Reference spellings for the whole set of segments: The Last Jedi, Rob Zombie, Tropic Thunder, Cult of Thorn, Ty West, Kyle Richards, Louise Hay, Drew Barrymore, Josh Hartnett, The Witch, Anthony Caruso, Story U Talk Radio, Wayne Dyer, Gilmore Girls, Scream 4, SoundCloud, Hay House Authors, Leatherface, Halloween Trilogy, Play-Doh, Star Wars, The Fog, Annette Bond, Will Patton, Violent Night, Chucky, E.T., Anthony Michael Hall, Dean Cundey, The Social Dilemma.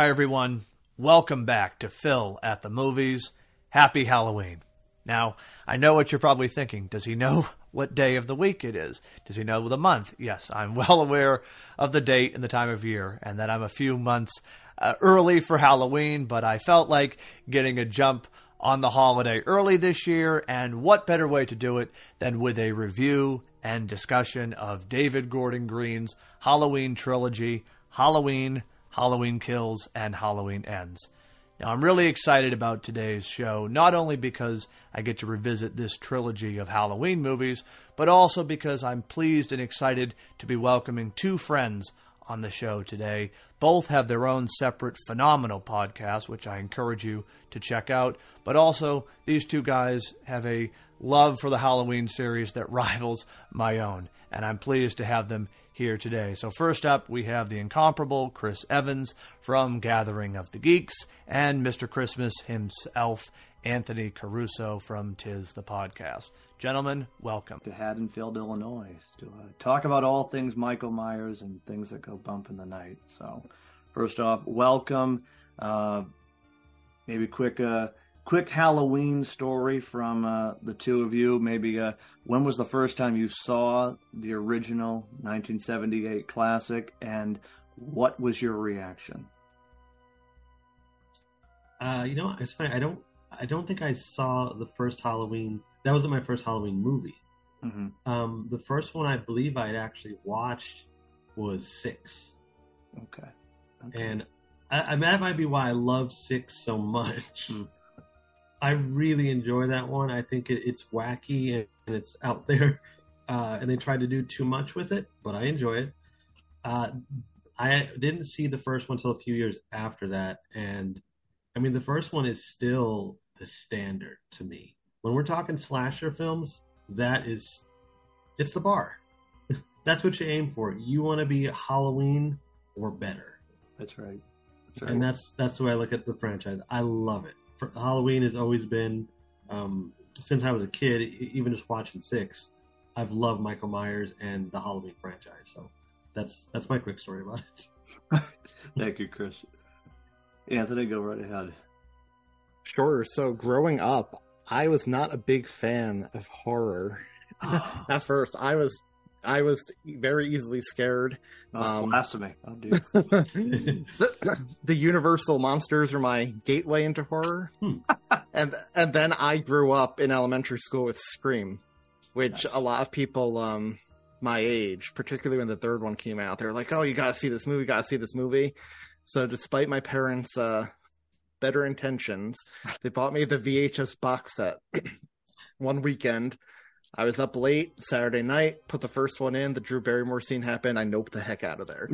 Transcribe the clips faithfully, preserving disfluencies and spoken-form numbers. Hi, everyone. Welcome back to Phil at the Movies. Happy Halloween. Now, I know what you're probably thinking. Does he know what day of the week it is? Does he know the month? Yes, I'm well aware of the date and the time of year, and that I'm a few months uh, early for Halloween, but I felt like getting a jump on the holiday early this year, and what better way to do it than with a review and discussion of David Gordon Green's Halloween Trilogy, Halloween, Halloween Kills, and Halloween Ends. Now, I'm really excited about today's show, not only because I get to revisit this trilogy of Halloween movies, but also because I'm pleased and excited to be welcoming two friends on the show today. Both have their own separate phenomenal podcasts, which I encourage you to check out, but also these two guys have a love for the Halloween series that rivals my own, and I'm pleased to have them here today. So first up, we have the incomparable Chris Evans from Gathering of the Geeks, and Mister Christmas himself, Anthony Caruso from Tis the Podcast. Gentlemen, welcome to Haddonfield, Illinois, to uh, talk about all things Michael Myers and things that go bump in the night. So first off, welcome. Uh, maybe quick uh, quick Halloween story from uh, the two of you. Maybe uh, when was the first time you saw the original nineteen seventy-eight classic, and what was your reaction? Uh, you know, it's funny. I don't, I don't think I saw the first Halloween. That wasn't my first Halloween movie. Mm-hmm. Um, the first one I believe I had actually watched was six. Okay. okay. And I, I mean, that might be why I love six so much. Mm. I really enjoy that one. I think it, it's wacky and, and it's out there. Uh, and they tried to do too much with it, but I enjoy it. Uh, I didn't see the first one until a few years after that. And I mean, the first one is still the standard to me. When we're talking slasher films, that is, it's the bar. That's what you aim for. You want to be Halloween or better. That's right. That's right. And that's that's the way I look at the franchise. I love it. For, Halloween has always been, um, since I was a kid, even just watching six, I've loved Michael Myers and the Halloween franchise. So that's that's my quick story about it. Thank you, Chris. Anthony, go right ahead. Sure. So growing up, I was not a big fan of horror. Oh. At first, I was I was very easily scared. Oh, um, blasphemy. Oh, dude. the, the Universal monsters are my gateway into horror. Hmm. and and then I grew up in elementary school with Scream, which nice. A lot of people um, my age, particularly when the third one came out, they were like, oh, you gotta see this movie, you gotta see this movie. So despite my parents' uh, better intentions, they bought me the V H S box set. One weekend, I was up late Saturday night, put the first one in, the Drew Barrymore scene happened, I noped the heck out of there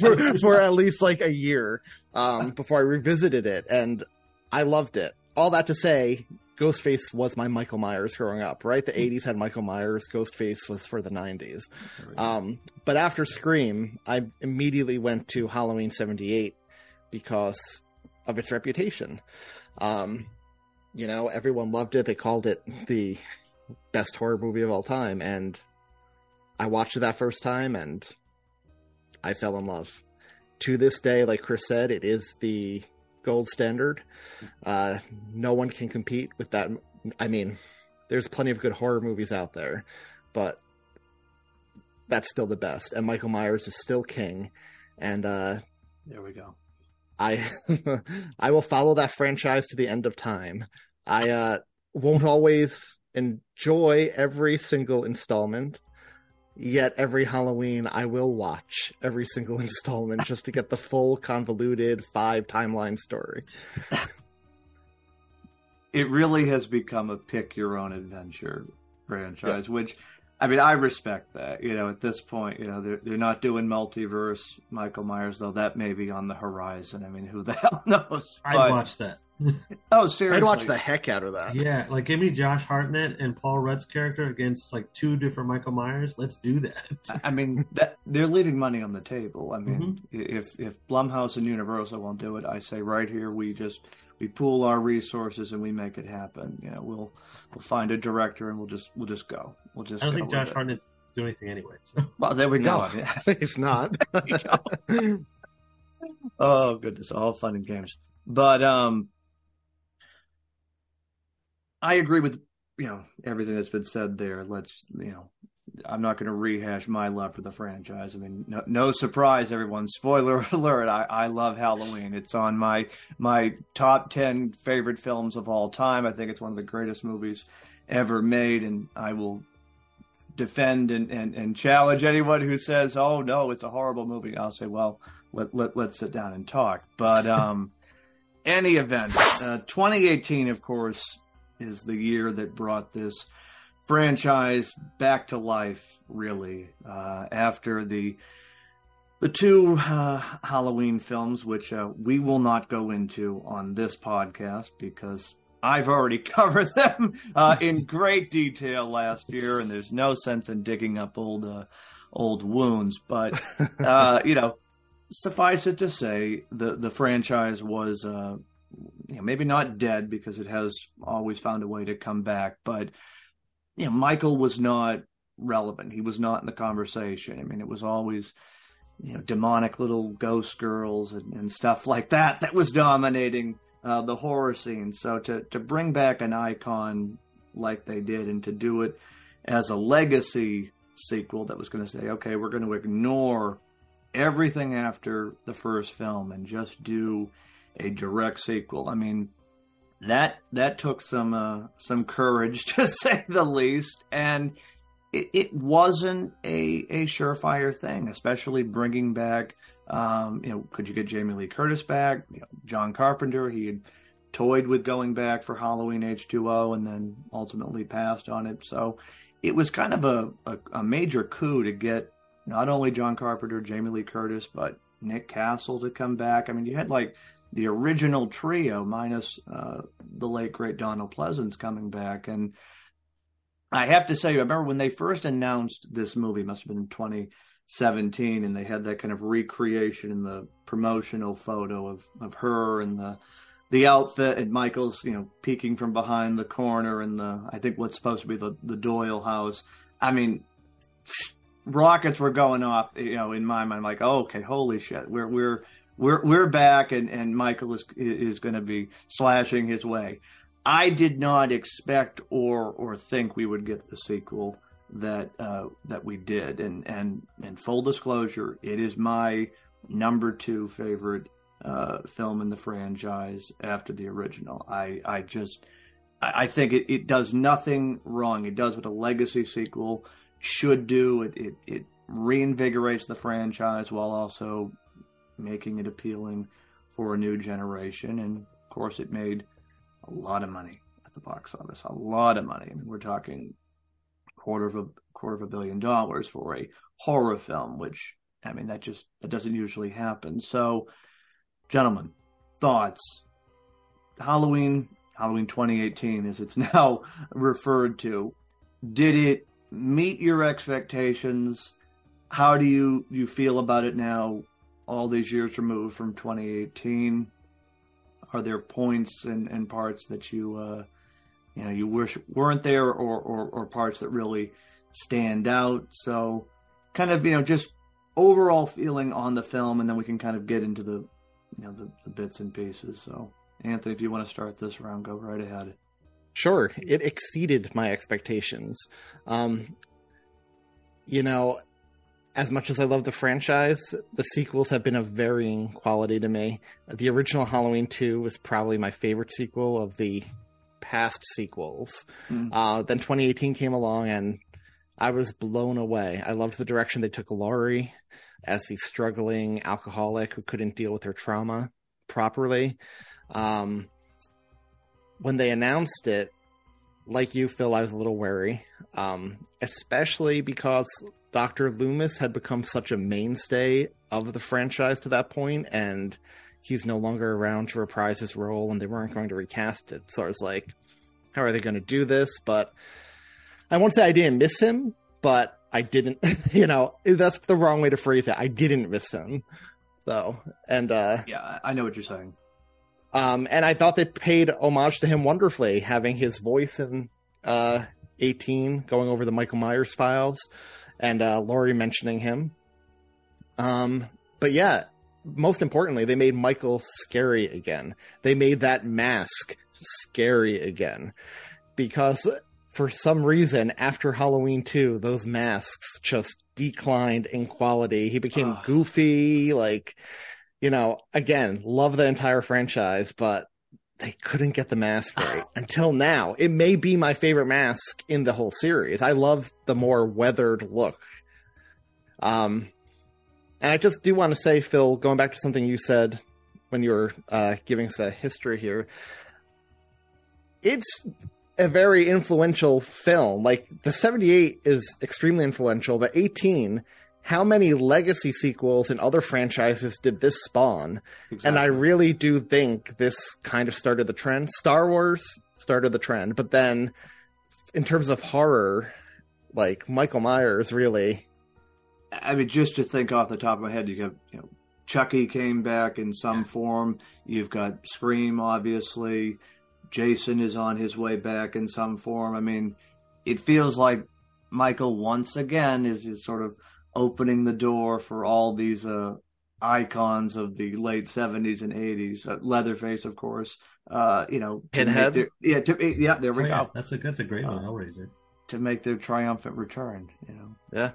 for, for at least like a year um, before I revisited it, and I loved it. All that to say, Ghostface was my Michael Myers growing up, right? The eighties had Michael Myers, Ghostface was for the nineties. Um, but after Scream, I immediately went to Halloween seventy-eight because of its reputation. Um, you know, everyone loved it. They called it the best horror movie of all time. And I watched it that first time and I fell in love. To this day, like Chris said, it is the gold standard. Uh, no one can compete with that. I mean, there's plenty of good horror movies out there, but that's still the best. And Michael Myers is still king. And uh, there we go. I I will follow that franchise to the end of time. I uh, won't always enjoy every single installment, yet every Halloween I will watch every single installment just to get the full convoluted five timeline story. It really has become a pick-your-own-adventure franchise, yeah. Which, I mean, I respect that. You know, at this point, you know, they're, they're not doing multiverse Michael Myers, though that may be on the horizon. I mean, who the hell knows? But... I'd watch that. Oh, seriously. I'd watch the heck out of that. Yeah, like give me Josh Hartnett and Paul Rudd's character against like two different Michael Myers. Let's do that. I mean, that, they're leaving money on the table. I mean, mm-hmm. if if Blumhouse and Universal won't do it, I say right here we just we pool our resources and we make it happen. You know, we'll we'll find a director and we'll just we'll just go. We'll just. I don't think Josh Hartnett's doing anything anyway. So. Well, there we go. No, if not. There we go. Oh, goodness. All fun and games. But um, I agree with, you know, everything that's been said there. Let's, you know, I'm not going to rehash my love for the franchise. I mean, no, no surprise, everyone. Spoiler alert, I, I love Halloween. It's on my my top ten favorite films of all time. I think it's one of the greatest movies ever made, and I will defend and, and, and challenge anyone who says, oh, no, it's a horrible movie. I'll say, well, let, let, let's sit down and talk. But um, any event, uh, twenty eighteen, of course, is the year that brought this franchise back to life, really, uh, after the the two uh, Halloween films, which uh, we will not go into on this podcast because I've already covered them uh, in great detail last year, and there's no sense in digging up old uh, old wounds. But uh, you know, suffice it to say, the the franchise was uh, you know, maybe not dead because it has always found a way to come back, but you know, Michael was not relevant. He was not in the conversation. I mean, it was always, you know, demonic little ghost girls and, and stuff like that that was dominating uh, the horror scene. So to, to bring back an icon like they did and to do it as a legacy sequel that was going to say, okay, we're going to ignore everything after the first film and just do a direct sequel. I mean, That that took some uh, some courage, to say the least, and it, it wasn't a, a surefire thing, especially bringing back, um, you know, could you get Jamie Lee Curtis back? You know, John Carpenter, he had toyed with going back for Halloween H two O and then ultimately passed on it. So it was kind of a, a, a major coup to get not only John Carpenter, Jamie Lee Curtis, but Nick Castle to come back. I mean, you had like the original trio minus uh, the late, great Donald Pleasance coming back. And I have to say, I remember when they first announced this movie, must have been twenty seventeen, and they had that kind of recreation in the promotional photo of, of her and the the outfit and Michael's, you know, peeking from behind the corner and the, I think what's supposed to be the, the Doyle house. I mean, rockets were going off, you know, in my mind, like, oh, okay, holy shit, we're, we're, We're we're back, and, and Michael is is going to be slashing his way. I did not expect or or think we would get the sequel that uh, that we did. And, and and full disclosure, it is my number two favorite uh, film in the franchise after the original. I I just I think it, it does nothing wrong. It does what a legacy sequel should do. It it, it reinvigorates the franchise while also making it appealing for a new generation. And of course it made a lot of money at the box office, a lot of money. I mean, we're talking quarter of a quarter of a billion dollars for a horror film, which, I mean, that just, that doesn't usually happen. So gentlemen, thoughts? Halloween, Halloween twenty eighteen as it's now referred to, did it meet your expectations? How do you, you feel about it now? All these years removed from twenty eighteen, are there points and, and parts that you, uh, you know, you wish weren't there, or, or, or parts that really stand out? So kind of, you know, just overall feeling on the film, and then we can kind of get into the, you know, the, the bits and pieces. So Anthony, if you want to start this round, go right ahead. Sure. It exceeded my expectations. Um, you know, as much as I love the franchise, the sequels have been of varying quality to me. The original Halloween two was probably my favorite sequel of the past sequels. Mm. Uh, then twenty eighteen came along, and I was blown away. I loved the direction they took Laurie as the struggling alcoholic who couldn't deal with her trauma properly. Um, when they announced it, like you, Phil, I was a little wary, um, especially because Doctor Loomis had become such a mainstay of the franchise to that point, and he's no longer around to reprise his role, and they weren't going to recast it. So I was like, how are they going to do this? But I won't say I didn't miss him, but I didn't, you know, that's the wrong way to phrase it. I didn't miss him. So, and, uh, yeah, I know what you're saying. Um, and I thought they paid homage to him wonderfully, having his voice in, uh, eighteen, going over the Michael Myers files, and uh, Laurie mentioning him. Um, but yeah, most importantly, they made Michael scary again. They made that mask scary again. Because for some reason, after Halloween two, those masks just declined in quality. He became Ugh. goofy, like, you know, again, love the entire franchise, but they couldn't get the mask right until now. It may be my favorite mask in the whole series. I love the more weathered look. Um, and I just do want to say, Phil, going back to something you said when you were uh, giving us a history here, it's a very influential film. Like, the seventy-eight is extremely influential, but eighteen, how many legacy sequels and other franchises did this spawn? Exactly. And I really do think this kind of started the trend. Star Wars started the trend, but then in terms of horror, like, Michael Myers really... I mean, just to think off the top of my head, you have, you know, Chucky came back in some form. You've got Scream, obviously. Jason is on his way back in some form. I mean, it feels like Michael once again is, is sort of opening the door for all these uh, icons of the late seventies and eighties. Uh, Leatherface, of course. Uh, you know, Pinhead. Their, yeah, to, yeah. There we oh, yeah. go. That's a that's a great uh, one. Hellraiser. To make their triumphant return, you know. Yeah.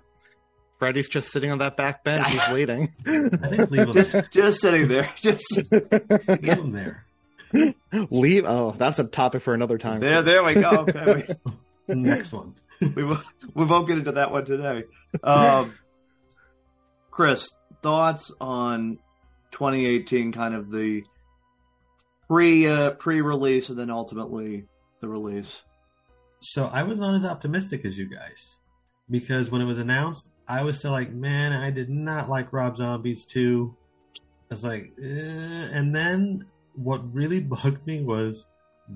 Freddy's just sitting on that back bench. He's waiting. I think leave him just, there. Just sitting there. Just leave him there. Leave. Oh, that's a topic for another time. There, there we go. Okay. Next one. We won't, we won't get into that one today. Um, Chris, thoughts on twenty eighteen, kind of the pre uh, pre-release and then ultimately the release? So I was not as optimistic as you guys. Because when it was announced, I was still like, man, I did not like Rob Zombie's two. I was like, eh. And then what really bugged me was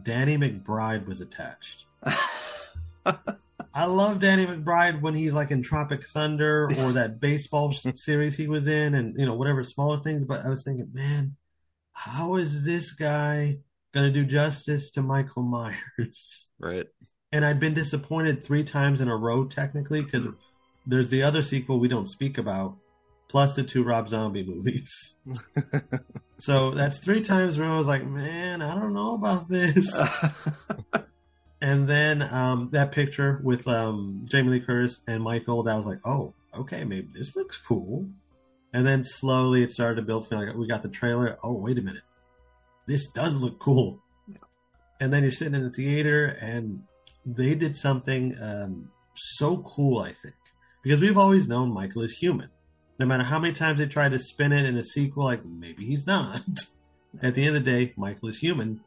Danny McBride was attached. I love Danny McBride when he's like in Tropic Thunder or that baseball series he was in and, you know, whatever smaller things. But I was thinking, man, how is this guy going to do justice to Michael Myers? Right. And I'd been disappointed three times in a row, technically, because there's the other sequel we don't speak about, plus the two Rob Zombie movies. So that's three times where I was like, man, I don't know about this. And then um, that picture with um, Jamie Lee Curtis and Michael, that was like, oh, okay, maybe this looks cool. And then slowly it started to build. Like, we got the trailer. Oh, wait a minute. This does look cool. And then you're sitting in the theater and... they did something um, so cool, I think, because we've always known Michael is human. No matter how many times they tried to spin it in a sequel, like, maybe he's not. At the end of the day, Michael is human.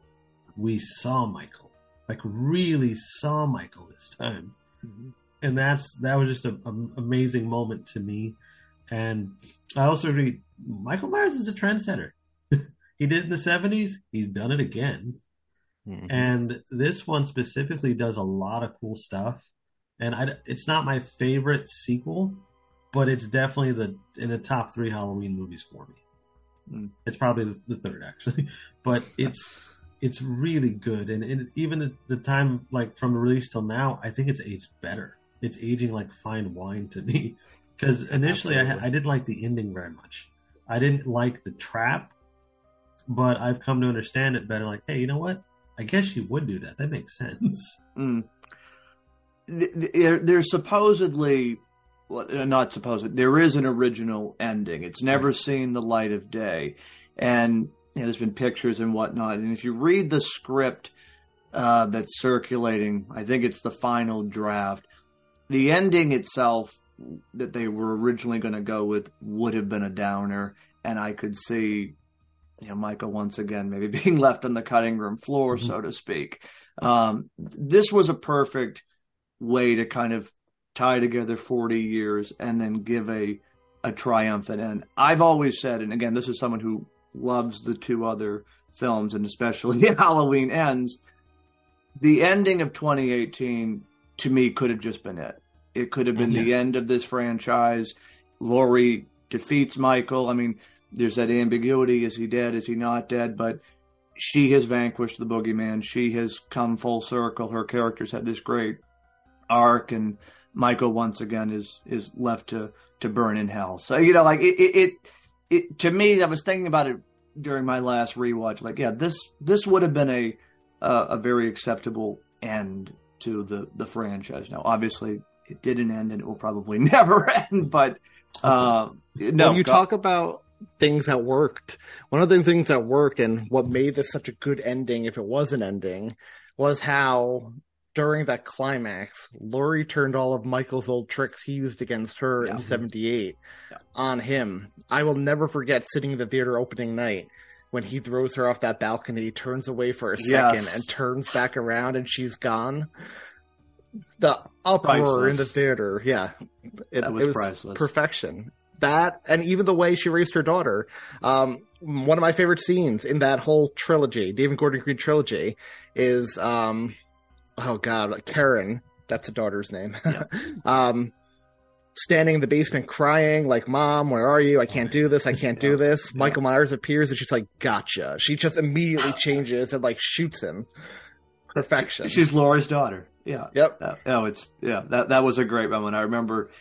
We saw Michael, like, really saw Michael this time. Mm-hmm. And that's that was just an amazing moment to me. And I also agree, Michael Myers is a trendsetter. He did it in the seventies. He's done it again. Mm-hmm. And this one specifically does a lot of cool stuff, and I, it's not my favorite sequel, but it's definitely the in the top three Halloween movies for me. Mm. It's probably the, the third, actually, but it's it's really good. And, and even the, the time, like, from the release till now, I think it's aged better. It's aging like fine wine to me, because initially I, I didn't like the ending very much. I didn't like the trap, but I've come to understand it better. Like, hey, you know what? I guess you would do that. That makes sense. Mm. There, there's supposedly, well, not supposed, there is an original ending. It's never right. seen the light of day. And you know, there's been pictures and whatnot. And if you read the script uh, that's circulating, I think it's the final draft, the ending itself that they were originally going to go with would have been a downer. And I could see... you know, Michael, once again, maybe being left on the cutting room floor, mm-hmm. so to speak. Um, this was a perfect way to kind of tie together forty years and then give a, a triumphant end. I've always said, and again, this is someone who loves the two other films, and especially Halloween Ends, the ending of twenty eighteen, to me, could have just been it. It could have been mm-hmm. the end of this franchise. Laurie defeats Michael. I mean... there's that ambiguity. Is he dead? Is he not dead? But she has vanquished the boogeyman. She has come full circle. Her character's had this great arc, and Michael once again is, is left to, to burn in hell. So, you know, like it, it, it, to me, I was thinking about it during my last rewatch. Like, yeah, this this would have been a uh, a very acceptable end to the the franchise. Now, obviously, it didn't end, and it will probably never end. But uh, no, when you God. talk about things that worked, one of the things that worked, and what made this such a good ending, if it was an ending, was how during that climax, Laurie turned all of Michael's old tricks he used against her yeah. in seventy-eight yeah. on him. I will never forget sitting in the theater opening night when he throws her off that balcony, turns away for a yes. second, and turns back around, and she's gone. The uproar priceless. in the theater, yeah. It, that was, it was priceless. Perfection. That, and even the way she raised her daughter. Um, one of my favorite scenes in that whole trilogy, David Gordon Green trilogy, is... Um, Oh, God, Karen, that's the daughter's name, yeah. um, standing in the basement crying like, Mom, where are you? I can't do this. I can't yeah. do this. Yeah. Michael Myers appears and she's like, gotcha. She just immediately changes and, like, shoots him. Perfection. She, she's Laura's daughter. Yeah. Yep. Uh, oh, it's, yeah, that, that was a great moment. I remember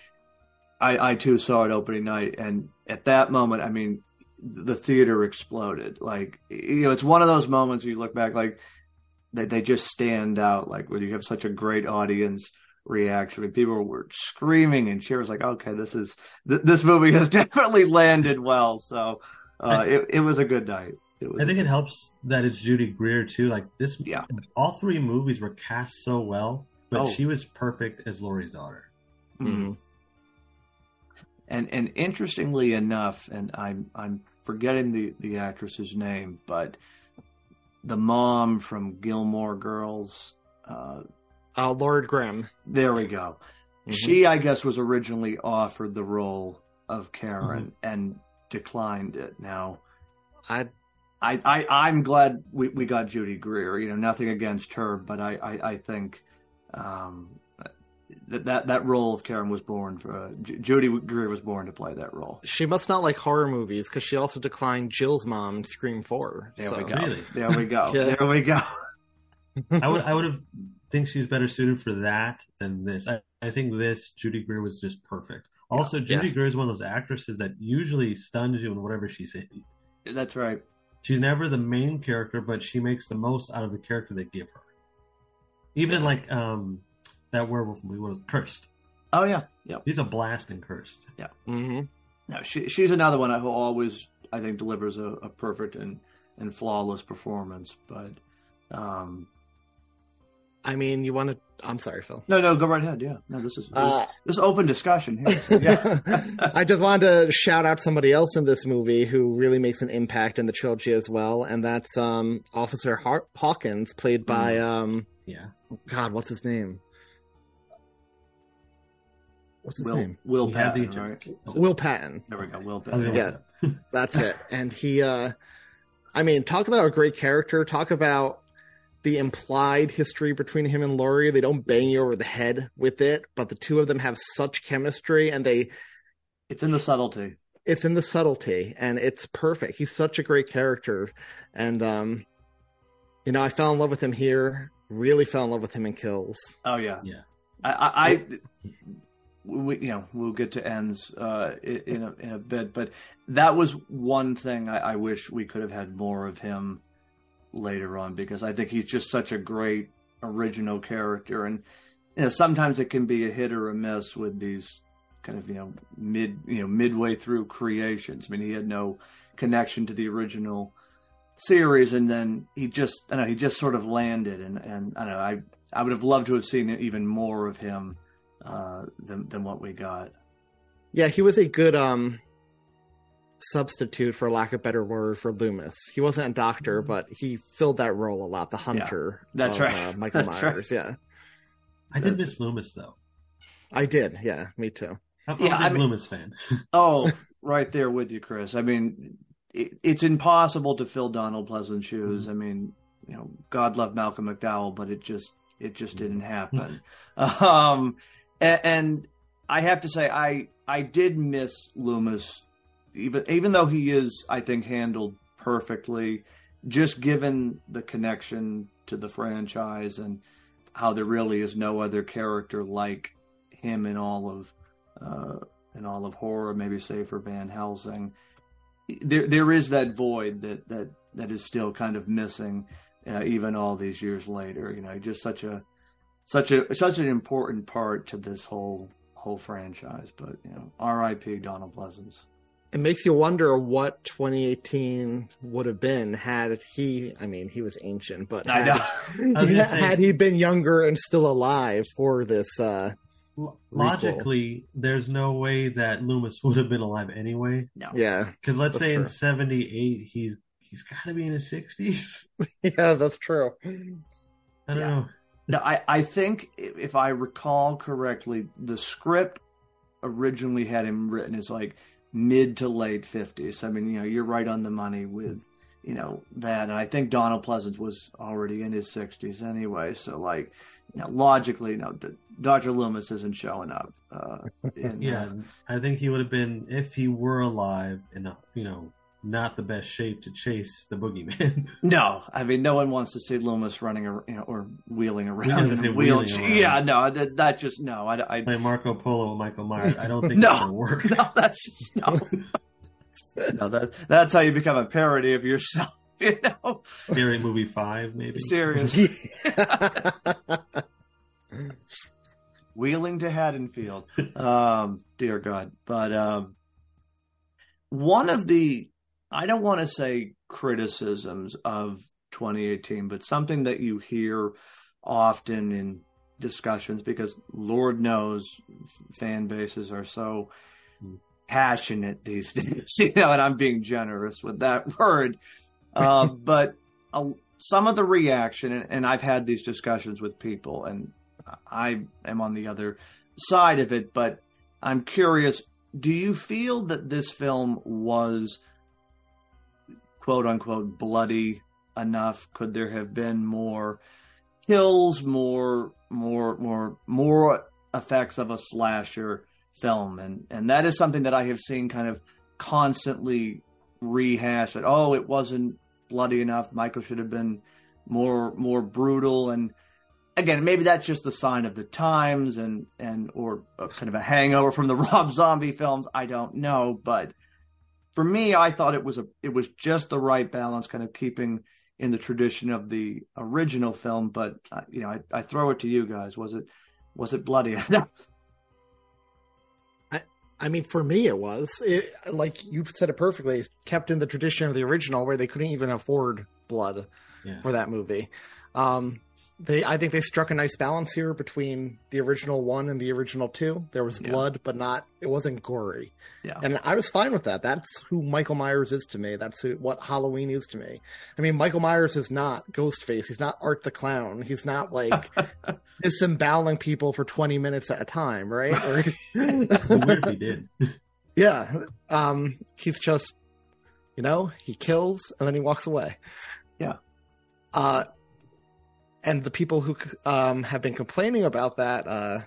I, I, too, saw it opening night. And at that moment, I mean, the theater exploded. Like, you know, it's one of those moments you look back like, They they just stand out, like when you have such a great audience reaction. I mean, people were screaming and cheers, like, okay, this is th- this movie has definitely landed well. So uh, it it was a good night. It was I think it helps that it's Judy Greer too. Like this, yeah. all three movies were cast so well, but oh. she was perfect as Laurie's daughter. Mm-hmm. And and interestingly enough, and I'm I'm forgetting the the actress's name, but. The mom from Gilmore Girls. Uh, oh, Lord Grimm. There we go. Mm-hmm. She, I guess, was originally offered the role of Karen mm-hmm. and declined it. Now, I, I, I, I'm glad we, we got Judy Greer. You know, nothing against her, but I, I, I think um, that, that that role of Karen was born for uh, J- Judy Greer was born to play that role. She must not like horror movies because she also declined Jill's mom in Scream four. There so. we go. Really? There we go. yeah. There we go. I would I would have think she's better suited for that than this. I, I think this Judy Greer was just perfect. Also, yeah. Judy yeah. Greer is one of those actresses that usually stuns you in whatever she's in. That's right. She's never the main character, but she makes the most out of the character they give her. Even yeah. like um. That werewolf movie was Cursed. Oh yeah, yeah. He's a blast in Cursed. Yeah. Mm-hmm. No, she she's another one who always I think delivers a, a perfect and, and flawless performance. But, um, I mean, you want to? I'm sorry, Phil. No, no, go right ahead. Yeah, no, this is this, uh, this open discussion here. Yeah. I just wanted to shout out somebody else in this movie who really makes an impact in the trilogy as well, and that's um, Officer Har- Hawkins, played by um, yeah, God, what's his name? What's his Will, name? Will Patton. Yeah, right. Will Patton. There we go. Will Patton. Yeah, that's it. And he, uh, I mean, talk about a great character. Talk about the implied history between him and Laurie. They don't bang you over the head with it, but the two of them have such chemistry, and they. It's in the subtlety. It's in the subtlety, and it's perfect. He's such a great character, and um, you know, I fell in love with him here. Really fell in love with him in Kills. Oh yeah, yeah. I, I. I We, you know, we'll get to Ends uh, in a, in a bit, but that was one thing I, I wish we could have had more of him later on, because I think he's just such a great original character, and you know, sometimes it can be a hit or a miss with these kind of you know mid you know midway through creations. I mean, he had no connection to the original series, and then he just I know he just sort of landed, and and I don't know I I would have loved to have seen even more of him. Uh, than than what we got. Yeah, he was a good um, substitute, for lack of a better word, for Loomis. He wasn't a doctor, but he filled that role a lot. The hunter. Yeah, that's of, right. Uh, Michael that's Myers. Right. Yeah. I did that's... miss Loomis though. I did. Yeah, me too. I'm yeah, a I mean, Loomis fan. Oh, right there with you, Chris. I mean, it, it's impossible to fill Donald Pleasance's shoes. Mm-hmm. I mean, you know, God love Malcolm McDowell, but it just it just mm-hmm. didn't happen. um. And I have to say, I I did miss Loomis, even even though he is, I think, handled perfectly, just given the connection to the franchise and how there really is no other character like him in all of uh, in all of horror, maybe save for Van Helsing. there there is that void that that that is still kind of missing, uh, even all these years later. You know, just such a such a such an important part to this whole whole franchise. But you know, R I P Donald Pleasance. It makes you wonder what twenty eighteen would have been had he, I mean, he was ancient, but had, I know. I had he been younger and still alive for this uh, L- Logically, there's no way that Loomis would have been alive anyway. No. Yeah. Because let's say true. in seventy-eight, he's he's got to be in his sixties. Yeah, that's true. I don't yeah. know. No, I, I think, if I recall correctly, the script originally had him written as like, mid to late fifties. I mean, you know, you're right on the money with, you know, that. And I think Donald Pleasance was already in his sixties anyway. So, like, you know, logically, you know, Doctor Loomis isn't showing up. Uh, in, yeah, uh, I think he would have been, if he were alive, and you know, not the best shape to chase the boogeyman. No, I mean, no one wants to see Loomis running or, you know, or wheeling around in a wheelchair. Yeah, no, that, that just no. I, I like Marco Polo and Michael Myers. I don't think no, that's gonna work. No, that's just no. no, that that's how you become a parody of yourself. You know, Scary Movie Five, maybe. Seriously. Wheeling to Haddonfield. Um, dear God, but um, one of the I don't want to say criticisms of twenty eighteen, but something that you hear often in discussions, because Lord knows fan bases are so passionate these days, you know, and I'm being generous with that word. Uh, but uh, some of the reaction, and I've had these discussions with people, and I am on the other side of it, but I'm curious, do you feel that this film was quote-unquote bloody enough? Could there have been more kills, more more more more effects of a slasher film? And and that is something that I have seen kind of constantly rehashed, that, oh, it wasn't bloody enough, Michael should have been more more brutal. And again, maybe that's just the sign of the times, and and or kind of a hangover from the Rob Zombie films, I don't know. But for me, I thought it was a it was just the right balance, kind of keeping in the tradition of the original film. But uh, you know, I, I throw it to you guys. Was it was it bloody enough? I I mean, for me, it was. It, like you said it perfectly. It kept in the tradition of the original, where they couldn't even afford blood yeah. for that movie. Um, they I think they struck a nice balance here between the original one and the original two. There was blood, yeah. but not it wasn't gory. Yeah. And I was fine with that. That's who Michael Myers is to me. That's who, what Halloween is to me. I mean, Michael Myers is not Ghostface. He's not Art the Clown. He's not like disemboweling people for twenty minutes at a time, right? Or... That's weird he did. Yeah. Um, he's just, you know, he kills and then he walks away. Yeah. Uh And the people who um, have been complaining about that, uh,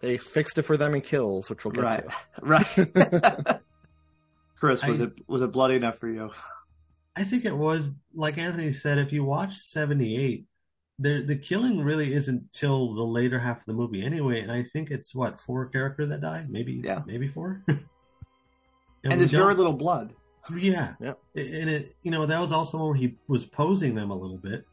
they fixed it for them in Kills, which we'll get right. to. Right. Chris, was I, it was it bloody enough for you? I think it was. Like Anthony said, if you watch seventy-eight, the the killing really isn't till the later half of the movie anyway. And I think it's, what, four characters that die? Maybe yeah. maybe four? and and there's very little blood. Yeah. Yep. And, it you know, that was also where he was posing them a little bit.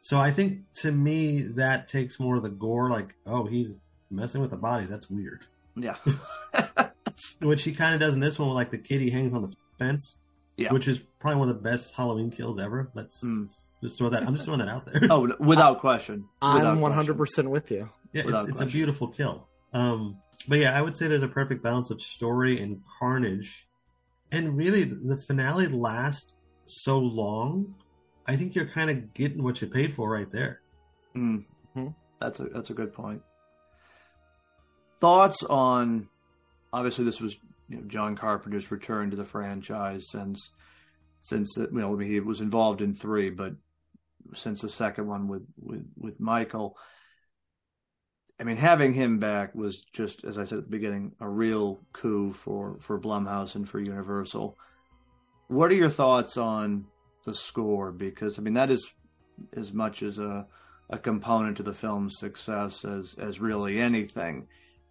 So I think, to me, that takes more of the gore, like, oh, he's messing with the body. That's weird. Yeah. Which he kind of does in this one with, like, the kid he hangs on the fence. Yeah. Which is probably one of the best Halloween kills ever. Let's mm. just throw that. I'm just throwing that out there. Oh, without question. Without I'm one hundred percent question. With you. Yeah, it's, it's a beautiful kill. Um, but, yeah, I would say there's a perfect balance of story and carnage. And really, the finale lasts so long, I think you're kind of getting what you paid for right there. Mm-hmm. That's a that's a good point. Thoughts on, obviously this was, you know, John Carpenter's return to the franchise since since you know he was involved in three, but since the second one with with, with Michael. I mean, having him back was just, as I said at the beginning, a real coup for for Blumhouse and for Universal. What are your thoughts on the score, because I mean that is as much as a, a component to the film's success as as really anything,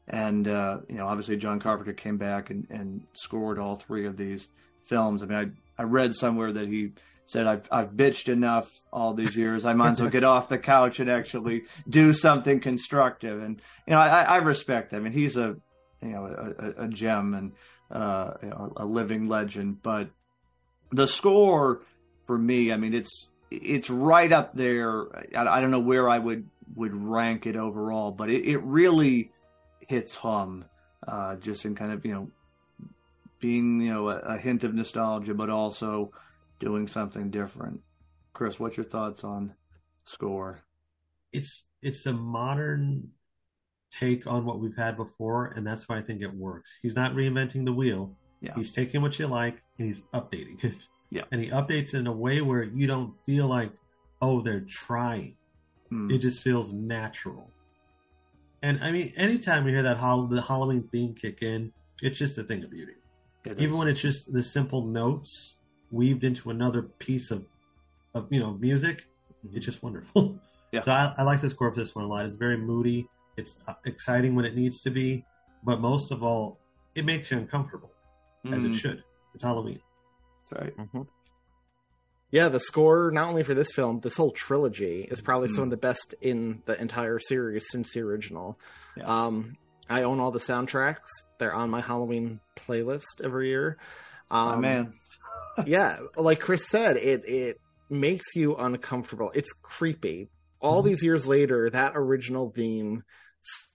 and uh, you know obviously John Carpenter came back and, and scored all three of these films. I mean, I, I read somewhere that he said, I've, I've bitched enough all these years. I might as well get off the couch and actually do something constructive. And, you know, I, I respect that. I mean, he's a, you know, a, a gem and uh, you know, a living legend. But the score for me, I mean, it's, it's right up there. I, I don't know where I would, would rank it overall, but it, it really hits home uh, just in kind of, you know, being, you know, a, a hint of nostalgia, but also doing something different. Chris, what's your thoughts on score? It's it's a modern take on what we've had before, and that's why I think it works. He's not reinventing the wheel. Yeah. He's taking what you like, and he's updating it. Yeah. And he updates it in a way where you don't feel like, oh, they're trying. Mm. It just feels natural. And, I mean, anytime you hear that ho- the Halloween theme kick in, it's just a thing of beauty. It Even is. When it's just the simple notes weaved into another piece of, of you know, music, it's just wonderful. Yeah. So I, I like the score for this one a lot. It's very moody. It's exciting when it needs to be. But most of all, it makes you uncomfortable, mm. as it should. It's Halloween. That's right. Mm-hmm. Yeah, the score, not only for this film, this whole trilogy is probably mm. some of the best in the entire series since the original. Yeah. Um, I own all the soundtracks. They're on my Halloween playlist every year. Um, oh, man. Yeah, like Chris said, it it makes you uncomfortable. It's creepy. All mm-hmm. these years later, that original theme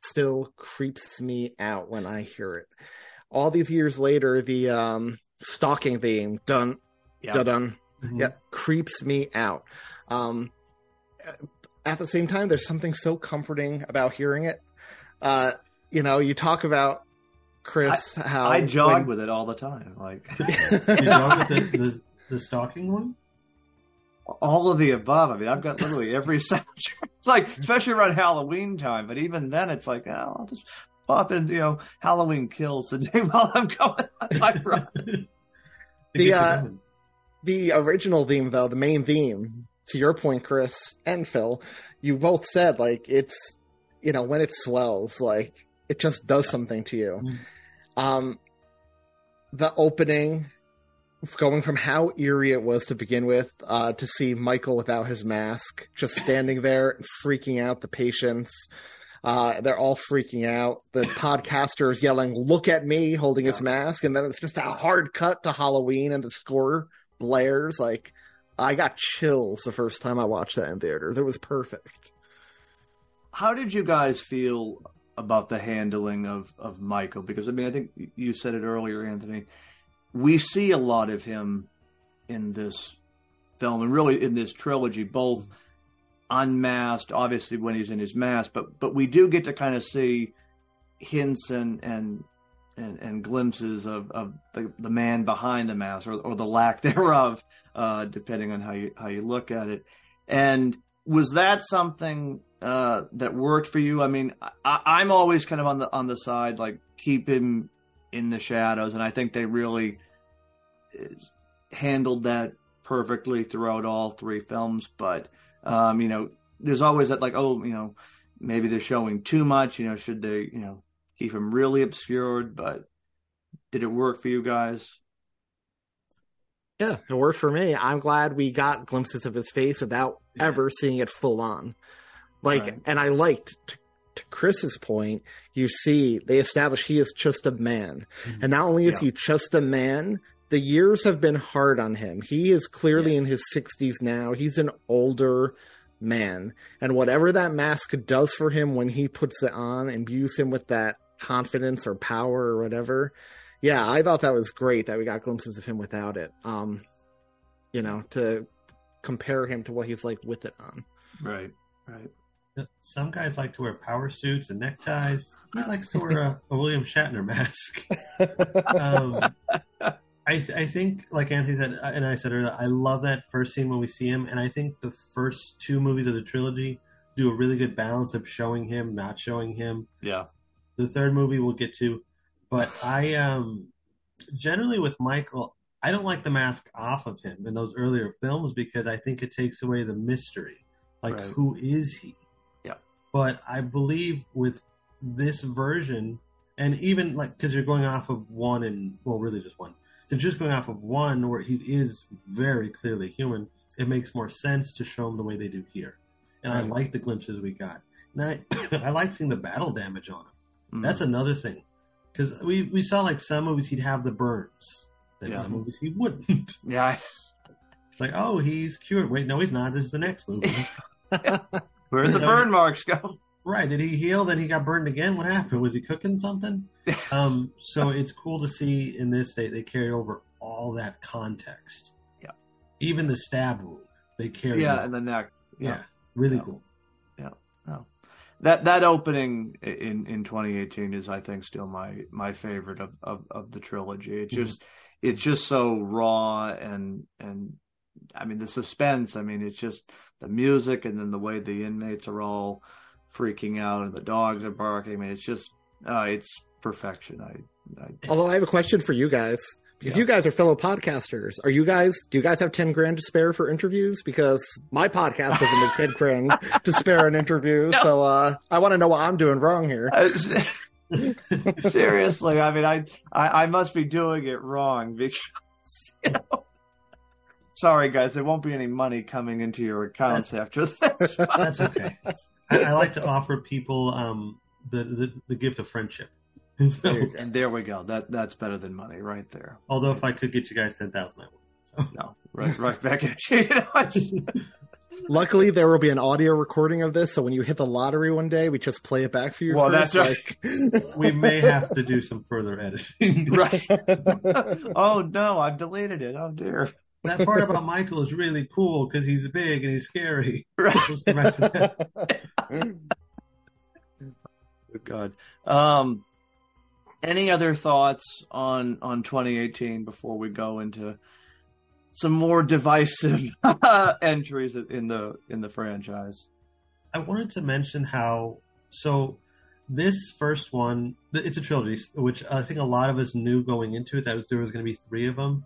still creeps me out when I hear it. All these years later, the um, stalking theme, dun, yep. dun, mm-hmm. yeah, creeps me out. Um, at the same time, there's something so comforting about hearing it. Uh, you know, you talk about Chris, I, how I jog when... with it all the time. Like you jog with the, the, the stalking one. All of the above. I mean, I've got literally every soundtrack. Like especially around Halloween time. But even then, it's like, oh, I'll just pop in, you know, Halloween Kills today while I'm going on my run. the uh, the original theme, though, the main theme. To your point, Chris and Phil, you both said like it's you know when it swells like. It just does something to you. Mm. Um, the opening, going from how eerie it was to begin with, uh, to see Michael without his mask, just standing there, freaking out the patients. Uh, they're all freaking out. The podcaster is yelling, "Look at me," holding yeah. his mask. And then it's just a hard cut to Halloween and the score blares. Like, I got chills the first time I watched that in theaters. It was perfect. How did you guys feel about the handling of, of Michael? Because, I mean, I think you said it earlier, Anthony. We see a lot of him in this film and really in this trilogy, both unmasked, obviously when he's in his mask, but but we do get to kind of see hints and and, and, and glimpses of, of the, the man behind the mask or, or the lack thereof, uh, depending on how you, how you look at it. And was that something... Uh, that worked for you? I mean, I, I'm always kind of on the on the side, like keep him in the shadows, and I think they really handled that perfectly throughout all three films. But um, you know, there's always that like, oh, you know, maybe they're showing too much. You know, should they, you know, keep him really obscured? But did it work for you guys? Yeah, it worked for me. I'm glad we got glimpses of his face without yeah. ever seeing it full on. Like, right. and I liked, to, to Chris's point, you see, they establish he is just a man. Mm-hmm. And not only is yeah. he just a man, the years have been hard on him. He is clearly yes. in his sixties now. He's an older man. And whatever that mask does for him when he puts it on, imbues him with that confidence or power or whatever. Yeah, I thought that was great that we got glimpses of him without it. Um, you know, to compare him to what he's like with it on. Right, right. Some guys like to wear power suits and neckties. He likes to wear a, a William Shatner mask. Um, I, th- I think, like Anthony said, and I said earlier, I love that first scene when we see him. And I think the first two movies of the trilogy do a really good balance of showing him, not showing him. Yeah. The third movie we'll get to. But I um, generally with Michael, I don't like the mask off of him in those earlier films because I think it takes away the mystery. Like, right. who is he? But I believe with this version, and even like, because you're going off of one and, well, really just one, So just going off of one where he is very clearly human, it makes more sense to show him the way they do here. And right. I like the glimpses we got. And I, I like seeing the battle damage on him. Mm-hmm. That's another thing. Because we, we saw like some movies he'd have the burns. Then yeah. some movies he wouldn't. Yeah. It's like, oh, he's cured. Wait, no, he's not. This is the next movie. Where did the burn marks go? Right. Did he heal? Then he got burned again? What happened? Was he cooking something? um, so it's cool to see in this they, they carry over all that context. Yeah. Even the stab wound. They carry Yeah, over. And the neck. Yeah. yeah. Really yeah. cool. Yeah. No. Oh. That that opening in, in twenty eighteen is, I think, still my, my favorite of, of, of the trilogy. It's just mm-hmm. it's just so raw and and I mean the suspense. I mean, it's just the music and then the way the inmates are all freaking out and the dogs are barking. I mean, it's just uh, it's perfection. I, I although I have a question for you guys. Because you guys are fellow podcasters. Are you guys, do you guys have ten grand to spare for interviews? Because my podcast doesn't make ten grand to spare an interview. No. So uh, I want to know what I'm doing wrong here. Seriously. I mean, I, I, I must be doing it wrong because, you know, sorry guys, there won't be any money coming into your accounts that's, after this. That's okay. I, I like to offer people um, the, the, the gift of friendship. So, there and there we go. That that's better than money, right there. Although, if I could get you guys ten thousand, I would. So. No, right, right back at you. you know, just... Luckily, there will be an audio recording of this, so when you hit the lottery one day, we just play it back for you. Well, first. That's like... We may have to do some further editing, right? Oh no, I've deleted it. Oh dear. That part about Michael is really cool because he's big and he's scary. Right. Let's go back to that. Good God. Um. Any other thoughts on, on twenty eighteen before we go into some more divisive entries in the in the franchise? I wanted to mention how so this first one, it's a trilogy, which I think a lot of us knew going into it that was, there was going to be three of them,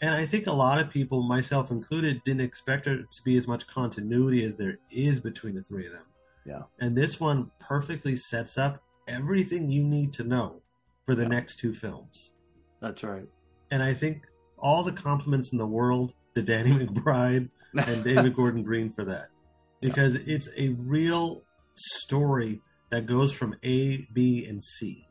and I think a lot of people, myself included, didn't expect there to be as much continuity as there is between the three of them. Yeah, and this one perfectly sets up everything you need to know for the yeah. next two films. That's right. And I think all the compliments in the world to Danny McBride and David Gordon Green for that. Because yeah. it's a real story that goes from A, B, and C.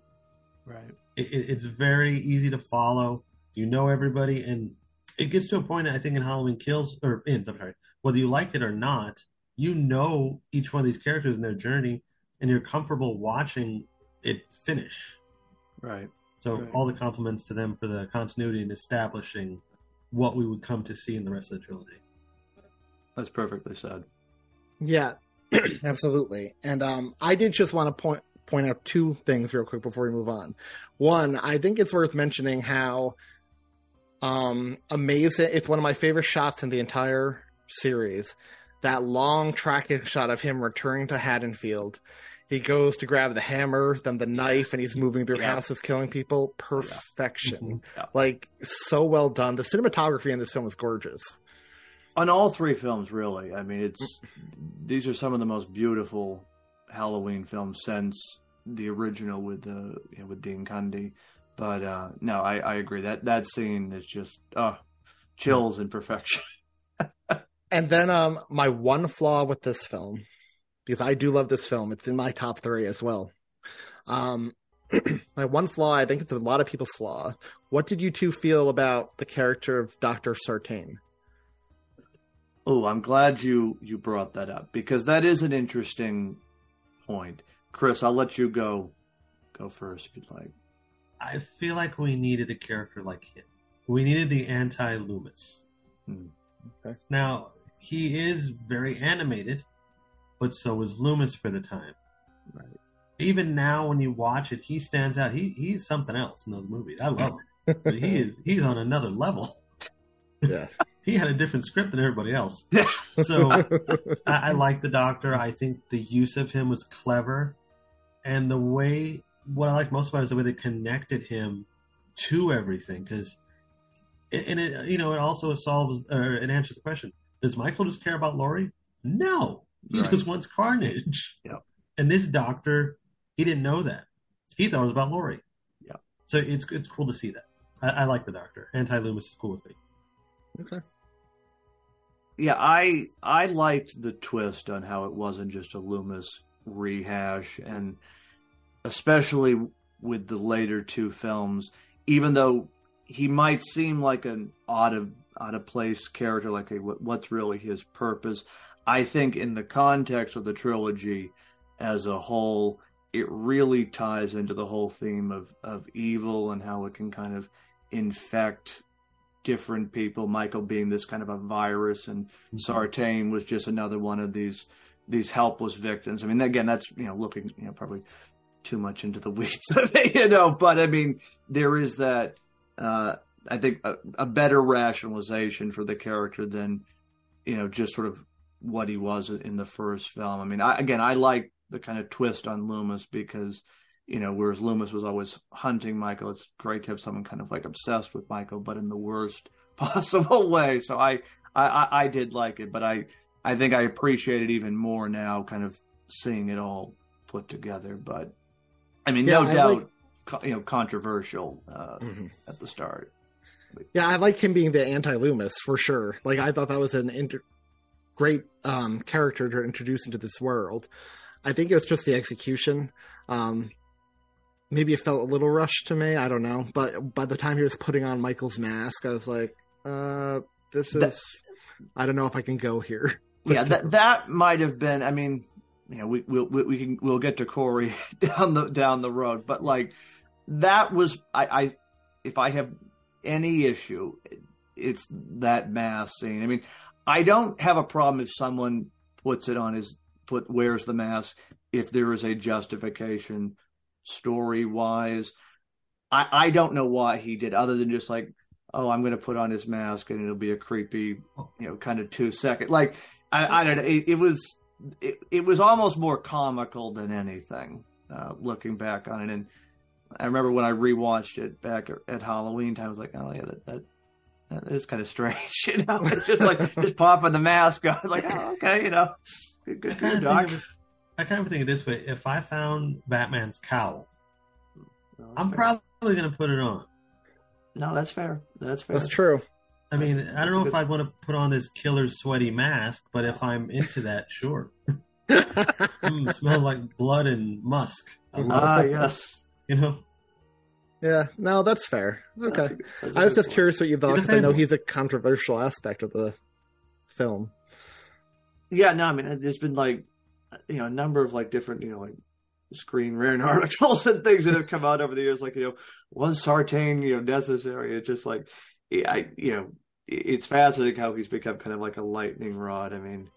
Right. It, it's very easy to follow. You know everybody. And it gets to a point, I think, in Halloween Kills, or Ends, I'm sorry, whether you like it or not, you know each one of these characters and their journey, and you're comfortable watching it finish. Right. So right. all the compliments to them for the continuity and establishing what we would come to see in the rest of the trilogy. That's perfectly said. Yeah, absolutely. And um, I did just want to point point out two things real quick before we move on. One, I think it's worth mentioning how um, amazing, it's one of my favorite shots in the entire series, that long tracking shot of him returning to Haddonfield. He goes to grab the hammer, then the knife, and he's moving through yeah. houses, killing people. Perfection. Yeah. Mm-hmm. Yeah. Like, so well done. The cinematography in this film is gorgeous. On all three films, really. I mean, it's these are some of the most beautiful Halloween films since the original with the you know, with Dean Cundey. But uh, no, I, I agree. That that scene is just oh, chills in perfection. And then um, my one flaw with this film, because I do love this film. It's in my top three as well. Um, my one flaw, I think it's a lot of people's flaw. What did you two feel about the character of Doctor Sartain? Oh, I'm glad you, you brought that up because that is an interesting point. Chris, I'll let you go go first if you'd like. I feel like we needed a character like him. We needed the anti-Loomis. Hmm. Okay. Now, he is very animated. But so was Loomis for the time. Right. Even now, when you watch it, he stands out. He he's something else in those movies. I love him. But he is he's on another level. Yeah. He had a different script than everybody else. So I, I like the Doctor. I think the use of him was clever, and the way what I like most about it is the way they connected him to everything. Because and it you know it also solves or it answers the question: does Michael just care about Laurie? No. He right. just wants carnage. Yep. And this doctor, he didn't know that. He thought it was about Laurie. Yep. So it's it's cool to see that. I, I like the Doctor. Anti-Loomis is cool with me. Okay. Yeah, I I liked the twist on how it wasn't just a Loomis rehash, and especially with the later two films, even though he might seem like an out of out of place character, like, hey, what's really his purpose? I think in the context of the trilogy as a whole, it really ties into the whole theme of, of evil and how it can kind of infect different people. Michael being this kind of a virus, and mm-hmm. Sartain was just another one of these these helpless victims. I mean, again, that's, you know, looking, you know, probably too much into the weeds of it, you know, but I mean, there is that, uh, I think a, a better rationalization for the character than, you know, just sort of what he was in the first film. I mean, I, again, I like the kind of twist on Loomis because, you know, whereas Loomis was always hunting Michael, it's great to have someone kind of like obsessed with Michael, but in the worst possible way. So I, I, I did like it, but I, I think I appreciate it even more now, kind of seeing it all put together. But I mean, yeah, no I doubt, like, you know, controversial uh, mm-hmm. at the start. But, yeah, I like him being the anti-Loomis for sure. Like, I thought that was an inter- great um, character to introduce into this world. I think it was just the execution. Um, maybe it felt a little rushed to me. I don't know. But by the time he was putting on Michael's mask, I was like, uh, this is, that, I don't know if I can go here. Yeah, that that might have been, I mean, you know, we we'll, we we can we'll get to Corey down the down the road, but like that was I, I if I have any issue, it's that mask scene. I mean, I don't have a problem if someone puts it on his put wears the mask if there is a justification story wise. I I don't know why he did, other than just like, oh, I'm going to put on his mask and it'll be a creepy, you know, kind of two second. Like, I, I don't know. It, it was, it, it was almost more comical than anything, uh, looking back on it. And I remember when I rewatched it back at Halloween time, I was like, oh yeah, that, that, that is kind of strange. You know, it's just like, just popping the mask on. Like, oh, okay. You know, good, good for you, Doc. Of, I kind of think of this way. If I found Batman's cowl, no, I'm fair. probably going to put it on. No, that's fair. That's fair. That's true. I mean, that's, I don't know good... if I'd want to put on this killer sweaty mask, but if I'm into that, sure. mm, smells like blood and musk. Ah, uh, yes. You know? Yeah, no, that's fair. Okay. That's a, that's I was just point. curious what you thought, because I know he's a controversial aspect of the film. Yeah, no, I mean, there's been, like, you know, a number of, like, different, you know, like, Screen Rant articles and things that have come out over the years, like, you know, was Sartain, you know, necessary? It's just like, I, you know, it's fascinating how he's become kind of like a lightning rod. I mean,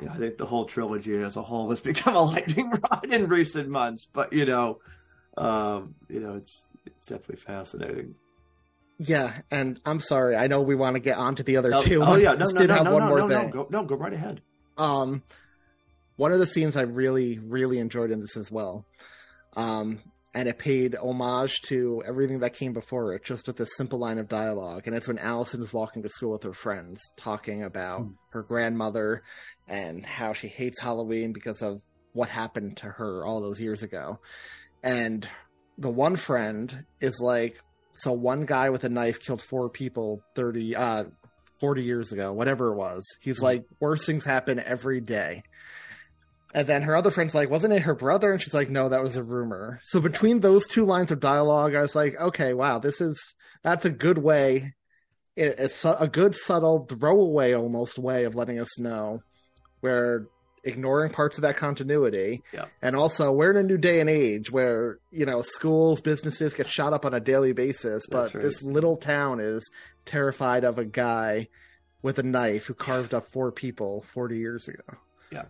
you know, I think the whole trilogy as a whole has become a lightning rod in recent months, but, you know, um, you know, it's it's definitely fascinating. Yeah, and I'm sorry, I know we want to get on to the other no, two. Oh, I yeah, no, no, no, no, no, no, no, go, no, go right ahead. Um. One of the scenes I really, really enjoyed in this as well, um, and it paid homage to everything that came before it, just with this simple line of dialogue, and it's when Allison is walking to school with her friends, talking about mm. her grandmother and how she hates Halloween because of what happened to her all those years ago. And the one friend is like, so one guy with a knife killed four people thirty, uh, forty years ago, whatever it was. He's mm. like, worse things happen every day. And then her other friend's like, wasn't it her brother? And she's like, no, that was a rumor. So between those two lines of dialogue, I was like, okay, wow, this is, that's a good way. It's a good subtle throwaway almost way of letting us know we're ignoring parts of that continuity. Yeah. And also we're in a new day and age where, you know, schools, businesses get shot up on a daily basis. But right. this little town is terrified of a guy with a knife who carved up four people forty years ago. Yeah.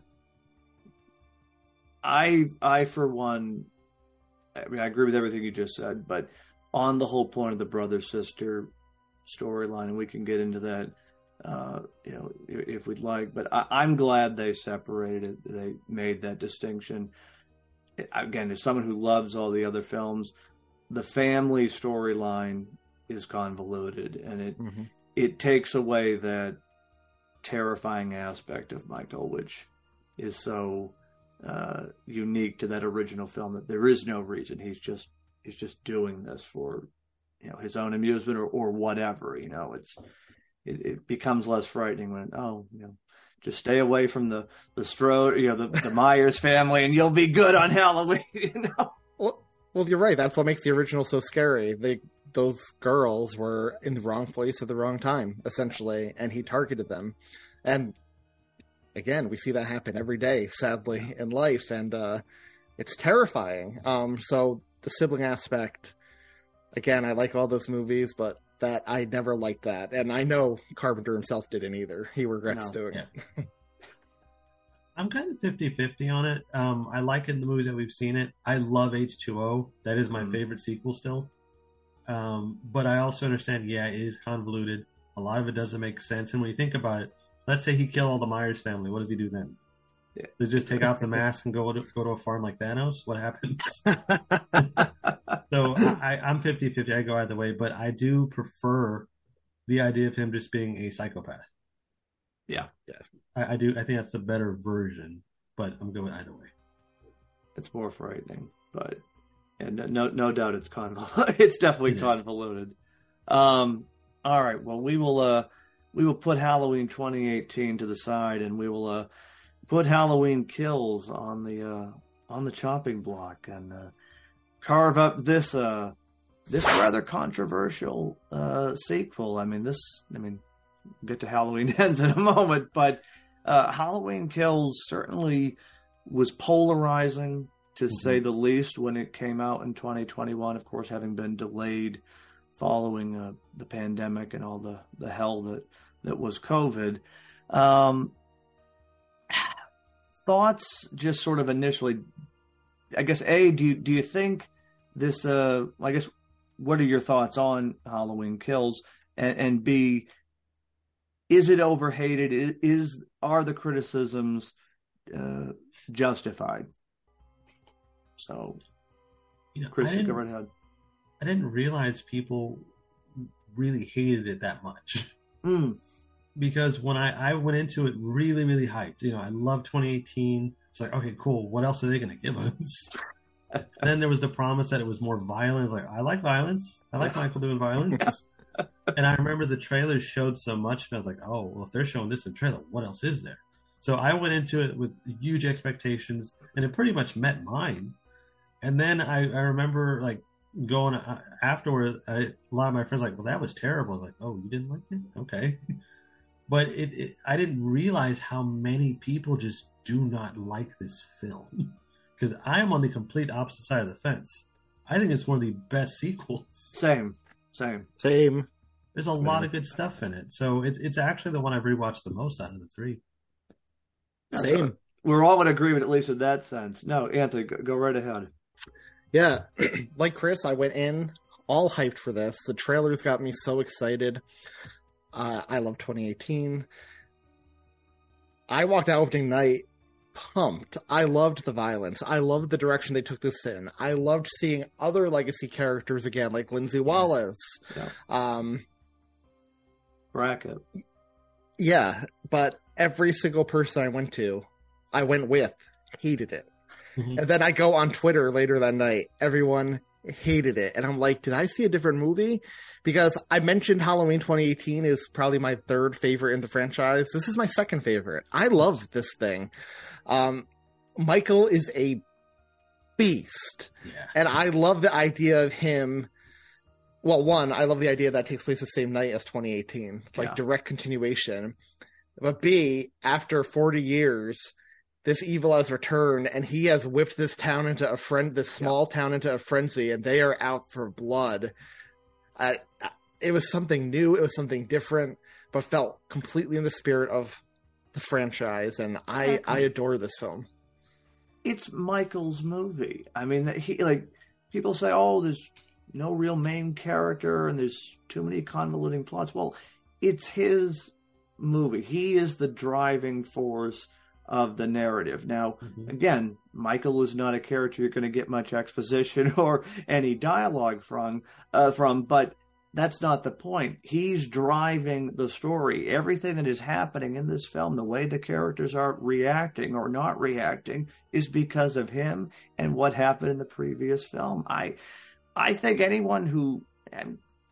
I, I for one, I mean, I agree with everything you just said, but on the whole point of the brother-sister storyline, and we can get into that, uh, you know, if we'd like, but I, I'm glad they separated it. They made that distinction. Again, as someone who loves all the other films, the family storyline is convoluted, and it mm-hmm. it takes away that terrifying aspect of Michael, which is so... Uh, unique to that original film, that there is no reason. He's just he's just doing this for you know, his own amusement or, or whatever, you know, it's, it, it becomes less frightening when, oh, you know, just stay away from the, the Strode, you know, the, the Myers family, and you'll be good on Halloween, you know? Well, well, you're right. That's what makes the original so scary. They, those girls were in the wrong place at the wrong time, essentially, and he targeted them. And again, we see that happen every day, sadly, in life, and uh, it's terrifying. Um, so the sibling aspect, again, I like all those movies, but that I never liked that. And I know Carpenter himself didn't either. He regrets no. doing yeah. it. I'm kind of fifty-fifty on it. Um, I like it in the movies that we've seen it. I love H two O. That is my mm-hmm. favorite sequel still. Um, but I also understand, yeah, it is convoluted. A lot of it doesn't make sense. And when you think about it, let's say he killed all the Myers family. What does he do then? Yeah. Does he just take off the mask and go to, go to a farm like Thanos? What happens? So I, I'm fifty-fifty. I go either way, but I do prefer the idea of him just being a psychopath. Yeah. yeah, I, I do. I think that's the better version, but I'm going either way. It's more frightening, but and no no doubt it's convoluted. It's definitely it convoluted. Um, all right. Well, we will uh, we will put Halloween twenty eighteen to the side, and we will uh, put Halloween Kills on the uh, on the chopping block, and uh, carve up this uh, this rather controversial uh, sequel. I mean, this. I mean, we'll get to Halloween Ends in a moment, but uh, Halloween Kills certainly was polarizing, to mm-hmm. say the least, when it came out in twenty twenty-one. Of course, having been delayed following uh, the pandemic and all the, the hell that that was COVID. Um, thoughts, just sort of initially. I guess, A, do you, do you think this, uh, I guess, what are your thoughts on Halloween Kills? And, and B, is it overhated? Is, is are the criticisms uh, justified? So, you know, Chris, you go right ahead. I didn't realize people really hated it that much. Mm. Because when I, I went into it really, really hyped. You know, I love twenty eighteen. It's like, okay, cool. What else are they going to give us? Then there was the promise that it was more violent. It's like, I like violence. I like Michael doing violence. And I remember the trailers showed so much. And I was like, oh, well, if they're showing this in the trailer, what else is there? So I went into it with huge expectations. And it pretty much met mine. And then I, I remember, like, going uh, afterward, I, a lot of my friends were like, well, that was terrible. I was like, oh, you didn't like it? Okay. But it, it, I didn't realize how many people just do not like this film. Because I am on the complete opposite side of the fence. I think it's one of the best sequels. Same. Same. Same. There's a Same. lot of good stuff in it. So it's it's actually the one I've rewatched the most out of the three. That's Same. Right. We're all in agreement, at least in that sense. No, Anthony, go, go right ahead. Yeah. Like Chris, I went in all hyped for this. The trailers got me so excited. Uh, I love twenty eighteen. I walked out opening night pumped. I loved the violence. I loved the direction they took this in. I loved seeing other legacy characters again, like Lindsay Wallace. Yeah. Um, Brackett. Yeah, but every single person I went to, I went with, hated it. Mm-hmm. And then I go on Twitter later that night. Everyone hated it. And I'm like, did I see a different movie? Because I mentioned Halloween twenty eighteen is probably my third favorite in the franchise. This is my second favorite. I love this thing. Um, Michael is a beast. Yeah. And I love the idea of him. Well, one, I love the idea that takes place the same night as twenty eighteen. Like yeah. direct continuation. But B, after forty years... this evil has returned, and he has whipped this town into a friend, this small yeah. town into a frenzy, and they are out for blood. I, I, it was something new, it was something different, but felt completely in the spirit of the franchise. And exactly. I, I adore this film. It's Michael's movie. I mean, he like people say, "Oh, there's no real main character, and there's too many convoluting plots." Well, it's his movie. He is the driving force of the narrative. Now, mm-hmm. again, Michael is not a character you're going to get much exposition or any dialogue from, uh, from, but that's not the point. He's driving the story. Everything that is happening in this film, the way the characters are reacting or not reacting, is because of him and what happened in the previous film. I, I think anyone who,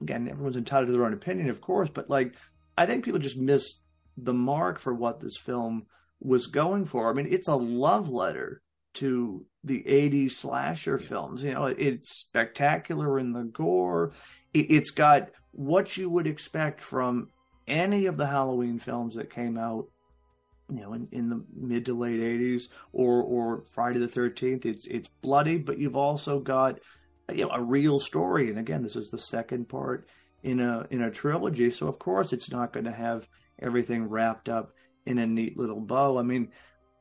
again, everyone's entitled to their own opinion, of course, but like, I think people just missed the mark for what this film was going for. I mean, it's a love letter to the eighties slasher yeah. films. You know, it's spectacular in the gore. It's got what you would expect from any of the Halloween films that came out, you know, in, in the mid to late eighties, or or Friday the thirteenth. It's it's bloody, but you've also got, you know, a real story. And again, this is the second part in a in a trilogy, so of course it's not going to have everything wrapped up in a neat little bow. I mean,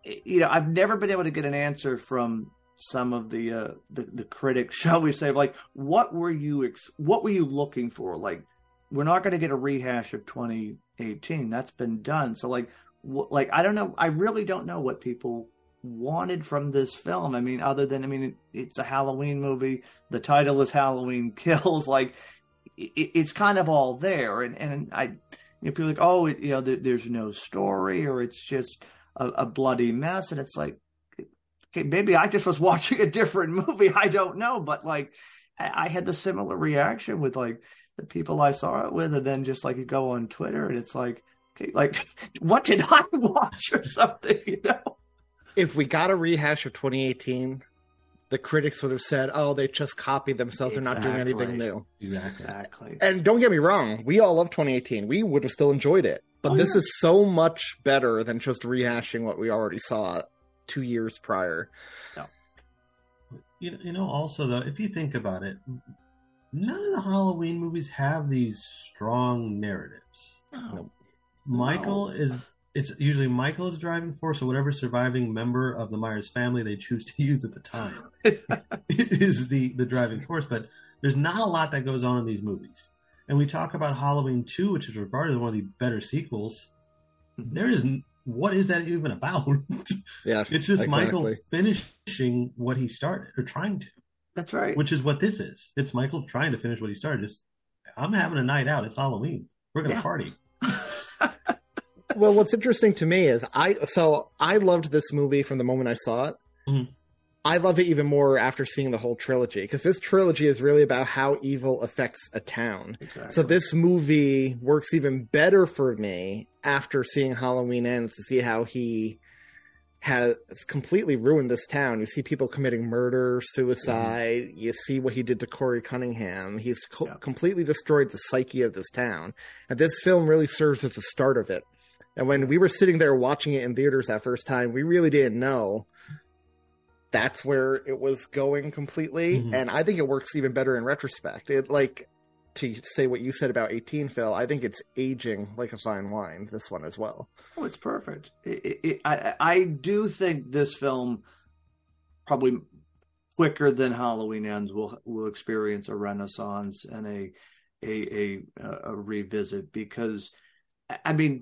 you know, I've never been able to get an answer from some of the uh, the, the critics, shall we say, like, what were you ex- what were you looking for? Like, we're not going to get a rehash of twenty eighteen. That's been done. So like, wh- like I don't know. I really don't know what people wanted from this film. I mean, other than, I mean, it, it's a Halloween movie. The title is Halloween Kills. Like, it, it's kind of all there. And and I, you know, people are like, oh, it, you know, there, there's no story, or it's just a, a bloody mess. And it's like, okay, maybe I just was watching a different movie. I don't know. But like, I, I had the similar reaction with like the people I saw it with. And then just like, you go on Twitter and it's like, okay, like, what did I watch or something, you know? If we got a rehash of twenty eighteen, the critics would have said, oh, they just copied themselves. Exactly. They're not doing anything new. Exactly. exactly. And don't get me wrong. We all love twenty eighteen. We would have still enjoyed it. But oh, this yeah. is so much better than just rehashing what we already saw two years prior. No. You, you know, also, though, if you think about it, none of the Halloween movies have these strong narratives. No. Michael no. is... It's usually Michael is driving force, or whatever surviving member of the Myers family they choose to use at the time is the, the driving force. But there's not a lot that goes on in these movies. And we talk about Halloween two, which is regarded as one of the better sequels. There is, what is that even about? Yeah, it's just exactly. Michael finishing what he started, or trying to. That's right. Which is what this is. It's Michael trying to finish what he started. It's, I'm having a night out. It's Halloween. We're going to yeah. party. Well, what's interesting to me is I so I loved this movie from the moment I saw it. Mm-hmm. I love it even more after seeing the whole trilogy, because this trilogy is really about how evil affects a town. Exactly. So this movie works even better for me after seeing Halloween Ends, to see how he has completely ruined this town. You see people committing murder, suicide. Mm-hmm. You see what he did to Corey Cunningham. He's co- yep. completely destroyed the psyche of this town. And this film really serves as the start of it. And when we were sitting there watching it in theaters that first time, we really didn't know that's where it was going completely. Mm-hmm. And I think it works even better in retrospect. It, like, to say what you said about eighteen, Phil, I think it's aging like a fine wine, this one as well. Oh, it's perfect. It, it, it, I, I do think this film, probably quicker than Halloween Ends, will will experience a renaissance and a a a, a revisit, because, I mean,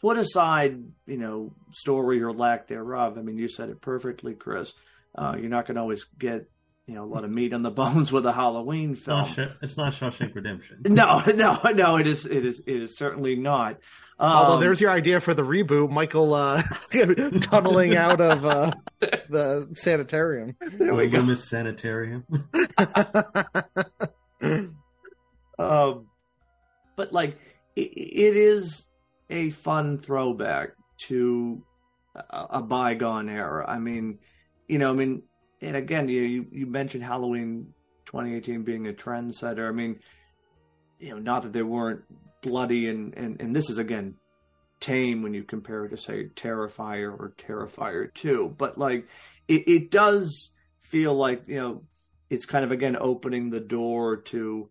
put aside, you know, story or lack thereof. I mean, you said it perfectly, Chris. Uh, you're not going to always get, you know, a lot of meat on the bones with a Halloween film. It's not, it's not Shawshank Redemption. No, no, no. It is, it is, it is certainly not. Um, Although there's your idea for the reboot, Michael uh, tunneling out of uh, the sanitarium. There we go. Loomis sanitarium. um, but like, it, it is a fun throwback to a, a bygone era. I mean, you know, I mean, and again, you you mentioned Halloween twenty eighteen being a trendsetter. I mean, you know, not that they weren't bloody, and, and, and this is, again, tame when you compare it to, say, Terrifier or Terrifier two. But, like, it, it does feel like, you know, it's kind of, again, opening the door to,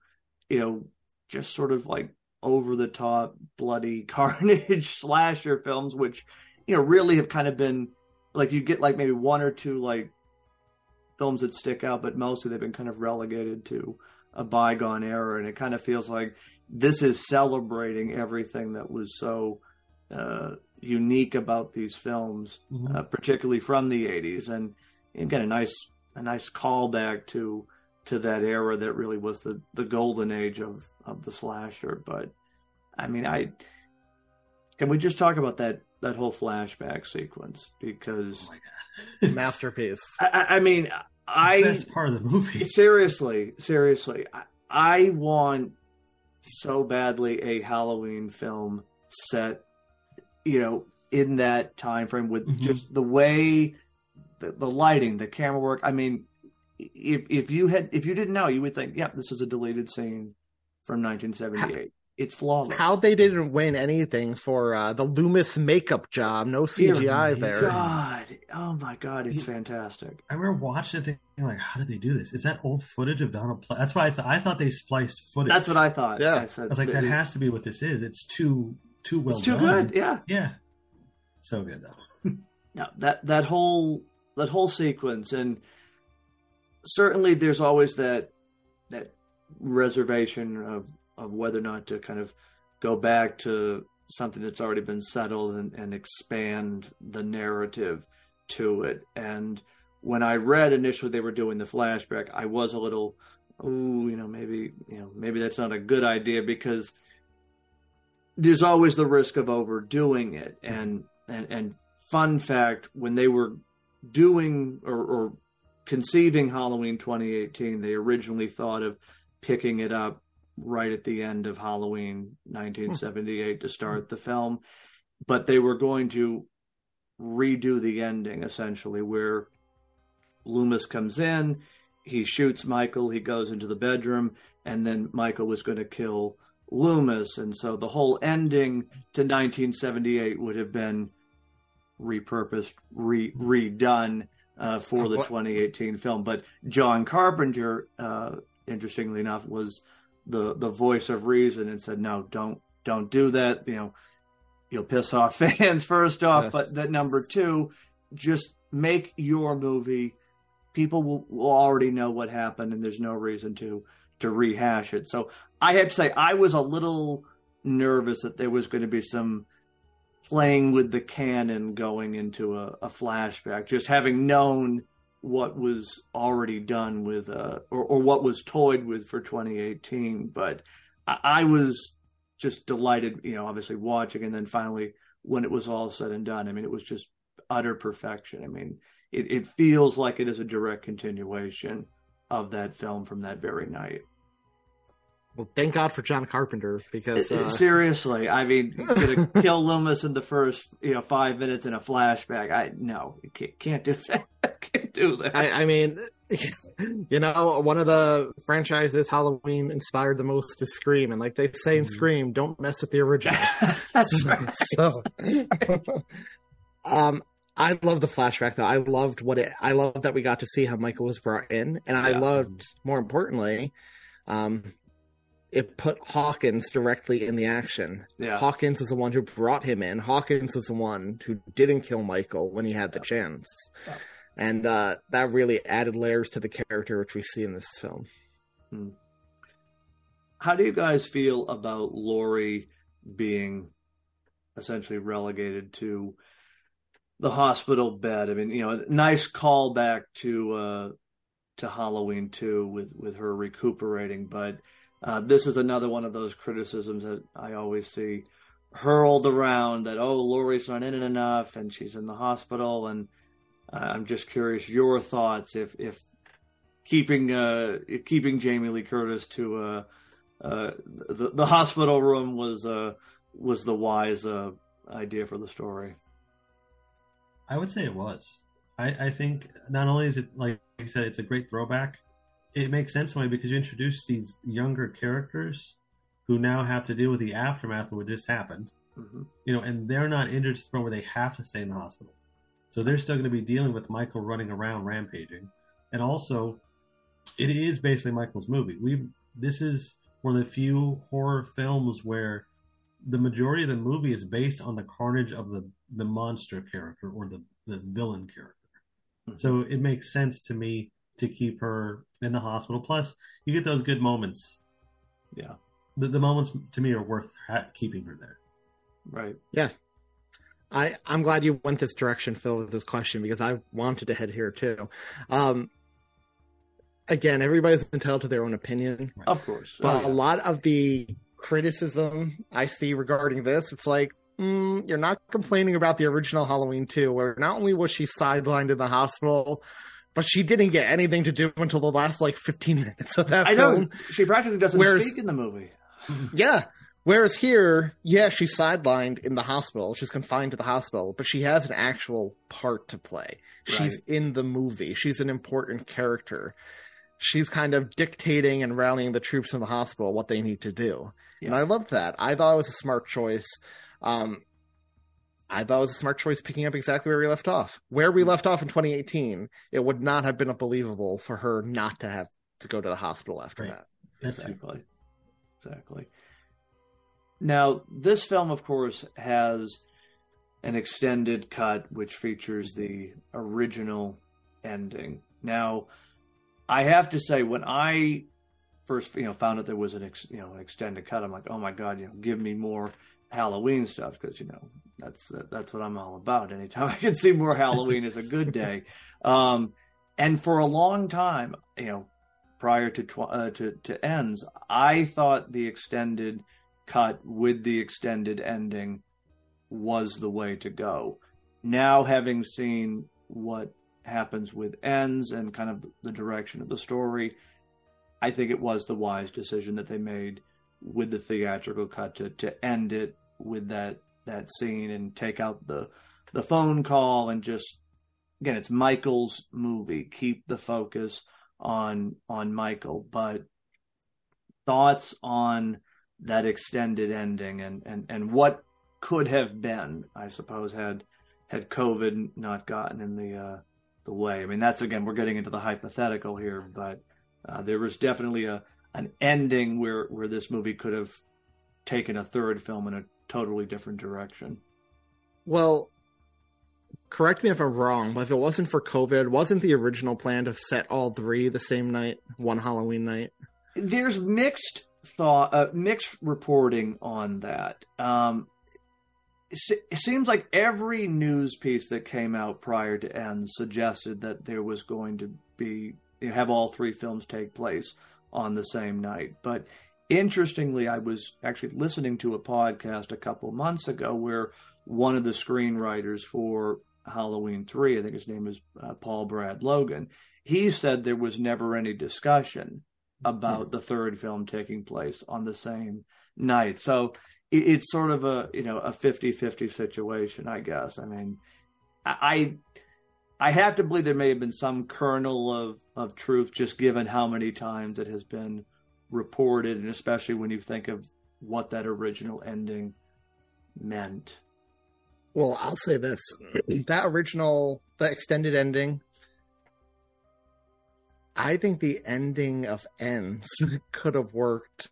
you know, just sort of, like, over-the-top, bloody carnage slasher films, which, you know, really have kind of been, like, you get, like, maybe one or two, like, films that stick out, but mostly they've been kind of relegated to a bygone era, and it kind of feels like this is celebrating everything that was so uh, unique about these films, mm-hmm. uh, particularly from the eighties, and, again, a nice a nice callback to to that era that really was the, the golden age of, of the slasher. But I mean, I, can we just talk about that, that whole flashback sequence? Because oh my God. Masterpiece. I, I mean, I, best part of the movie. Seriously, seriously. I, I want so badly a Halloween film set, you know, in that time frame with mm-hmm. just the way the, the lighting, the camera work. I mean, if if you had if you didn't know, you would think, yep, this is a deleted scene from nineteen seventy-eight. How, it's flawless. How they didn't win anything for uh, the Loomis makeup job. No C G I there. God, oh my God, it's yeah. fantastic. I remember watching it thinking, like, how did they do this? Is that old footage of Donald Pleasance? That's what I thought. I thought they spliced footage. That's what I thought. Yeah, I, said, I was like, that it, has to be what this is. It's too too well it's too done. Good. Yeah, yeah, so good though. Now that that whole that whole sequence, and certainly there's always that that reservation of. of whether or not to kind of go back to something that's already been settled and, and expand the narrative to it. And when I read initially they were doing the flashback, I was a little, ooh, you know, maybe, you know, maybe that's not a good idea, because there's always the risk of overdoing it. And, and, and fun fact, when they were doing or, or conceiving Halloween twenty eighteen, they originally thought of picking it up right at the end of Halloween nineteen seventy-eight to start the film, but they were going to redo the ending essentially, where Loomis comes in, he shoots Michael, he goes into the bedroom, and then Michael was going to kill Loomis, and so the whole ending to nineteen seventy-eight would have been repurposed, re- redone uh, for the twenty eighteen film. But John Carpenter, uh, interestingly enough, was the the voice of reason and said, no, don't don't do that, you know, you'll piss off fans first off, yes. but that number two, just make your movie, people will, will already know what happened, and there's no reason to to rehash it. So I have to say I was a little nervous that there was going to be some playing with the canon going into a, a flashback, just having known what was already done with, uh, or, or what was toyed with for twenty eighteen. But I, I was just delighted, you know, obviously watching. And then finally, when it was all said and done, I mean, it was just utter perfection. I mean, it, it feels like it is a direct continuation of that film from that very night. Well, thank God for John Carpenter, because uh... seriously, I mean, you're going to kill Loomis in the first, you know, five minutes in a flashback. I no, you can't, can't do that. Can't do that. I, I mean, you know, one of the franchises Halloween inspired the most is Scream, and like they say in mm-hmm. Scream, don't mess with the original. That's right. So, That's right. um, I love the flashback though. I loved what it. I loved that we got to see how Michael was brought in, and yeah. I loved, more importantly, um. it put Hawkins directly in the action. Yeah. Hawkins was the one who brought him in. Hawkins was the one who didn't kill Michael when he had the chance. Yeah. And uh, that really added layers to the character, which we see in this film. Hmm. How do you guys feel about Laurie being essentially relegated to the hospital bed? I mean, you know, nice callback to, uh, to Halloween two with, with her recuperating, but Uh, this is another one of those criticisms that I always see hurled around, that, oh, Laurie's not in it enough and she's in the hospital. And uh, I'm just curious your thoughts if if keeping uh, keeping Jamie Lee Curtis to uh, uh, the, the hospital room was uh, was the wise uh, idea for the story. I would say it was. I, I think not only is it, like you said, it's a great throwback. It makes sense to me because you introduce these younger characters who now have to deal with the aftermath of what just happened, mm-hmm. you know, and they're not injured to the point where they have to stay in the hospital. So they're still going to be dealing with Michael running around rampaging. And also it is basically Michael's movie. We, this is one of the few horror films where the majority of the movie is based on the carnage of the, the monster character or the, the villain character. Mm-hmm. So it makes sense to me to keep her in the hospital. Plus, you get those good moments. Yeah. The, the moments, to me, are worth ha- keeping her there. Right. Yeah. I, I'm glad you went this direction, Phil, with this question, because I wanted to head here, too. Um, again, everybody's entitled to their own opinion. Right. Of course. But oh, yeah. a lot of the criticism I see regarding this, it's like, mm, you're not complaining about the original Halloween two, where not only was she sidelined in the hospital, but she didn't get anything to do until the last, like, fifteen minutes of that I film. I know. She practically doesn't Whereas, speak in the movie. Yeah. Whereas here, yeah, she's sidelined in the hospital. She's confined to the hospital, but she has an actual part to play. Right. She's in the movie. She's an important character. She's kind of dictating and rallying the troops in the hospital what they need to do. Yeah. And I love that. I thought it was a smart choice. Um, I thought it was a smart choice picking up exactly where we left off. Where we left off in twenty eighteen, it would not have been believable for her not to have to go to the hospital after right. that. That's exactly. Right. Exactly. Now, this film, of course, has an extended cut which features the original ending. Now, I have to say, when I first, you know, found out there was an, ex, you know, an extended cut, I'm like, oh my god, you know, give me more Halloween stuff, because you know that's that's what I'm all about. Anytime I can see more Halloween is a good day. Um, and for a long time, you know, prior to tw- uh, to to Ends, I thought the extended cut with the extended ending was the way to go. Now, having seen what happens with Ends and kind of the direction of the story, I think it was the wise decision that they made with the theatrical cut to, to end it with that that scene and take out the the phone call and just, again, it's Michael's movie. Keep the focus on on Michael. But thoughts on that extended ending and, and, and what could have been, I suppose, had had COVID not gotten in the uh, the way. I mean, that's, again, we're getting into the hypothetical here, but uh, there was definitely a an ending where, where this movie could have taken a third film in a totally different direction. Well, correct me if I'm wrong, but if it wasn't for COVID, wasn't the original plan to set all three the same night, one Halloween night? There's mixed... Thought uh, mixed reporting on that. Um, it seems like every news piece that came out prior to End suggested that there was going to be you know, have all three films take place on the same night. But interestingly, I was actually listening to a podcast a couple months ago where one of the screenwriters for Halloween three, I think his name is uh, Paul Brad Logan, he said there was never any discussion about the third film taking place on the same night. So it, it's sort of a, you know, a fifty-fifty situation, I guess. I mean, I, I have to believe there may have been some kernel of, of truth, just given how many times it has been reported. And especially when you think of what that original ending meant. Well, I'll say this, that original, the extended ending, I think the ending of Ends could have worked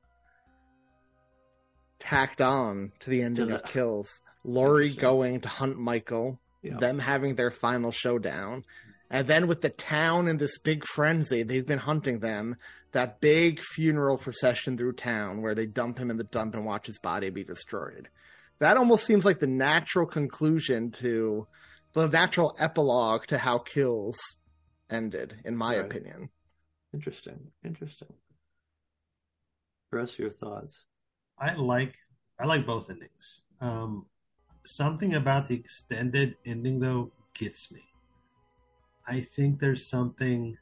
tacked on to the ending to the, of Kills. Laurie going to hunt Michael, yeah. them having their final showdown, and then with the town in this big frenzy, they've been hunting them, that big funeral procession through town where they dump him in the dump and watch his body be destroyed. That almost seems like the natural conclusion to, the natural epilogue to how Kills ended, in my right. opinion. Interesting. Interesting. Chris, your thoughts? I like I like both endings. Um, something about the extended ending, though, gets me. I think there's something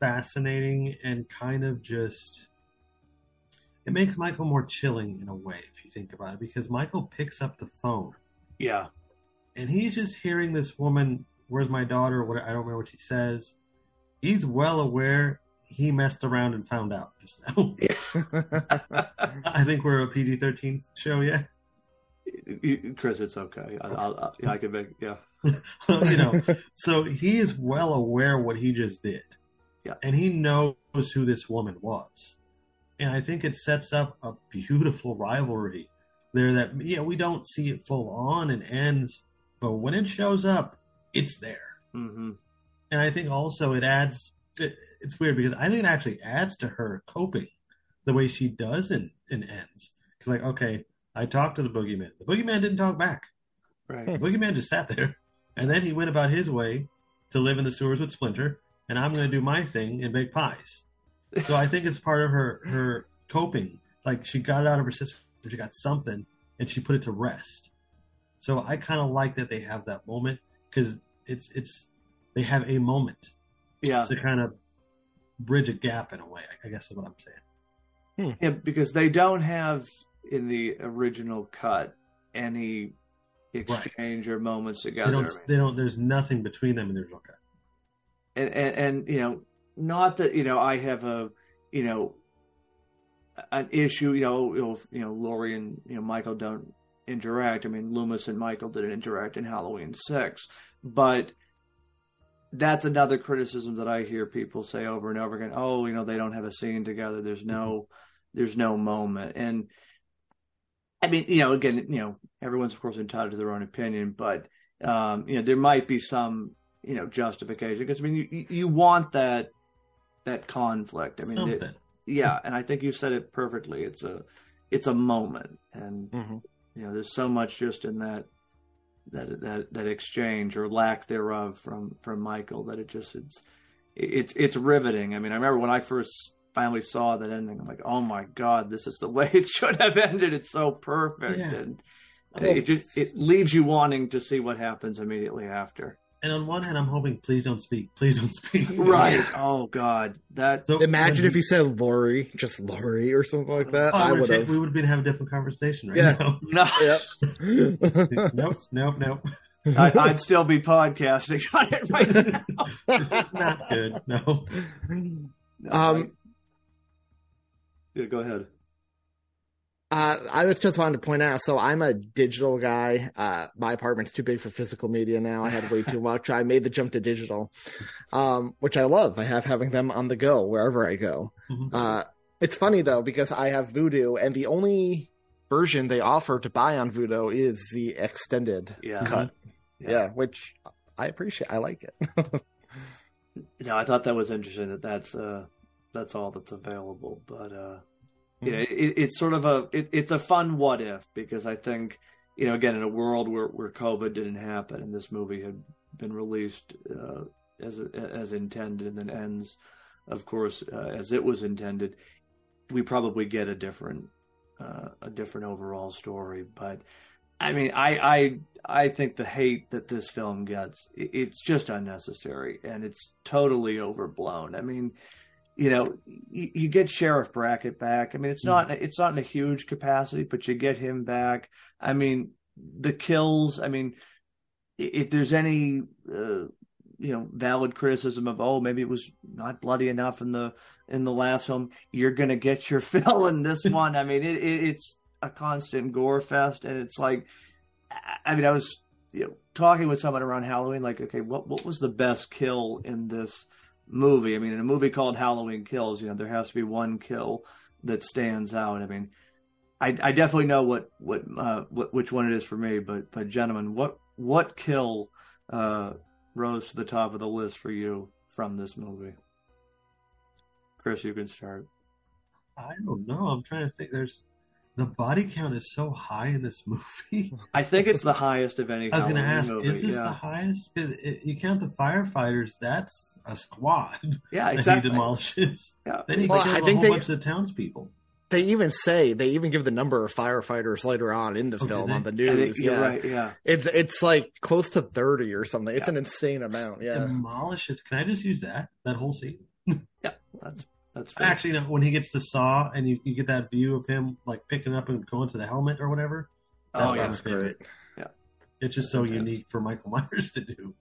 fascinating and kind of just... It makes Michael more chilling in a way, if you think about it, because Michael picks up the phone. Yeah. And he's just hearing this woman... Where's my daughter? What I don't remember what she says. He's well aware he messed around and found out just now. Yeah. I think we're a P G thirteen show, yeah. Chris, it's okay. I, I'll, I, I can make yeah. you know, so he is well aware what he just did. Yeah, and he knows who this woman was, and I think it sets up a beautiful rivalry there. That yeah, we don't see it full on and Ends, but when it shows up, it's there. Mm-hmm. And I think also it adds, it, it's weird because I think it actually adds to her coping the way she does in, in Ends. Because like, okay, I talked to the boogeyman. The boogeyman didn't talk back. Right. The boogeyman just sat there. And then he went about his way to live in the sewers with Splinter. And I'm going to do my thing and bake pies. So I think it's part of her, her coping. Like she got it out of her system. She got something and she put it to rest. So I kind of like that they have that moment. Because it's it's they have a moment, yeah, to kind of bridge a gap in a way. I guess is what I'm saying. Hmm. Yeah, because they don't have in the original cut any exchange right. or moments together. They don't, they don't. There's nothing between them in the original cut. And, and and you know, not that you know I have a you know an issue. You know, if, you know, Laurie and you know Michael don't interact. I mean, Loomis and Michael didn't interact in Halloween six, but that's another criticism that I hear people say over and over again. Oh, you know, they don't have a scene together. There's no, there's no moment. And I mean, you know, again, you know, everyone's of course entitled to their own opinion, but um, you know, there might be some, you know, justification because I mean, you, you want that, that conflict. I mean, Something. It, yeah. And I think you said it perfectly. It's a, it's a moment. And, mm-hmm. you know, there's so much just in that, that that that exchange or lack thereof from from Michael that it just it's it's it's riveting. I mean, I remember when I first finally saw that ending, I'm like, oh my god, this is the way it should have ended. It's so perfect, yeah. and well, it just it leaves you wanting to see what happens immediately after. And on one hand, I'm hoping, please don't speak, please don't speak. Right? Yeah. Oh god, that. So imagine if he said Laurie, just Laurie, or something like that. Oh, I would have. We would have been having a different conversation right yeah. now. No. Yep. nope. Nope. Nope. I, I'd still be podcasting on it right now. This is not good. No. no um. Right. Yeah. Go ahead. Uh, I was just wanted to point out, so I'm a digital guy. Uh, my apartment's too big for physical media now. I had way too much. I made the jump to digital, um, which I love. I have having them on the go wherever I go. Mm-hmm. Uh, it's funny, though, because I have Voodoo, and the only version they offer to buy on Voodoo is the extended yeah. cut. Yeah. yeah, which I appreciate. I like it. No, I thought that was interesting that that's, uh, that's all that's available, but... Uh... You know, it, it's sort of a it, it's a fun what if because I think you know again in a world where, where COVID didn't happen and this movie had been released uh, as as intended and then ends of course uh, as it was intended, we probably get a different uh, a different overall story. But I mean I I I think the hate that this film gets it, it's just unnecessary and it's totally overblown. I mean. You know, you, you get Sheriff Brackett back. I mean, it's not it's not in a huge capacity, but you get him back. I mean, the kills. I mean, if there's any uh, you know valid criticism of oh maybe it was not bloody enough in the in the last film, you're gonna get your fill in this one. I mean, it, it it's a constant gore fest, and it's like, I mean, I was you know talking with someone around Halloween, like, okay, what what was the best kill in this movie? I mean, in a movie called Halloween Kills, you know, there has to be one kill that stands out. I mean, I, I definitely know what what, uh, what which one it is for me. But, but gentlemen, what what kill uh, rose to the top of the list for you from this movie? Chris, you can start. I don't know. I'm trying to think. There's the body count is so high in this movie. I think it's the highest of any. I was going to ask, movie. Is this yeah. the highest? It, you count the firefighters, that's a squad. Yeah, exactly. That he demolishes. Yeah. Then he well, kills I a think whole they, bunch of townspeople. They even say they even give the number of firefighters later on in the okay, film they, on the news. I think you're yeah, right. Yeah, it's it's like close to thirty or something. It's yeah. an insane amount. Yeah, demolishes. Can I just use that that whole scene? Yeah, that's. That's fair. Actually, you know, when he gets the saw and you, you get that view of him like picking up and going to the helmet or whatever. That's oh, yeah, that's great. Yeah, it's just that's so intense. Unique for Michael Myers to do.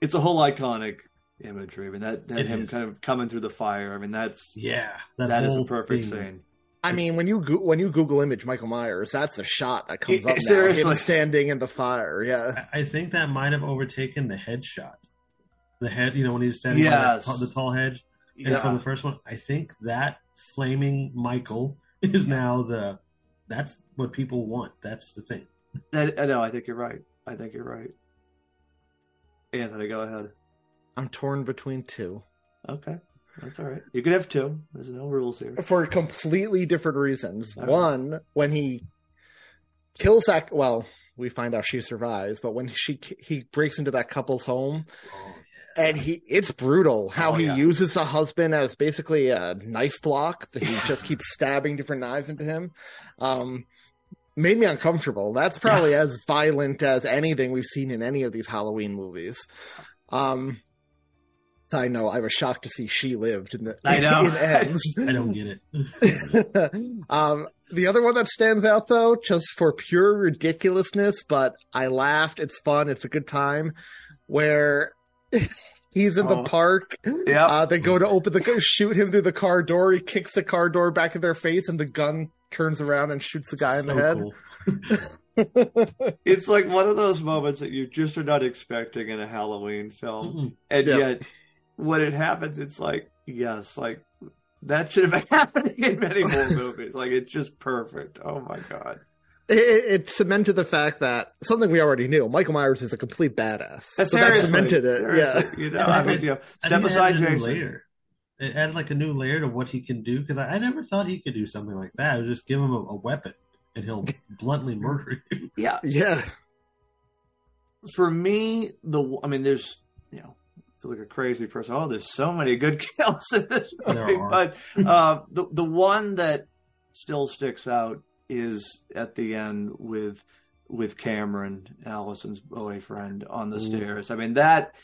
It's a whole iconic imagery. I mean, that, that him is. Kind of coming through the fire. I mean, that's yeah, that, that is a perfect thing. Scene. I mean, when you go- when you Google image Michael Myers, that's a shot that comes it, up. Seriously, now, him standing in the fire. Yeah, I, I think that might have overtaken the head shot. The head, you know, when he's standing yes. by the, the tall hedge. And yeah. from the first one, I think that flaming Michael is yeah. now the, that's what people want. That's the thing. That, no, I think you're right. I think you're right. Anthony, go ahead. I'm torn between two. Okay. That's all right. You could have two. There's no rules here. For completely different reasons. All one, right. when he kills that, well, we find out she survives, but when she he breaks into that couple's home. Oh. And he it's brutal how oh, he yeah. uses a husband as basically a knife block that he just keeps stabbing different knives into him. Um, made me uncomfortable. That's probably yeah. as violent as anything we've seen in any of these Halloween movies. Um, I know. I was shocked to see she lived in the I know. In Ends. I don't get it. um, the other one that stands out, though, just for pure ridiculousness, but I laughed. It's fun. It's a good time. Where he's in oh. the park. Yep. Uh, they go to open the shoot him through the car door. He kicks the car door back in their face, and the gun turns around and shoots the guy so in the head. Cool. It's like one of those moments that you just are not expecting in a Halloween film. Mm-hmm. And yeah. yet when it happens, it's like, yes, like that should have happened in many more movies. Like, it's just perfect. Oh my God. It, it cemented the fact that something we already knew. Michael Myers is a complete badass. That's so that cemented it. Seriously. Yeah. You know, I mean, you know, step aside, Jason. It added like a new layer to what he can do. Cause I, I never thought he could do something like that. It was just give him a, a weapon. And he'll bluntly murder you. Yeah. Yeah. For me, the I mean, there's, you know, I feel like a crazy person. Oh, there's so many good kills in this movie. But uh, the, the one that still sticks out is at the end with with Cameron, Allison's boyfriend, on the Ooh. stairs. I mean, that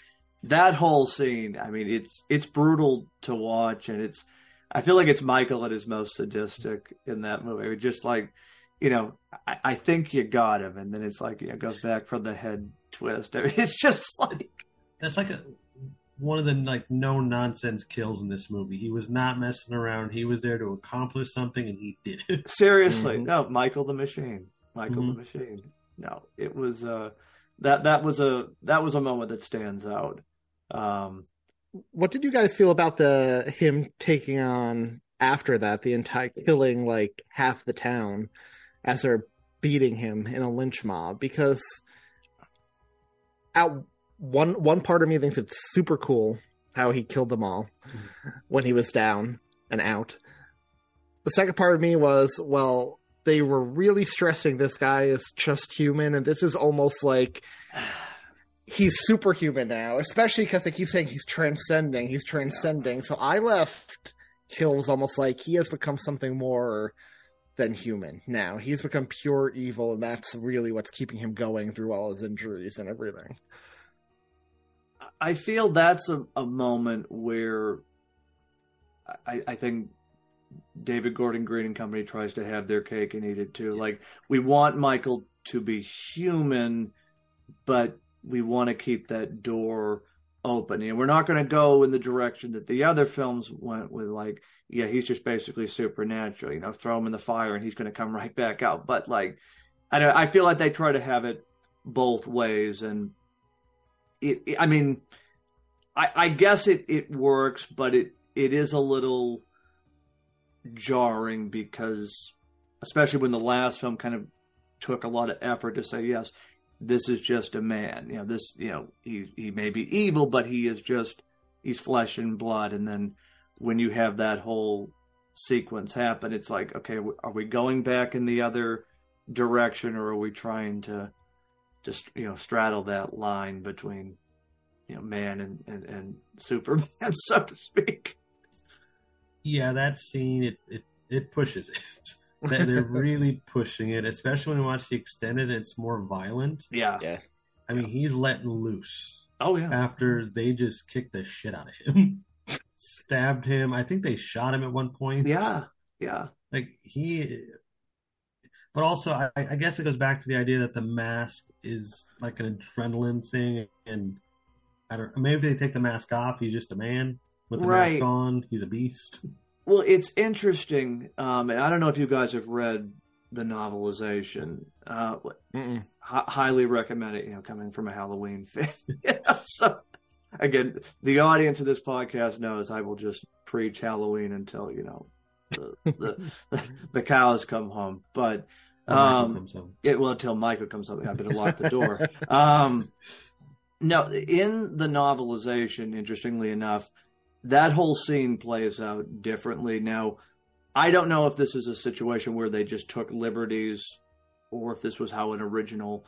that whole scene, I mean, it's it's brutal to watch. And it's I feel like it's Michael at his most sadistic in that movie. It was just like, you know, I, I think you got him, and then it's like, you know, it goes back from the head twist. I mean, it's just like that's like a one of the like no nonsense kills in this movie. He was not messing around. He was there to accomplish something, and he did it. Seriously, mm-hmm. no, Michael the Machine, Michael mm-hmm. the Machine. No, it was uh, that that was a that was a moment that stands out. Um, what did you guys feel about the him taking on after that the entire killing like half the town? As they're beating him in a lynch mob, because at one one part of me thinks it's super cool how he killed them all when he was down and out. The second part of me was, well, they were really stressing this guy is just human, and this is almost like he's superhuman now, especially because they keep saying he's transcending, he's transcending. Yeah. So I left Kills almost like he has become something more than human now. He's become pure evil, and that's really what's keeping him going through all his injuries and everything. I feel that's a, a moment where I, I think David Gordon Green and company tries to have their cake and eat it too. Like, we want Michael to be human, but we want to keep that door open. And you know, we're not going to go in the direction that the other films went with, like, yeah, he's just basically supernatural, you know, throw him in the fire and he's going to come right back out. But like, I don't, I feel like they try to have it both ways. And it, it I mean, I, I guess it, it works, but it, it is a little jarring because especially when the last film kind of took a lot of effort to say, yes, this is just a man, you know, this, you know, he, he may be evil, but he is just, he's flesh and blood. And then when you have that whole sequence happen, it's like, okay, are we going back in the other direction, or are we trying to just, you know, straddle that line between, you know, man and, and, and Superman, so to speak? Yeah, that scene, it, it, it pushes it. They're really pushing it, especially when you watch the extended. It's more violent. Yeah, yeah. I mean, he's letting loose. Oh yeah. After they just kicked the shit out of him, stabbed him. I think they shot him at one point. Yeah, yeah. Like he, but also I, I guess it goes back to the idea that the mask is like an adrenaline thing, and I don't. Maybe they take the mask off. He's just a man with the right. mask on. He's a beast. Well, it's interesting, um, and I don't know if you guys have read the novelization. Uh, h- highly recommend it, you know, coming from a Halloween fan. You know, so, again, the audience of this podcast knows I will just preach Halloween until, you know, the the, the, the cows come home. But um, home. It, well, until Michael comes home, I better lock the door. um, no, in the novelization, interestingly enough, that whole scene plays out differently. Now, I don't know if this is a situation where they just took liberties or if this was how an original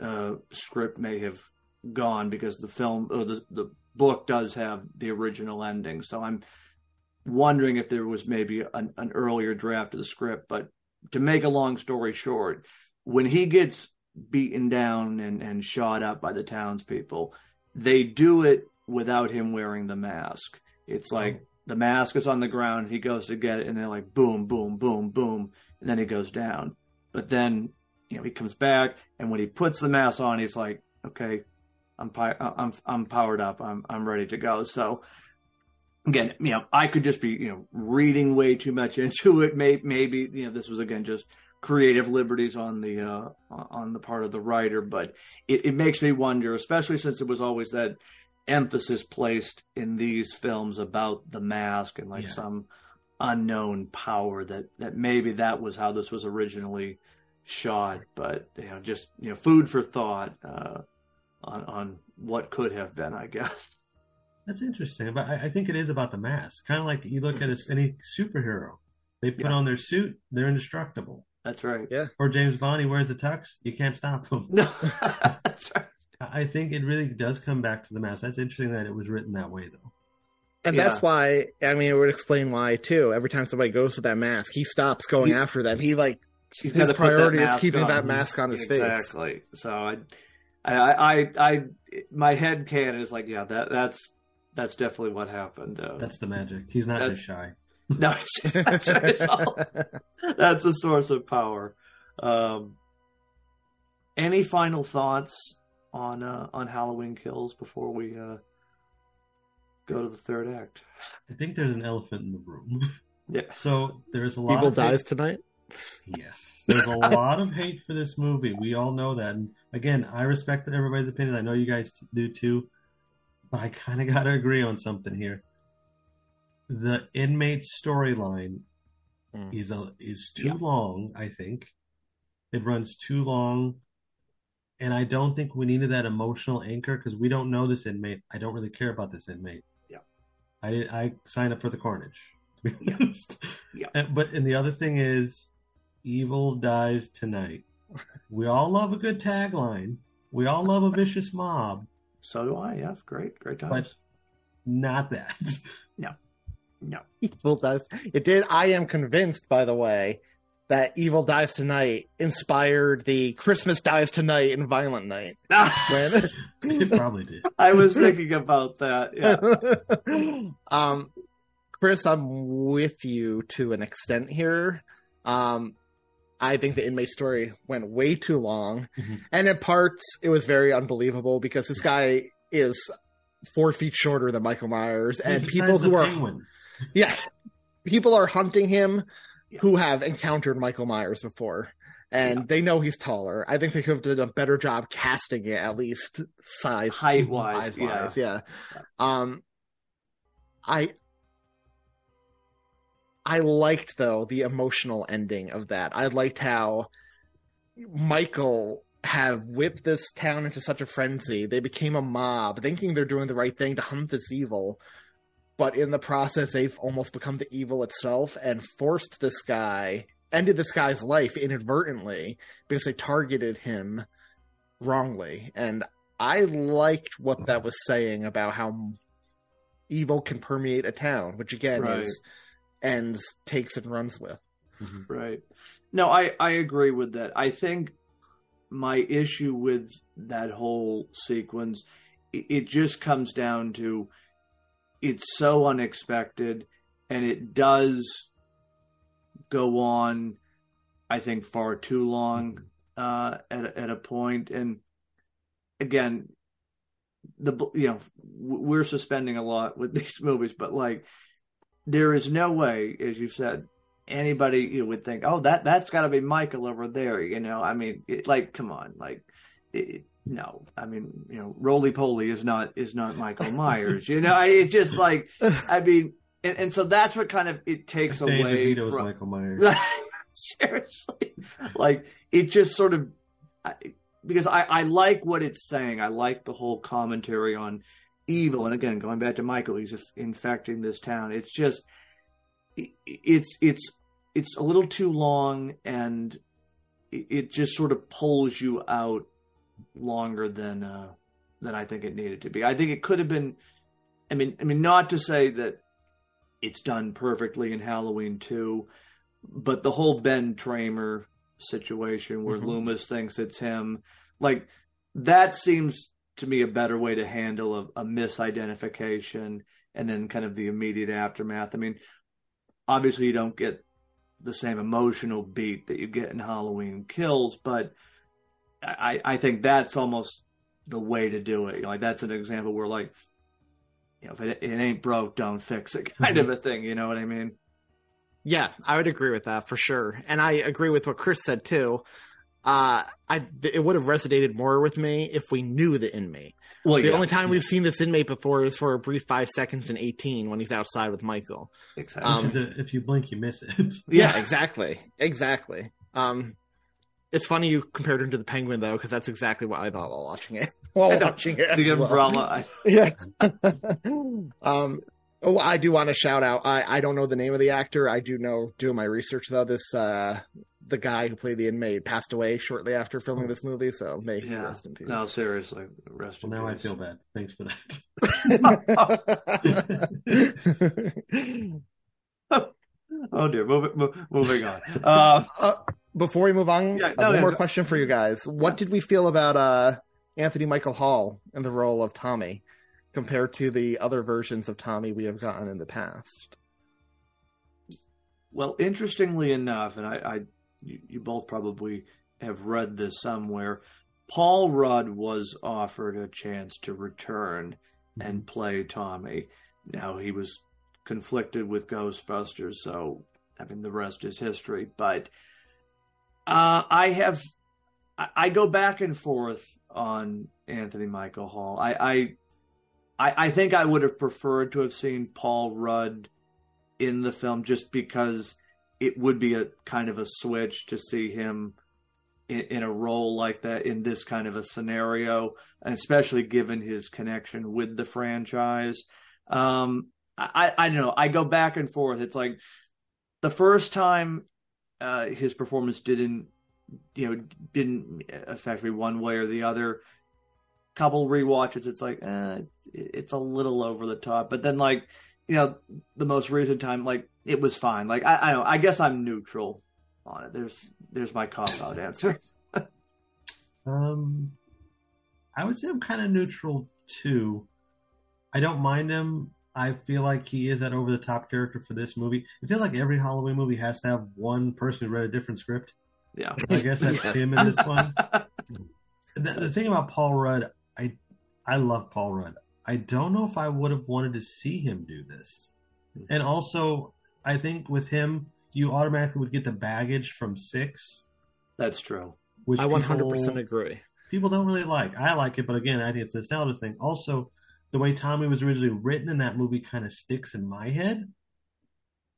uh, script may have gone, because the film or the, the book does have the original ending. So I'm wondering if there was maybe an, an earlier draft of the script. But to make a long story short, when he gets beaten down and, and shot up by the townspeople, they do it without him wearing the mask. It's like the mask is on the ground, he goes to get it, and they're like, boom, boom, boom, boom, and then he goes down. But then, you know, he comes back, and when he puts the mask on, he's like, okay, I'm I'm I'm powered up, I'm I'm ready to go. So again, you know, I could just be, you know, reading way too much into it. Maybe, maybe you know, this was again just creative liberties on the uh, on the part of the writer, but it, it makes me wonder, especially since it was always that emphasis placed in these films about the mask and like yeah. some unknown power, that that maybe that was how this was originally shot. But you know, just you know, food for thought uh, on on what could have been, I guess. That's interesting, but I, I think it is about the mask. Kind of like you look at any superhero, they put yeah. on their suit, they're indestructible. That's right. Yeah. Or James Bond, he wears the tux, you can't stop him. No, that's right. I think it really does come back to the mask. That's interesting that it was written that way, though. And yeah. that's why, I mean, it would explain why, too. Every time somebody goes with that mask, he stops going he, after them. He, like, he's his priority is keeping on. that mask on his exactly. face. Exactly. So I, I, I, I, my head can is like, yeah, that that's that's definitely what happened. Uh, that's the magic. He's not just shy. No, it's, that's, it's all, that's the source of power. Um, any final thoughts on uh, on Halloween Kills before we uh, go to the third act? I think there's an elephant in the room. Yeah. So there's a lot. People of dies hate. tonight. Yes, there's a lot of hate for this movie. We all know that. And again, I respect everybody's opinion. I know you guys do too. But I kind of got to agree on something here. The inmate storyline mm. is a, is too yeah. long, I think. It runs too long. And I don't think we needed that emotional anchor because we don't know this inmate. I don't really care about this inmate. Yeah. I, I signed up for the carnage, to be yeah. honest. Yeah. And, but, and the other thing is, evil dies tonight. We all love a good tagline. We all love a vicious mob. So do I, yeah. Great, great times. But not that. No. No. Evil dies. It did. I am convinced, by the way, that Evil Dies Tonight inspired the Christmas Dies Tonight and Violent Night. It probably did. I was thinking about that. Yeah. um, Chris, I'm with you to an extent here. Um, I think the inmate story went way too long. Mm-hmm. And in parts, it was very unbelievable because this guy is four feet shorter than Michael Myers. He's and people who are penguin. Yeah, people are hunting him yeah. who have encountered Michael Myers before, and yeah. they know he's taller. I think they could have done a better job casting it, at least size height wise. Yeah. yeah. Um, I I liked though the emotional ending of that. I liked how Michael have whipped this town into such a frenzy. They became a mob, thinking they're doing the right thing to hunt this evil. But in the process, they've almost become the evil itself and forced this guy, ended this guy's life inadvertently because they targeted him wrongly. And I liked what that was saying about how evil can permeate a town, which again right. is ends, takes, and runs with. Mm-hmm. Right. No, I, I agree with that. I think my issue with that whole sequence, it just comes down to it's so unexpected, and it does go on, I think, far too long uh, at at a point. And again, the you know we're suspending a lot with these movies, but like there is no way, as you said, anybody you would think, oh, that that's got to be Michael over there, you know. I mean, it, like, come on, like, it, no. I mean, you know, Roly Poly is not is not Michael Myers, you know. It's just like, I mean, and, and so that's what kind of it takes David away Vito's from Michael Myers. Seriously, like it just sort of I, because I I like what it's saying. I like the whole commentary on evil, and again, going back to Michael, he's infecting this town. It's just. It's it's it's a little too long, and it just sort of pulls you out longer than uh, than I think it needed to be. I think it could have been. I mean, I mean, not to say that it's done perfectly in Halloween two, but the whole Ben Tramer situation where mm-hmm. Loomis thinks it's him, like that seems to me, a better way to handle a, a misidentification and then kind of the immediate aftermath. I mean, obviously you don't get the same emotional beat that you get in Halloween Kills, but I, I think that's almost the way to do it. Like, that's an example where, like, you know, if it, it ain't broke, don't fix it kind of a thing. You know what I mean? Yeah, I would agree with that for sure. And I agree with what Chris said too. Uh, I, it would have resonated more with me if we knew the inmate. Well, the yeah. only time we've seen this inmate before is for a brief five seconds in eighteen when he's outside with Michael. Exactly. Um, Which is a, if you blink, you miss it. yeah, yeah, exactly. Exactly. Um, It's funny you compared him to the Penguin, though, because that's exactly what I thought while watching it. While watching it. The umbrella. yeah. um, oh, I do want to shout out. I, I don't know the name of the actor. I do know, doing my research, though, this uh, the guy who played the inmate passed away shortly after filming this movie, so may he yeah. rest in peace. No, seriously. Rest in well, now peace. Now I feel bad. Thanks for that. oh. oh, dear. Move, move, moving on. Uh, uh, Before we move on, yeah, no, uh, one no, more no. question for you guys. What yeah. did we feel about uh, Anthony Michael Hall in the role of Tommy compared to the other versions of Tommy we have gotten in the past? Well, interestingly enough, and I, I you, you both probably have read this somewhere, Paul Rudd was offered a chance to return and play Tommy. Now, he was conflicted with Ghostbusters, so I mean, the rest is history, but... Uh, I have, I go back and forth on Anthony Michael Hall. I, I, I think I would have preferred to have seen Paul Rudd in the film just because it would be a kind of a switch to see him in, in a role like that in this kind of a scenario, and especially given his connection with the franchise. Um, I, I don't know. I go back and forth. It's like the first time. Uh, his performance didn't, you know, didn't affect me one way or the other. Couple rewatches, it's like, eh, it's a little over the top. But then, like, you know, the most recent time, like, it was fine. Like, I, I don't. I guess I'm neutral on it. There's, there's my cop-out answer. um, I would say I'm kind of neutral too. I don't mind him. I feel like he is that over-the-top character for this movie. I feel like every Halloween movie has to have one person who read a different script. Yeah. I guess that's yeah. him in this one. the, the thing about Paul Rudd, I I love Paul Rudd. I don't know if I would have wanted to see him do this. Mm-hmm. And also, I think with him, you automatically would get the baggage from Six. That's true. Which I one hundred percent people, agree. People don't really like. I like it, but again, I think it's a nostalgia thing. Also, the way Tommy was originally written in that movie kind of sticks in my head,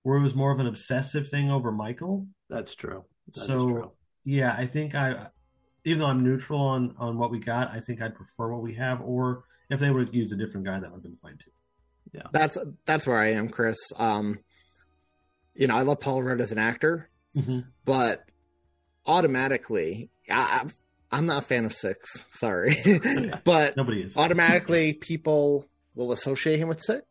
where it was more of an obsessive thing over Michael. That's true. That so, is true. yeah, I think I, even though I'm neutral on, on what we got, I think I'd prefer what we have, or if they would use a different guy, that would have been fine too. Yeah. That's, that's where I am, Chris. Um, you know, I love Paul Rudd as an actor, mm-hmm. but automatically I, I've, I'm not a fan of Six, sorry. yeah, but nobody is. Automatically, people will associate him with Six.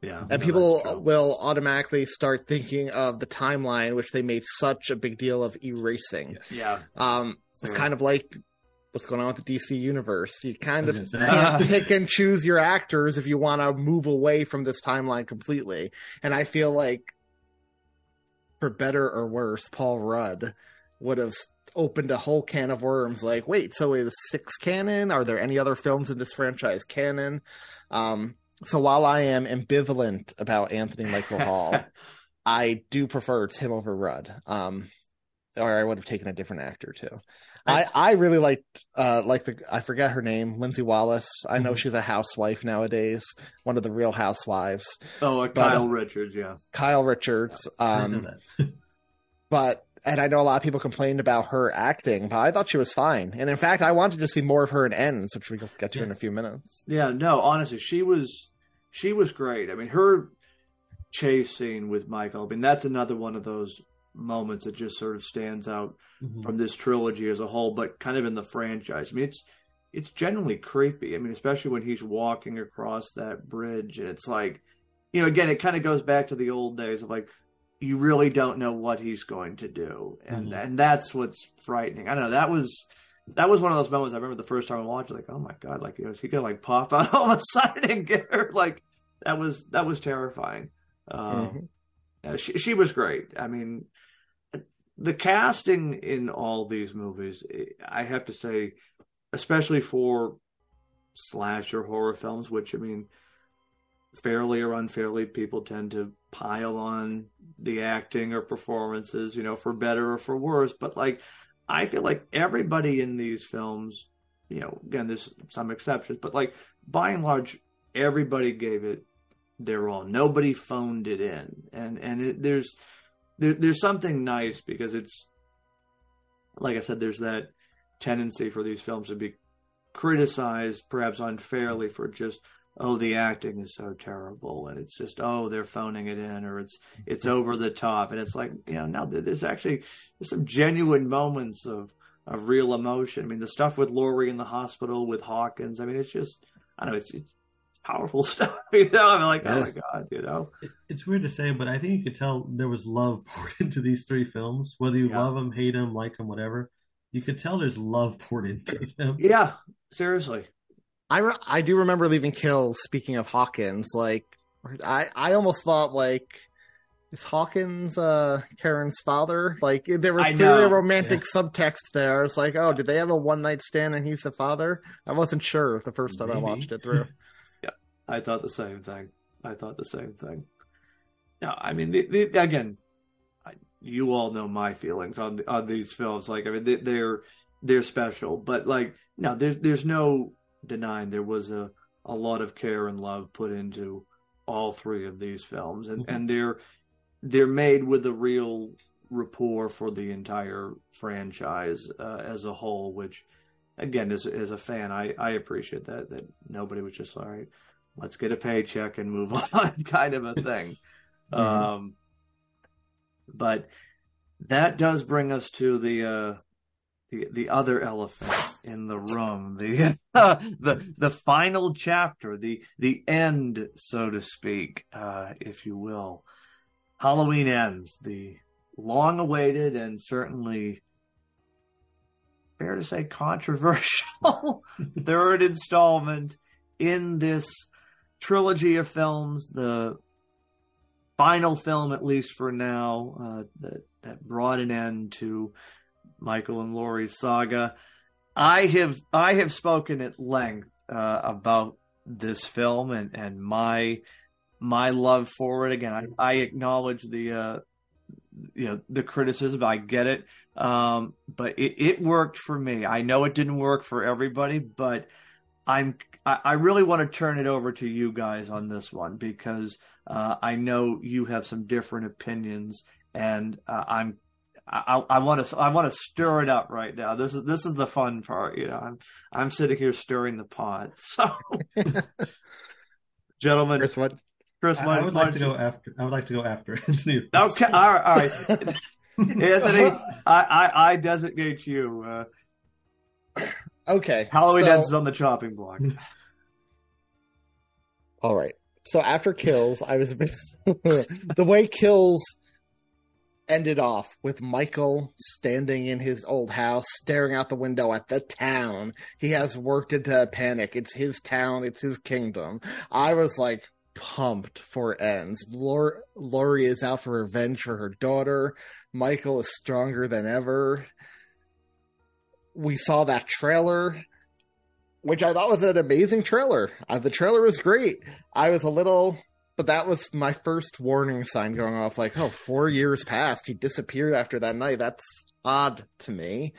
Yeah, and no, people will automatically start thinking of the timeline, which they made such a big deal of erasing. Yes. Yeah, um, so, it's kind of like what's going on with the D C universe. You kind of can't pick and choose your actors if you want to move away from this timeline completely. And I feel like, for better or worse, Paul Rudd would have opened a whole can of worms. Like, wait, so is Six canon? Are there any other films in this franchise canon? Um, so while I am ambivalent about Anthony Michael Hall, I do prefer it's him over Rudd. Um, or I would have taken a different actor too. I, I really liked, uh, like the, I forget her name, Lindsay Wallace. I know mm-hmm. she's a housewife nowadays, one of the Real Housewives. Oh, uh, but, Kyle um, Richards, yeah. Kyle Richards. Um, but And I know a lot of people complained about her acting, but I thought she was fine. And in fact, I wanted to see more of her in Ends, which we'll get to yeah. in a few minutes. Yeah, no, honestly, she was she was great. I mean, her chase scene with Michael, I mean, that's another one of those moments that just sort of stands out mm-hmm. from this trilogy as a whole, but kind of in the franchise. I mean, it's it's genuinely creepy. I mean, especially when he's walking across that bridge, and it's like, you know, again, it kind of goes back to the old days of like, you really don't know what he's going to do. And mm-hmm. and that's what's frightening. I don't know. That was that was one of those moments I remember the first time I watched it, like, oh my God, like, is he going to like pop out all of a sudden and get her? Like, that was, that was terrifying. Um, mm-hmm. she, she was great. I mean, the casting in all these movies, I have to say, especially for slasher horror films, which, I mean, fairly or unfairly, people tend to pile on the acting or performances, you know, for better or for worse. But, like, I feel like everybody in these films, you know, again, there's some exceptions, but, like, by and large, everybody gave it their all. Nobody phoned it in. And, and it, there's, there, there's something nice because it's, like I said, there's that tendency for these films to be criticized perhaps unfairly for just, oh, the acting is so terrible, and it's just, oh, they're phoning it in, or it's it's over the top. And it's like, you know, no, there's actually there's some genuine moments of of real emotion. I mean, the stuff with Laurie in the hospital, with Hawkins, I mean, it's just, I don't know, it's, it's powerful stuff, you know? I'm like, yeah. Oh, my God, you know? It's weird to say, but I think you could tell there was love poured into these three films, whether you yeah. love them, hate them, like them, whatever. You could tell there's love poured into them. Yeah, seriously. I, re- I do remember leaving Kill, speaking of Hawkins, like, I, I almost thought, like, is Hawkins uh, Karen's father? Like, there was I clearly know. a romantic yeah. subtext there. It's like, oh, did they have a one-night stand and he's the father? I wasn't sure the first time Maybe. I watched it through. yeah, I thought the same thing. I thought the same thing. No, I mean, the, the, again, I, you all know my feelings on the, on these films. Like, I mean, they, they're they're special. But, like, no, there's there's no... denying there was a, a lot of care and love put into all three of these films, and, mm-hmm. and they're they're made with a real rapport for the entire franchise uh, as a whole. Which, again, as as a fan, I, I appreciate that that nobody was just all right, let's get a paycheck and move on, kind of a thing. Mm-hmm. Um, but that does bring us to the. Uh, The the other elephant in the room, the uh, the the final chapter, the the end, so to speak, uh, if you will. Halloween Ends, the long-awaited and certainly, fair to say, controversial third installment in this trilogy of films, the final film, at least for now, uh, that that brought an end to Michael and Laurie's saga. I have I have spoken at length uh, about this film and, and my my love for it. Again, I, I acknowledge the uh, you know the criticism. I get it, um, but it, it worked for me. I know it didn't work for everybody, but I'm I, I really want to turn it over to you guys on this one because uh, I know you have some different opinions, and uh, I'm. I, I want to. I want to stir it up right now. This is this is the fun part, you know. I'm I'm sitting here stirring the pot. So, gentlemen, Chris, what? Chris, I, I would like to you... go after. I would like to go after Anthony. Okay, all right, all right. Anthony, I, I, I designate you. Uh... Okay, Halloween Ends so... is on the chopping block. All right. So after Kills, I was a bit the way Kills ended off with Michael standing in his old house, staring out the window at the town. He has worked into a panic. It's his town. It's his kingdom. I was like pumped for Ends. Lor- Laurie is out for revenge for her daughter. Michael is stronger than ever. We saw that trailer, which I thought was an amazing trailer. Uh, the trailer was great. I was a little... But that was my first warning sign going off, like, oh, four years passed. He disappeared after that night. That's odd to me.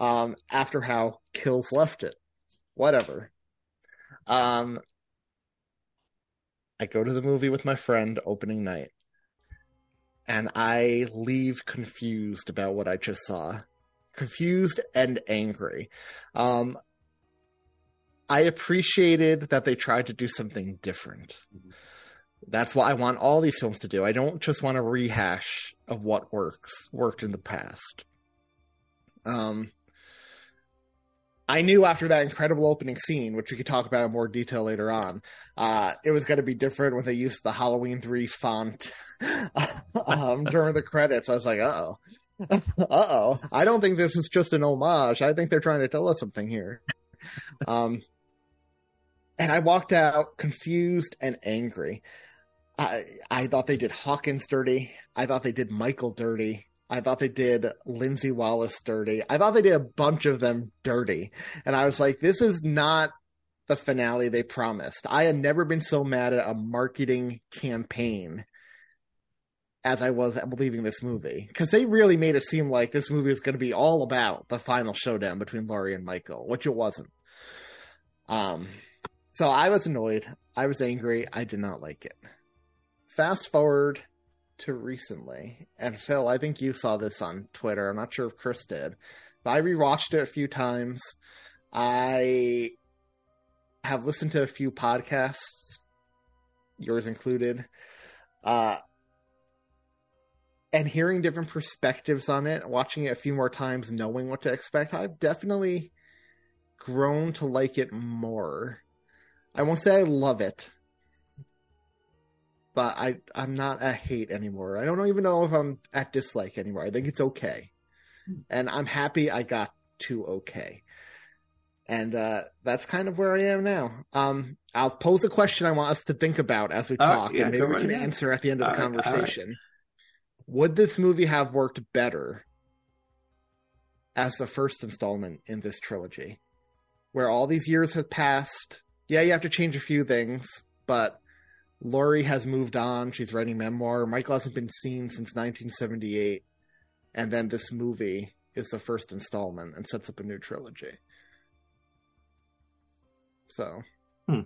Um, after how Kills left it. Whatever. Um, I go to the movie with my friend opening night. And I leave confused about what I just saw. Confused and angry. Um, I appreciated that they tried to do something different. Mm-hmm. That's what I want all these films to do. I don't just want a rehash of what works worked in the past. Um, I knew after that incredible opening scene, which we could talk about in more detail later on, uh, it was going to be different when they used the Halloween three font um, during the credits. I was like, uh-oh. Uh-oh. I don't think this is just an homage. I think they're trying to tell us something here. Um, and I walked out confused and angry. I I thought they did Hawkins dirty. I thought they did Michael dirty. I thought they did Lindsay Wallace dirty. I thought they did a bunch of them dirty. And I was like, this is not the finale they promised. I had never been so mad at a marketing campaign as I was leaving this movie, because they really made it seem like this movie was going to be all about the final showdown between Laurie and Michael, which it wasn't. Um, so I was annoyed. I was angry. I did not like it. Fast forward to recently, and Phil, I think you saw this on Twitter. I'm not sure if Chris did, but I rewatched it a few times. I have listened to a few podcasts, yours included. Uh, And hearing different perspectives on it, watching it a few more times, knowing what to expect, I've definitely grown to like it more. I won't say I love it, but I, I'm not a hate anymore. I don't even know if I'm at dislike anymore. I think it's okay. And I'm happy I got to okay. And uh, that's kind of where I am now. Um, I'll pose a question I want us to think about as we oh, talk, yeah, and maybe we can right answer at the end of all the conversation. Right, would this movie have worked better as the first installment in this trilogy, where all these years have passed? Yeah, you have to change a few things, but Laurie has moved on. She's writing memoir. Michael hasn't been seen since nineteen seventy-eight. And then this movie is the first installment and sets up a new trilogy. So. Hmm.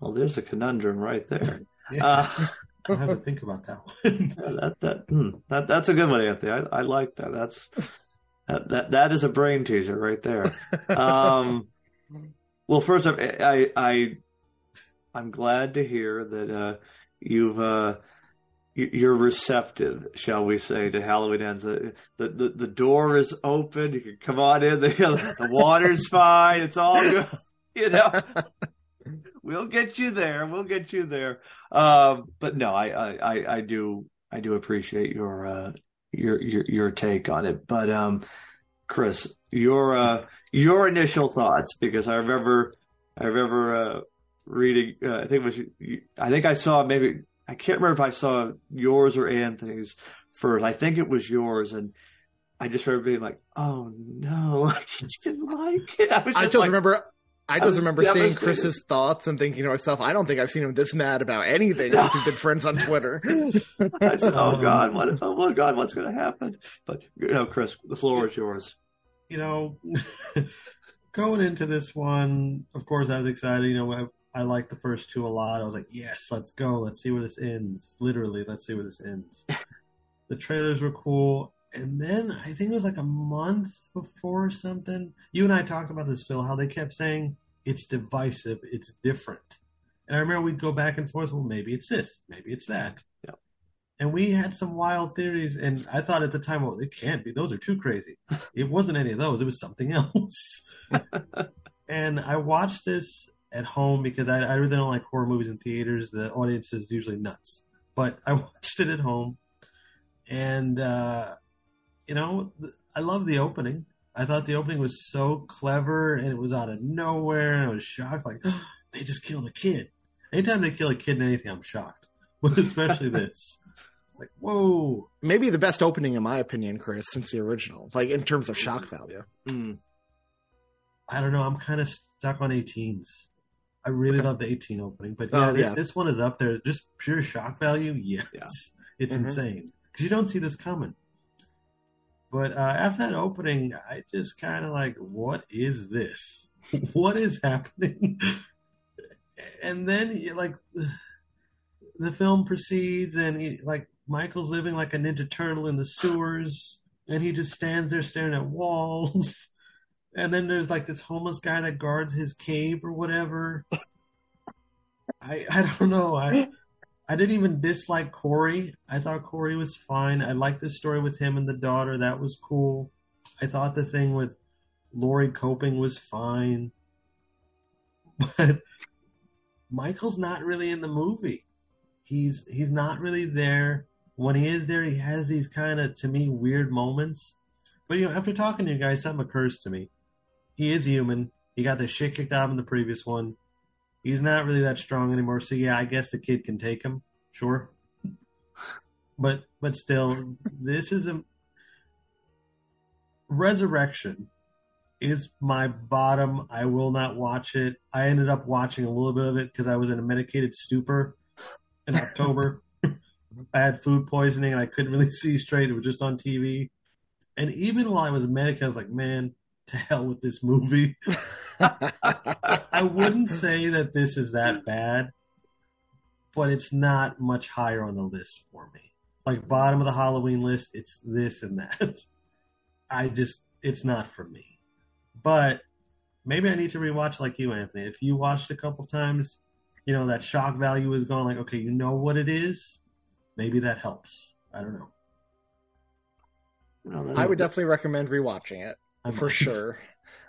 Well, there's a conundrum right there. Yeah. Uh, I have to think about that one. that, that, mm, that, that's a good one, Anthony. I, I like that. That's that, that that is a brain teaser right there. Um, well, first off, I, I, I I'm glad to hear that uh, you've uh, you, you're receptive, shall we say, to Halloween Ends. The the, the door is open. You can come on in. The, the water's fine. It's all good. You know. We'll get you there. We'll get you there. Um, but no, I, I, I do I do appreciate your uh, your, your your take on it. But um, Chris, your uh, your initial thoughts, because I remember I remember uh, reading. Uh, I think it was I think I saw maybe I can't remember if I saw yours or Anthony's first. I think it was yours, and I just remember being like, "Oh no, I just didn't like it." I was just, I just like, remember. I just I remember seeing Chris's thoughts and thinking to myself, I don't think I've seen him this mad about anything since we've been friends on Twitter. I said, oh, God, what, oh, God, what's going to happen? But, you know, Chris, the floor is yours. You know, going into this one, of course, I was excited. You know, I, I liked the first two a lot. I was like, yes, let's go. Let's see where this ends. Literally, let's see where this ends. The trailers were cool. And then I think it was like a month before or something. You and I talked about this, Phil, how they kept saying it's divisive, it's different. And I remember we'd go back and forth. Well, maybe it's this, maybe it's that. Yeah. And we had some wild theories. And I thought at the time, well, it can't be. Those are too crazy. It wasn't any of those. It was something else. And I watched this at home because I, I really don't like horror movies in theaters. The audience is usually nuts. But I watched it at home. And, uh, you know, I love the opening. I thought the opening was so clever, and it was out of nowhere, and I was shocked. Like, oh, they just killed a kid. Anytime they kill a kid in anything, I'm shocked. But especially this. It's like, whoa. Maybe the best opening, in my opinion, Chris, since the original. Like, in terms of shock value. Mm. I don't know. I'm kind of stuck on eighteens. I really okay. love the eighteen opening. But yeah, oh, this, yeah, this one is up there. Just pure shock value? Yes. Yeah. It's mm-hmm. insane. Because you don't see this coming. But uh, after that opening, I just kind of like, what is this? What is happening? And then, like, the film proceeds, and he, like, Michael's living like a Ninja Turtle in the sewers, and he just stands there staring at walls. And then there's like this homeless guy that guards his cave or whatever. I I don't know. I. I didn't even dislike Corey. I thought Corey was fine. I liked the story with him and the daughter. That was cool. I thought the thing with Laurie coping was fine. But Michael's not really in the movie. He's he's not really there. when he is there, he has these kind of, to me, weird moments. But, you know, after talking to you guys, something occurs to me. He is human. He got the shit kicked out in the previous one. He's not really that strong anymore. So, yeah, I guess the kid can take him. Sure. But but still, this is a... Resurrection is my bottom. I will not watch it. I ended up watching a little bit of it because I was in a medicated stupor in October. I had food poisoning and I couldn't really see straight. It was just on T V. And even while I was medicated, I was like, man, to hell with this movie. I wouldn't say that this is that bad, but it's not much higher on the list for me. Like bottom of the Halloween list, it's this and that. I just, it's not for me. But maybe I need to rewatch like you, Anthony. If you watched a couple times, you know, that shock value is gone. Like, okay, you know what it is. Maybe that helps. I don't know. I, I would definitely recommend rewatching it for sure.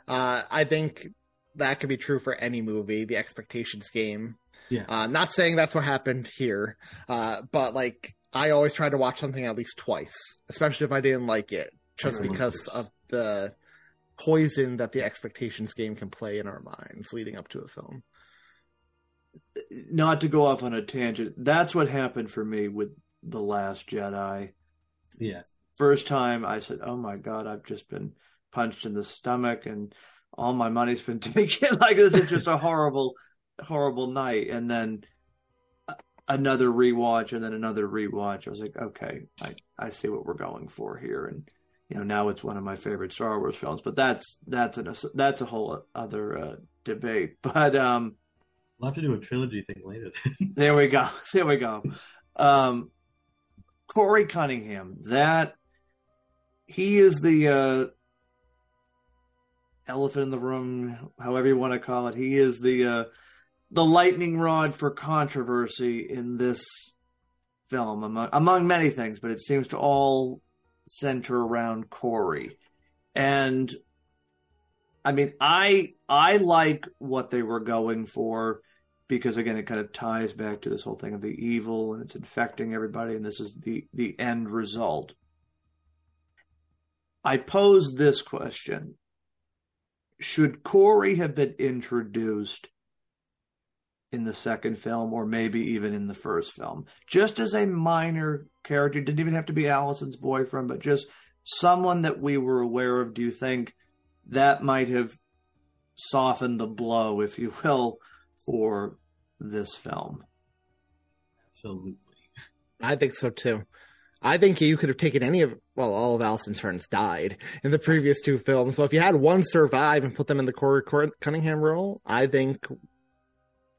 Uh, I think that could be true for any movie, the expectations game. Yeah. Uh, not saying that's what happened here, uh, but like I always try to watch something at least twice, especially if I didn't like it, just because of the poison that the expectations game can play in our minds leading up to a film. Not to go off on a tangent, that's what happened for me with The Last Jedi. Yeah. First time I said, oh my God, I've just been punched in the stomach and all my money's been taken. Like, this is just a horrible, horrible night. And then another rewatch and then another rewatch. I was like, okay, I, I see what we're going for here. And, you know, now it's one of my favorite Star Wars films, but that's, that's an, that's a whole other uh, debate, but, um, we'll have to do a trilogy thing later. There we go. There we go. Um, Corey Cunningham, that he is the uh, elephant in the room, however you want to call it. He is the uh, the lightning rod for controversy in this film, among, among many things, but it seems to all center around Corey. And I mean, I I like what they were going for, because again, it kind of ties back to this whole thing of the evil and it's infecting everybody, and this is the, the end result. I pose this question. Should Corey have been introduced in the second film, or maybe even in the first film, just as a minor character? Didn't even have to be Allison's boyfriend, but just someone that we were aware of. Do you think that might have softened the blow, if you will, for this film? Absolutely. I think so too. I think you could have taken any of, well, all of Allison's friends died in the previous two films. So if you had one survive and put them in the Corey Cunningham role, I think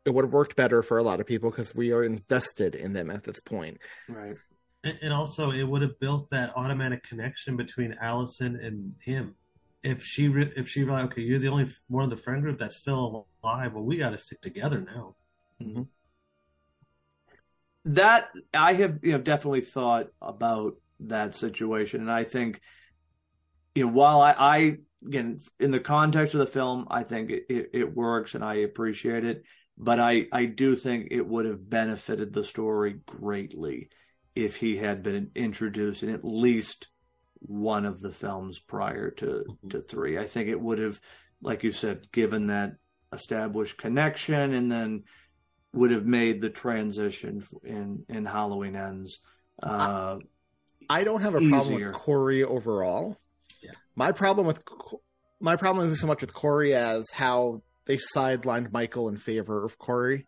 it would have worked better for a lot of people, because we are invested in them at this point. Right. And also it would have built that automatic connection between Allison and him. If she, re- if she realized, okay, you're the only one of the friend group that's still alive, well, we got to stick together now. Mm-hmm. That I have, you know, definitely thought about that situation, and I think, you know, while I, I again, in the context of the film, I think it, it, it works, and I appreciate it, but I, I do think it would have benefited the story greatly if he had been introduced in at least one of the films prior to, mm-hmm. to three. I think it would have, like you said, given that established connection, and then would have made the transition in, in Halloween Ends. Uh, I, I don't have a easier. problem with Corey overall. Yeah. My problem with my problem isn't so much with Corey as how they sidelined Michael in favor of Corey.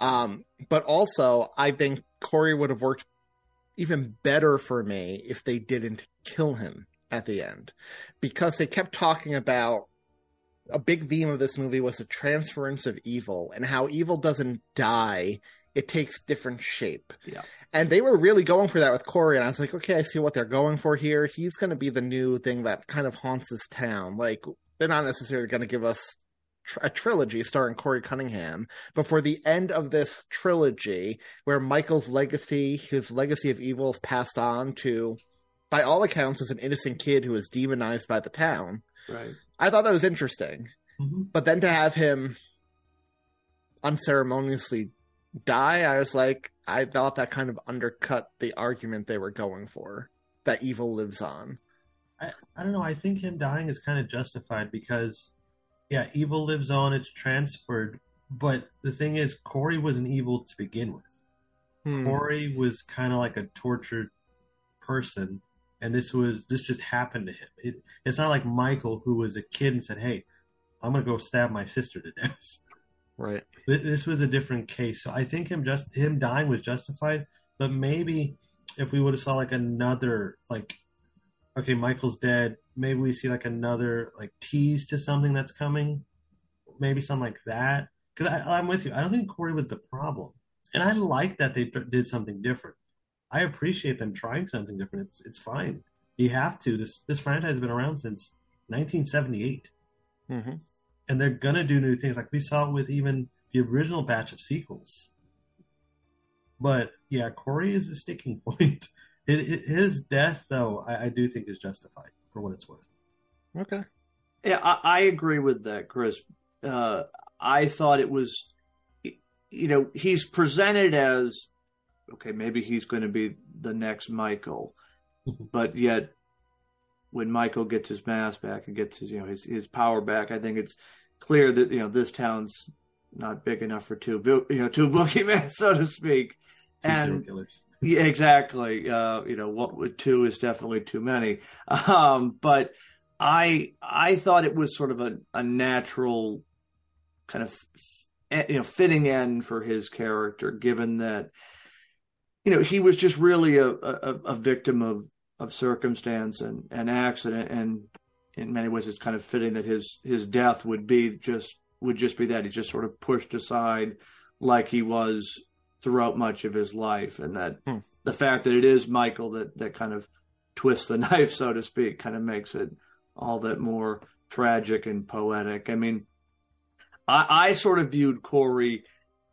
Um, but also, I think Corey would have worked even better for me if they didn't kill him at the end, because they kept talking about, a big theme of this movie was the transference of evil and how evil doesn't die. It takes different shape. Yeah. And they were really going for that with Corey. And I was like, okay, I see what they're going for here. He's going to be the new thing that kind of haunts this town. Like, they're not necessarily going to give us tr- a trilogy starring Corey Cunningham, but for the end of this trilogy where Michael's legacy, his legacy of evil is passed on to, by all accounts, as an innocent kid who is demonized by the town. Right. I thought that was interesting. Mm-hmm. But then to have him unceremoniously die, I was like, I thought that kind of undercut the argument they were going for, that evil lives on. I, I don't know. I think him dying is kind of justified because, yeah, evil lives on. It's transferred. But the thing is, Corey was an evil to begin with. Hmm. Corey was kind of like a tortured person, and this was this just happened to him. It, it's not like Michael, who was a kid and said, "Hey, I'm gonna go stab my sister to death." Right. This was a different case, so I think him just him dying was justified. But maybe if we would have saw like another like. Okay, Michael's dead. Maybe we see like another like tease to something that's coming. Maybe something like that. Because I'm with you. I don't think Corey was the problem. And I like that they did something different. I appreciate them trying something different. It's it's fine. You have to. This this franchise has been around since nineteen seventy-eight. Mm-hmm. And they're going to do new things. Like we saw with even the original batch of sequels. But yeah, Corey is the sticking point. His death, though, I do think is justified for what it's worth. Okay. Yeah, I, I agree with that, Chris. Uh, I thought it was, you know, he's presented as, okay, maybe he's going to be the next Michael. But yet, when Michael gets his mask back and gets his, you know, his, his power back, I think it's clear that, you know, this town's not big enough for two, you know, two boogeymen, so to speak. Two serial killers. Yeah, exactly. Uh, you know, what two is definitely too many. Um, but I I thought it was sort of a, a natural kind of you know fitting end for his character, given that you know he was just really a a, a victim of, of circumstance and, and accident, and in many ways it's kind of fitting that his his death would be just would just be that he's just sort of pushed aside like he was throughout much of his life, and that hmm. the fact that it is Michael that, that kind of twists the knife, so to speak, kind of makes it all that more tragic and poetic. I mean, I, I sort of viewed Corey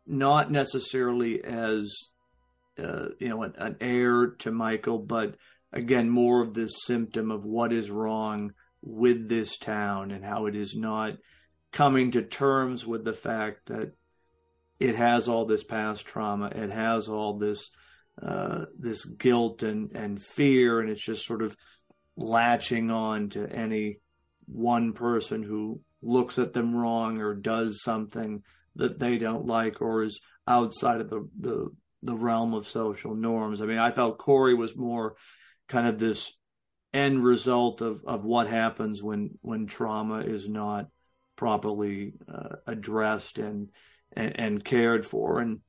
not necessarily as, uh, you know, an, an heir to Michael, but again, more of this symptom of what is wrong with this town and how it is not coming to terms with the fact that it has all this past trauma. It has all this uh, this guilt and, and fear, and it's just sort of latching on to any one person who looks at them wrong or does something that they don't like or is outside of the, the, the realm of social norms. I mean, I felt Corey was more kind of this end result of, of what happens when, when trauma is not properly uh, addressed and And, and cared for. And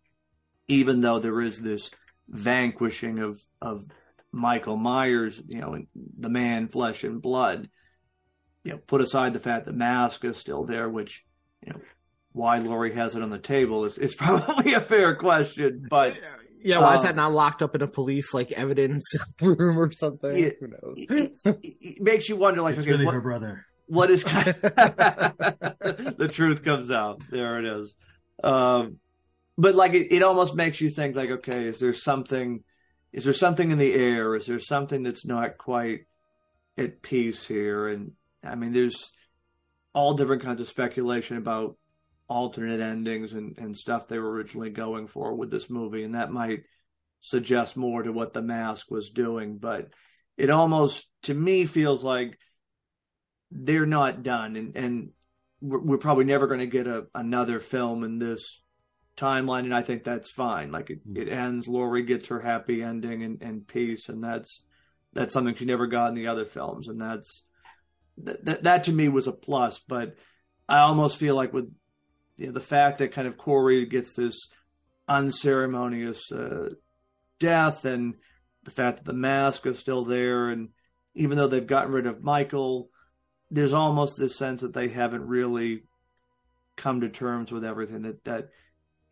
even though there is this vanquishing of of Michael Myers, you know, the man flesh and blood, you know, put aside the fact that Mask is still there, which, you know, why Laurie has it on the table is, is probably a fair question. But yeah, why um, is that not locked up in a police like evidence room or something? It, Who knows? It, it, it makes you wonder, like, it's okay, really what, her brother. What is kind of the truth comes out? There it is. Um, but like it, it almost makes you think like, okay, is there something, is there something in the air? Is there something that's not quite at peace here? And I mean, there's all different kinds of speculation about alternate endings and, and stuff they were originally going for with this movie. And that might suggest more to what The Mask was doing, but it almost to me feels like they're not done. And, and, we're probably never going to get a, another film in this timeline. And I think that's fine. Like it, it ends, Laurie gets her happy ending and, and peace. And that's, that's something she never got in the other films. And that's, that, that, that to me was a plus, but I almost feel like with you know, the fact that kind of Corey gets this unceremonious uh, death and the fact that The Mask is still there. And even though they've gotten rid of Michael, there's almost this sense that they haven't really come to terms with everything, that, that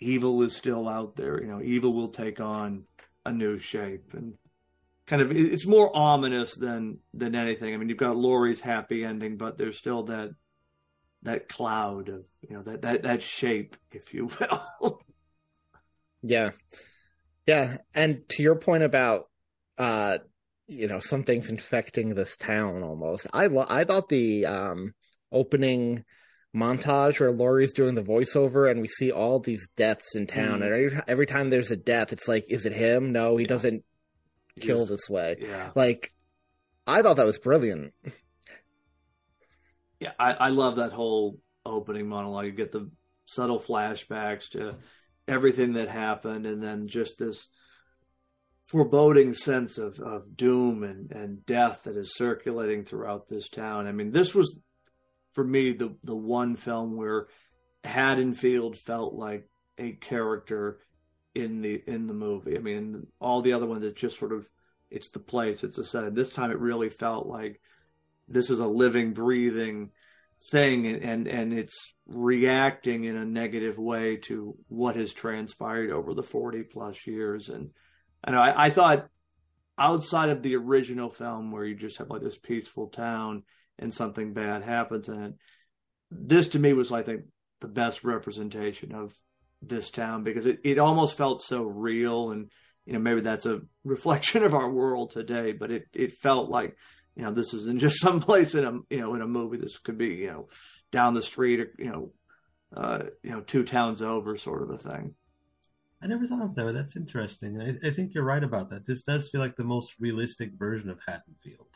evil is still out there. You know, evil will take on a new shape, and kind of, it's more ominous than, than anything. I mean, you've got Laurie's happy ending, but there's still that, that cloud of, you know, that, that, that shape, if you will. Yeah. Yeah. And to your point about, uh, you know, something's infecting this town almost. I lo- I thought the um, opening montage where Laurie's doing the voiceover and we see all these deaths in town. Mm. And every, every time there's a death, it's like, is it him? No, he yeah. doesn't kill He's, this way. Yeah. Like, I thought that was brilliant. Yeah, I, I love that whole opening monologue. You get the subtle flashbacks to everything that happened, and then just this foreboding sense of, of doom and, and death that is circulating throughout this town. I mean, this was, for me, the, the one film where Haddonfield felt like a character in the in the movie. I mean, all the other ones, it's just sort of, it's the place, it's the set. This time it really felt like this is a living, breathing thing, and, and, and it's reacting in a negative way to what has transpired over the forty plus years. And I know I, I thought, outside of the original film where you just have like this peaceful town and something bad happens in it, this to me was, I think, the best representation of this town, because it, it almost felt so real. And, you know, maybe that's a reflection of our world today, but it, it felt like, you know, this isn't just someplace in a, you know, in a movie. This could be, you know, down the street, or, you know, uh, you know, two towns over, sort of a thing. I never thought of that. That's interesting. I, I think you're right about that. This does feel like the most realistic version of Haddonfield.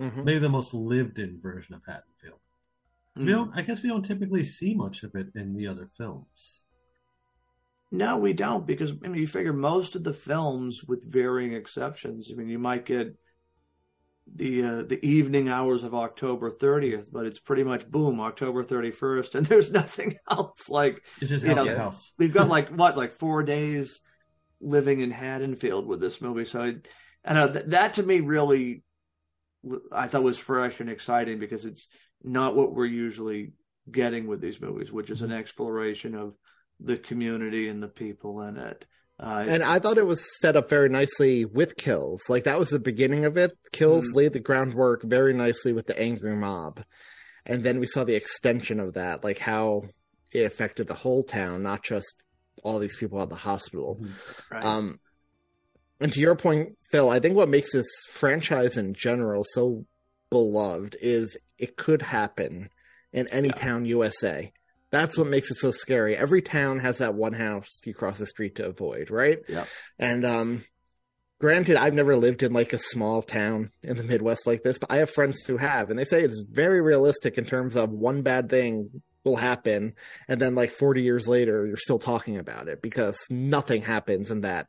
Mm-hmm. Maybe the most lived-in version of Haddonfield. Mm-hmm. We don't, I guess we don't typically see much of it in the other films. No, we don't, because, I mean, you figure most of the films, with varying exceptions, I mean, you might get the uh, the evening hours of October thirtieth, but it's pretty much boom, October thirty-first, and there's nothing else. Like, it's just, you know, house. We've got like what, like four days living in Haddonfield with this movie. So it, I know th- that to me really, I thought was fresh and exciting, because it's not what we're usually getting with these movies, which is an exploration of the community and the people in it. Uh, and I thought it was set up very nicely with Kills. Like, that was the beginning of it. Kills mm-hmm. laid the groundwork very nicely with the angry mob. And then we saw the extension of that, like how it affected the whole town, not just all these people at the hospital. Mm-hmm. Right. Um, and to your point, Phil, I think what makes this franchise in general so beloved is it could happen in any yeah. town U S A. That's what makes it so scary. Every town has that one house you cross the street to avoid, right? Yeah. And um, granted, I've never lived in like a small town in the Midwest like this, but I have friends who have, and they say it's very realistic in terms of one bad thing will happen, and then like forty years later, you're still talking about it because nothing happens in that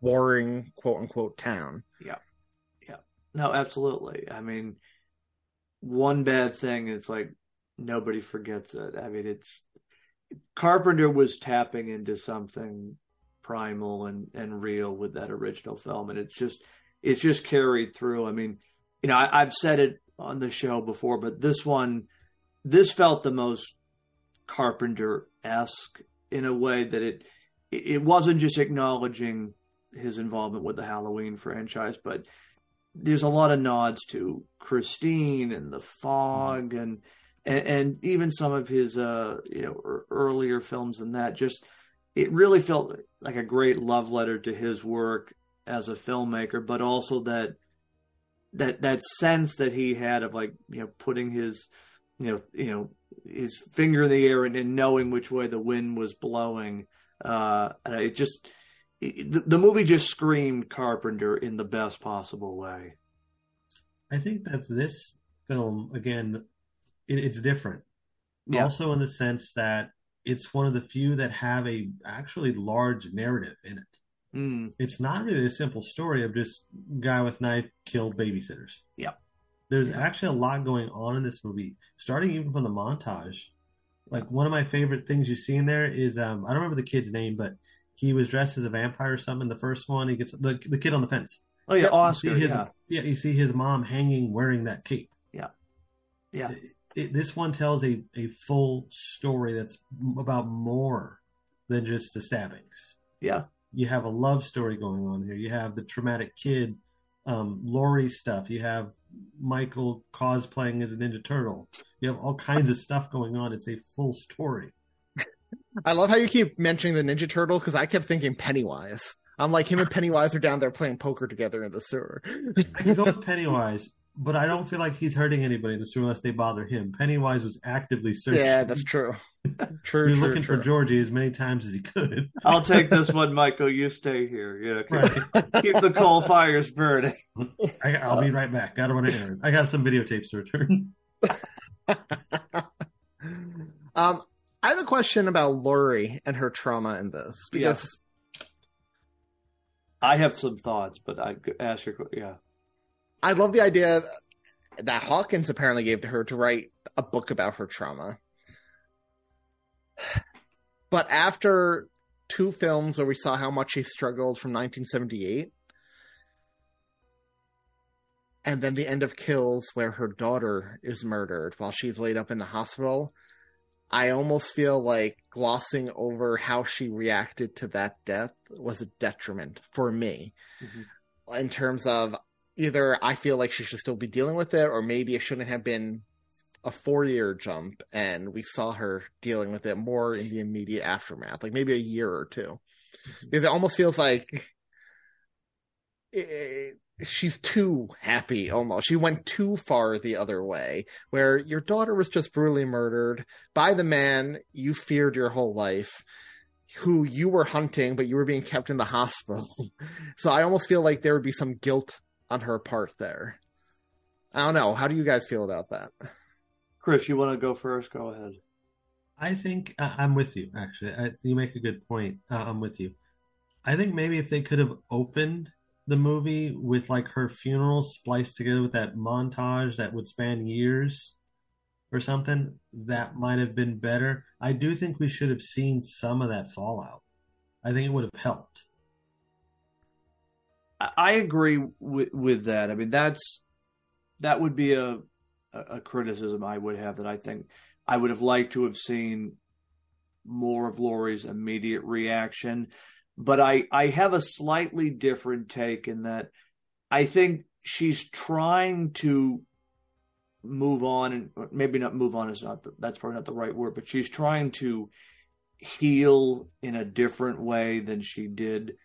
warring, quote-unquote, town. Yeah. Yeah. No, absolutely. I mean, one bad thing, it's like, nobody forgets it. I mean, it's Carpenter was tapping into something primal and, and real with that original film. And it's just, it's just carried through. I mean, you know, I, I've said it on the show before, but this one, this felt the most Carpenter-esque in a way that it, it wasn't just acknowledging his involvement with the Halloween franchise, but there's a lot of nods to Christine and the fog mm-hmm. and, And, and even some of his, uh, you know, earlier films than that, just, it really felt like a great love letter to his work as a filmmaker, but also that, that, that sense that he had of like, you know, putting his, you know, you know, his finger in the air and, and knowing which way the wind was blowing. Uh, and it just, it, the, the movie just screamed Carpenter in the best possible way. I think that this film, again, it's different. Yeah. Also in the sense that it's one of the few that have a actually large narrative in it. Mm. It's not really a simple story of just guy with knife killed babysitters. Yeah. There's yeah. actually a lot going on in this movie, starting even from the montage. Like, one of my favorite things you see in there is, um, I don't remember the kid's name, but he was dressed as a vampire or something. The first one, he gets the, the kid on the fence. Oh yeah. Oscar. His, yeah. yeah. You see his mom hanging, wearing that cape. Yeah. Yeah. It, It, this one tells a, a full story that's about more than just the stabbings. Yeah. You have a love story going on here. You have the traumatic kid, um, Laurie stuff. You have Michael cosplaying as a Ninja Turtle. You have all kinds of stuff going on. It's a full story. I love how you keep mentioning the Ninja Turtle, because I kept thinking Pennywise. I'm like, him and Pennywise are down there playing poker together in the sewer. I can go with Pennywise, But I don't feel like he's hurting anybody in this room unless they bother him. Pennywise was actively searching. Yeah, that's true. True. He was looking true. for Georgie as many times as he could. I'll take this one, Michael. You stay here. Yeah, keep, right. keep the coal fires burning. I, I'll be right back. Got to run an errand. I got some videotapes to return. um, I have a question about Laurie and her trauma in this because yes. I have some thoughts, but I ask your yeah. I love the idea that Hawkins apparently gave to her to write a book about her trauma. But after two films where we saw how much she struggled from nineteen seventy-eight, and then the end of Kills where her daughter is murdered while she's laid up in the hospital, I almost feel like glossing over how she reacted to that death was a detriment for me. Mm-hmm. In terms of either I feel like she should still be dealing with it, or maybe it shouldn't have been a four-year jump, and we saw her dealing with it more in the immediate aftermath, like maybe a year or two. Because it almost feels like it, she's too happy, almost. She went too far the other way, where your daughter was just brutally murdered by the man you feared your whole life, who you were hunting, but you were being kept in the hospital. So I almost feel like there would be some guilt on her part there. I don't know. How do you guys feel about that? Chris, you want to go first? Go ahead. I think uh, I'm with you, actually. I, you make a good point. Uh, I'm with you. I think maybe if they could have opened the movie with like her funeral spliced together with that montage that would span years or something, that might have been better. I do think we should have seen some of that fallout. I think it would have helped. I agree with, with that. I mean, that's that would be a a criticism I would have, that I think I would have liked to have seen more of Laurie's immediate reaction. But I, I have a slightly different take in that I think she's trying to move on, and maybe not move on is not the, that's probably not the right word, but she's trying to heal in a different way than she did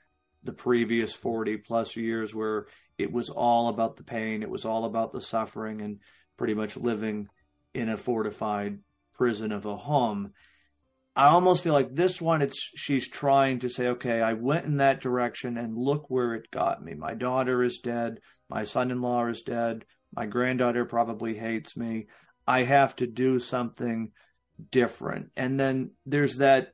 the previous forty plus years, where it was all about the pain. It was all about the suffering and pretty much living in a fortified prison of a home. I almost feel like this one, it's, she's trying to say, okay, I went in that direction and look where it got me. My daughter is dead. My son-in-law is dead. My granddaughter probably hates me. I have to do something different. And then there's that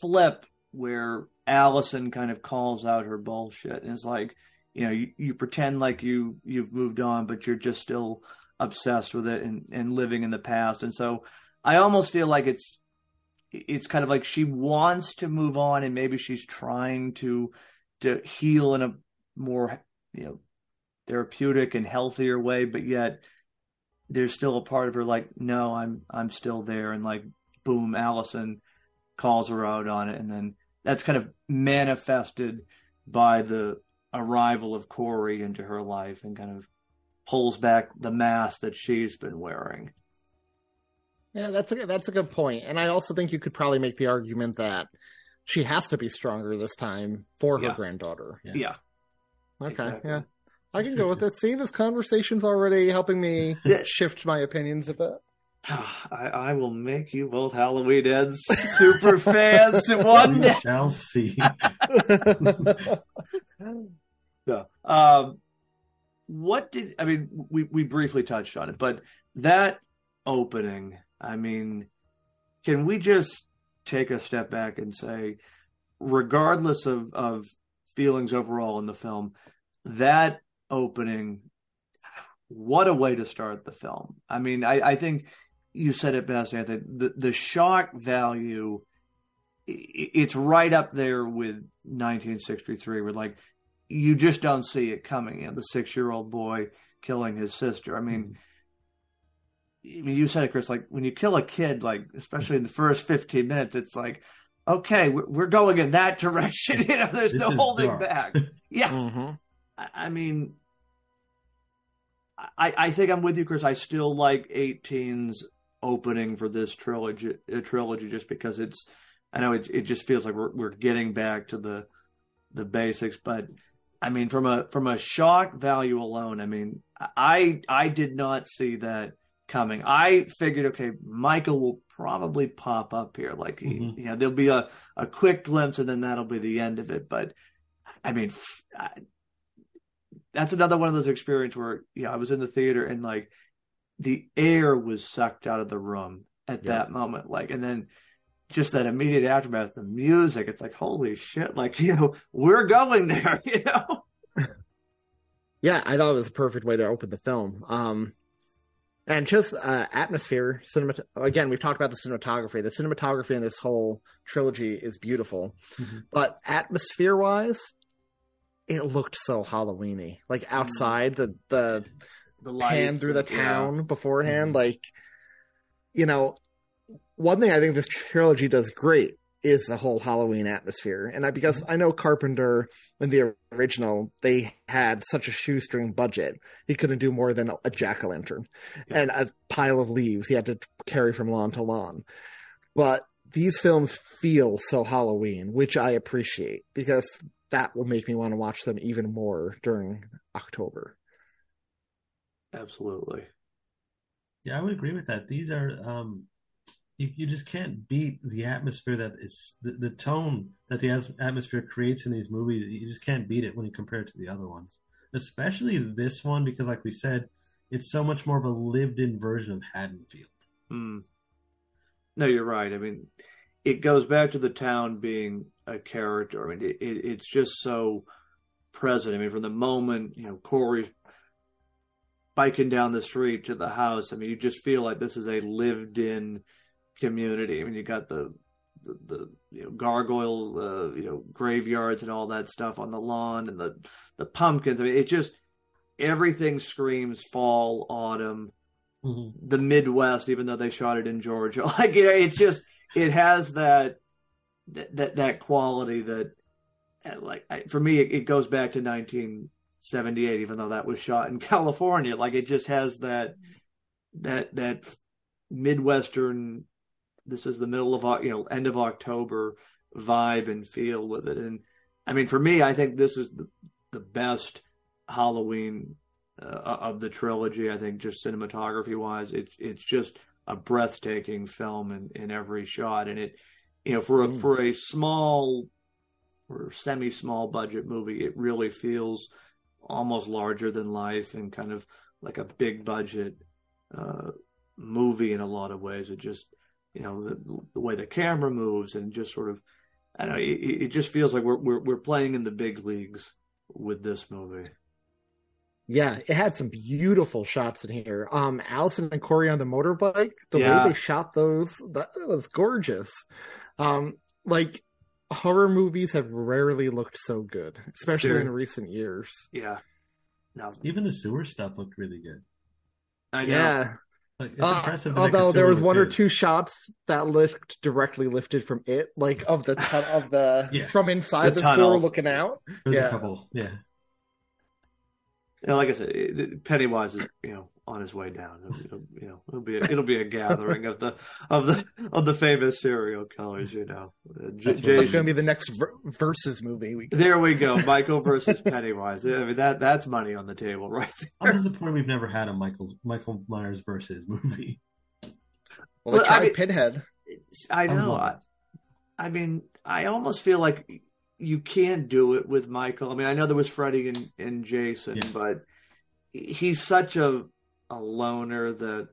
flip where Allison kind of calls out her bullshit, and it's like, you know, you, you pretend like you you've moved on, but you're just still obsessed with it and, and living in the past. And so I almost feel like it's it's kind of like she wants to move on, and maybe she's trying to to heal in a more, you know, therapeutic and healthier way, but yet there's still a part of her like, no, I'm I'm still there, and like boom, Allison calls her out on it. And then that's kind of manifested by the arrival of Corey into her life, and kind of pulls back the mask that she's been wearing. Yeah, that's a, that's a good point. And I also think you could probably make the argument that she has to be stronger this time for her yeah. granddaughter. Yeah. yeah. Okay, exactly. yeah. I can go with it. See, this conversation's already helping me shift my opinions a bit. I, I will make you both Halloween Ends super fans in one day. We shall see. No. Um, what did, I mean, we, we briefly touched on it, but that opening, I mean, can we just take a step back and say, regardless of, of feelings overall in the film, that opening, what a way to start the film. I mean, I, I think you said it best, Anthony. The, the shock value, it's right up there with nineteen sixty-three, where like you just don't see it coming. You know, the six-year-old boy killing his sister. I mean, mm-hmm. you said it, Chris. Like when you kill a kid, like especially in the first fifteen minutes, it's like, okay, we're going in that direction. You know, there's this no holding dark. back. Yeah, mm-hmm. I, I mean. I, I think I'm with you, Chris. I still like eighteen's opening for this trilogy, trilogy, just because it's, I know it's, it just feels like we're we're getting back to the the basics. But I mean, from a from a shock value alone, I mean, I I did not see that coming. I figured, okay, Michael will probably pop up here. Like, mm-hmm. he, you know, there'll be a, a quick glimpse, and then that'll be the end of it. But I mean, f- I, that's another one of those experiences where, you know, I was in the theater and like the air was sucked out of the room at yeah. that moment. Like, and then just that immediate aftermath, the music, it's like, holy shit. Like, you know, we're going there, you know? Yeah. I thought it was the perfect way to open the film. Um, and just uh, atmosphere, cinemat- again, we've talked about the cinematography. The cinematography in this whole trilogy is beautiful, mm-hmm. but atmosphere wise, it looked so Halloweeny. Like outside mm-hmm. the, the, the pan through the town yeah. beforehand. Mm-hmm. Like, you know, one thing I think this trilogy does great is the whole Halloween atmosphere. And I, because mm-hmm. I know Carpenter, in the original, they had such a shoestring budget. He couldn't do more than a jack-o'-lantern yeah. and a pile of leaves he had to carry from lawn to lawn. But these films feel so Halloween, which I appreciate, because that will make me want to watch them even more during October. Absolutely. Yeah, I would agree with that. These are... Um... You, you just can't beat the atmosphere that is the, the tone that the atmosphere creates in these movies. You just can't beat it when you compare it to the other ones, especially this one, because like we said, it's so much more of a lived in version of Haddonfield. Mm. No, you're right. I mean, it goes back to the town being a character. I mean, it, it, it's just so present. I mean, from the moment, you know, Corey's biking down the street to the house, I mean, you just feel like this is a lived in community. I mean, you got the the, the you know, gargoyle uh, you know graveyards and all that stuff on the lawn, and the the pumpkins. I mean, it just, everything screams fall, autumn, mm-hmm. the Midwest, even though they shot it in Georgia. Like, you know, it's just, it has that that that quality that, like, I, for me, it, it goes back to nineteen seventy-eight, even though that was shot in California. Like, it just has that that that Midwestern, this is the middle of, you know, end of October vibe and feel with it. And I mean, for me, I think this is the, the best Halloween uh, of the trilogy. I think just cinematography wise, it's, it's just a breathtaking film in, in every shot. And it, you know, for a, mm. for a small or semi small budget movie, it really feels almost larger than life and kind of like a big budget uh, movie in a lot of ways. It just, you know, the, the way the camera moves and just sort of, I don't know, it, it just feels like we're, we're we're playing in the big leagues with this movie. Yeah, it had some beautiful shots in here. Um, Allison and Corey on the motorbike, the yeah. way they shot those, that was gorgeous. Um, like, horror movies have rarely looked so good, especially Seriously. in recent years. Yeah. No. Even the sewer stuff looked really good. I know. Yeah. Like, it's uh, although there was one good. or two shots that looked directly lifted from it, like of the ton- of the yeah. from inside the, the sewer looking out. There's yeah. a couple, yeah. And like I said, Pennywise is, you know, on his way down. It'll, it'll, you know, it'll be a, it'll be a gathering of the of the of the famous serial killers. You know, J- Jason. That's going to be the next ver- versus movie. We there we go, Michael versus Pennywise. I mean, that that's money on the table right there. I'm disappointed we've never had a Michael's Michael Myers versus movie. Well, well I mean, Pinhead. I know. Um, I, I mean, I almost feel like you can't do it with Michael. I mean, I know there was Freddy and, and Jason, yeah. but he's such a a loner that,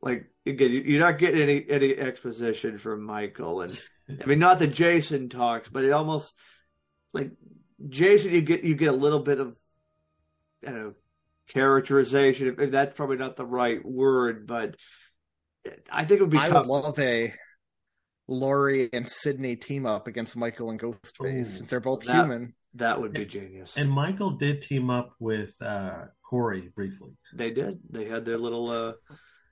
like, again, you're not getting any, any exposition from Michael. And I mean, not that Jason talks, but it almost, like, Jason, you get you get a little bit of, you know, characterization. That's probably not the right word, but I think it would be I tough. Would love a Laurie and Sydney team up against Michael and Ghostface, Ooh, since they're both that, human. That would be and, genius. And Michael did team up with uh, Corey briefly. They did. They had their little uh,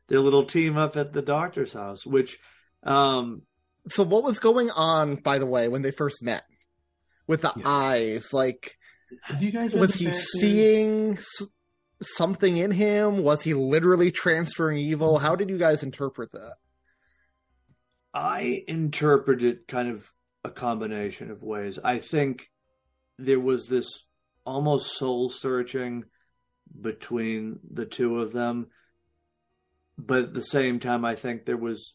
their little team up at the doctor's house. Which, um, so what was going on, by the way, when they first met with the yes. eyes? Like, have you guys was he seeing s- something in him? Was he literally transferring evil? How did you guys interpret that? I interpret it kind of a combination of ways. I think there was this almost soul-searching between the two of them. But at the same time, I think there was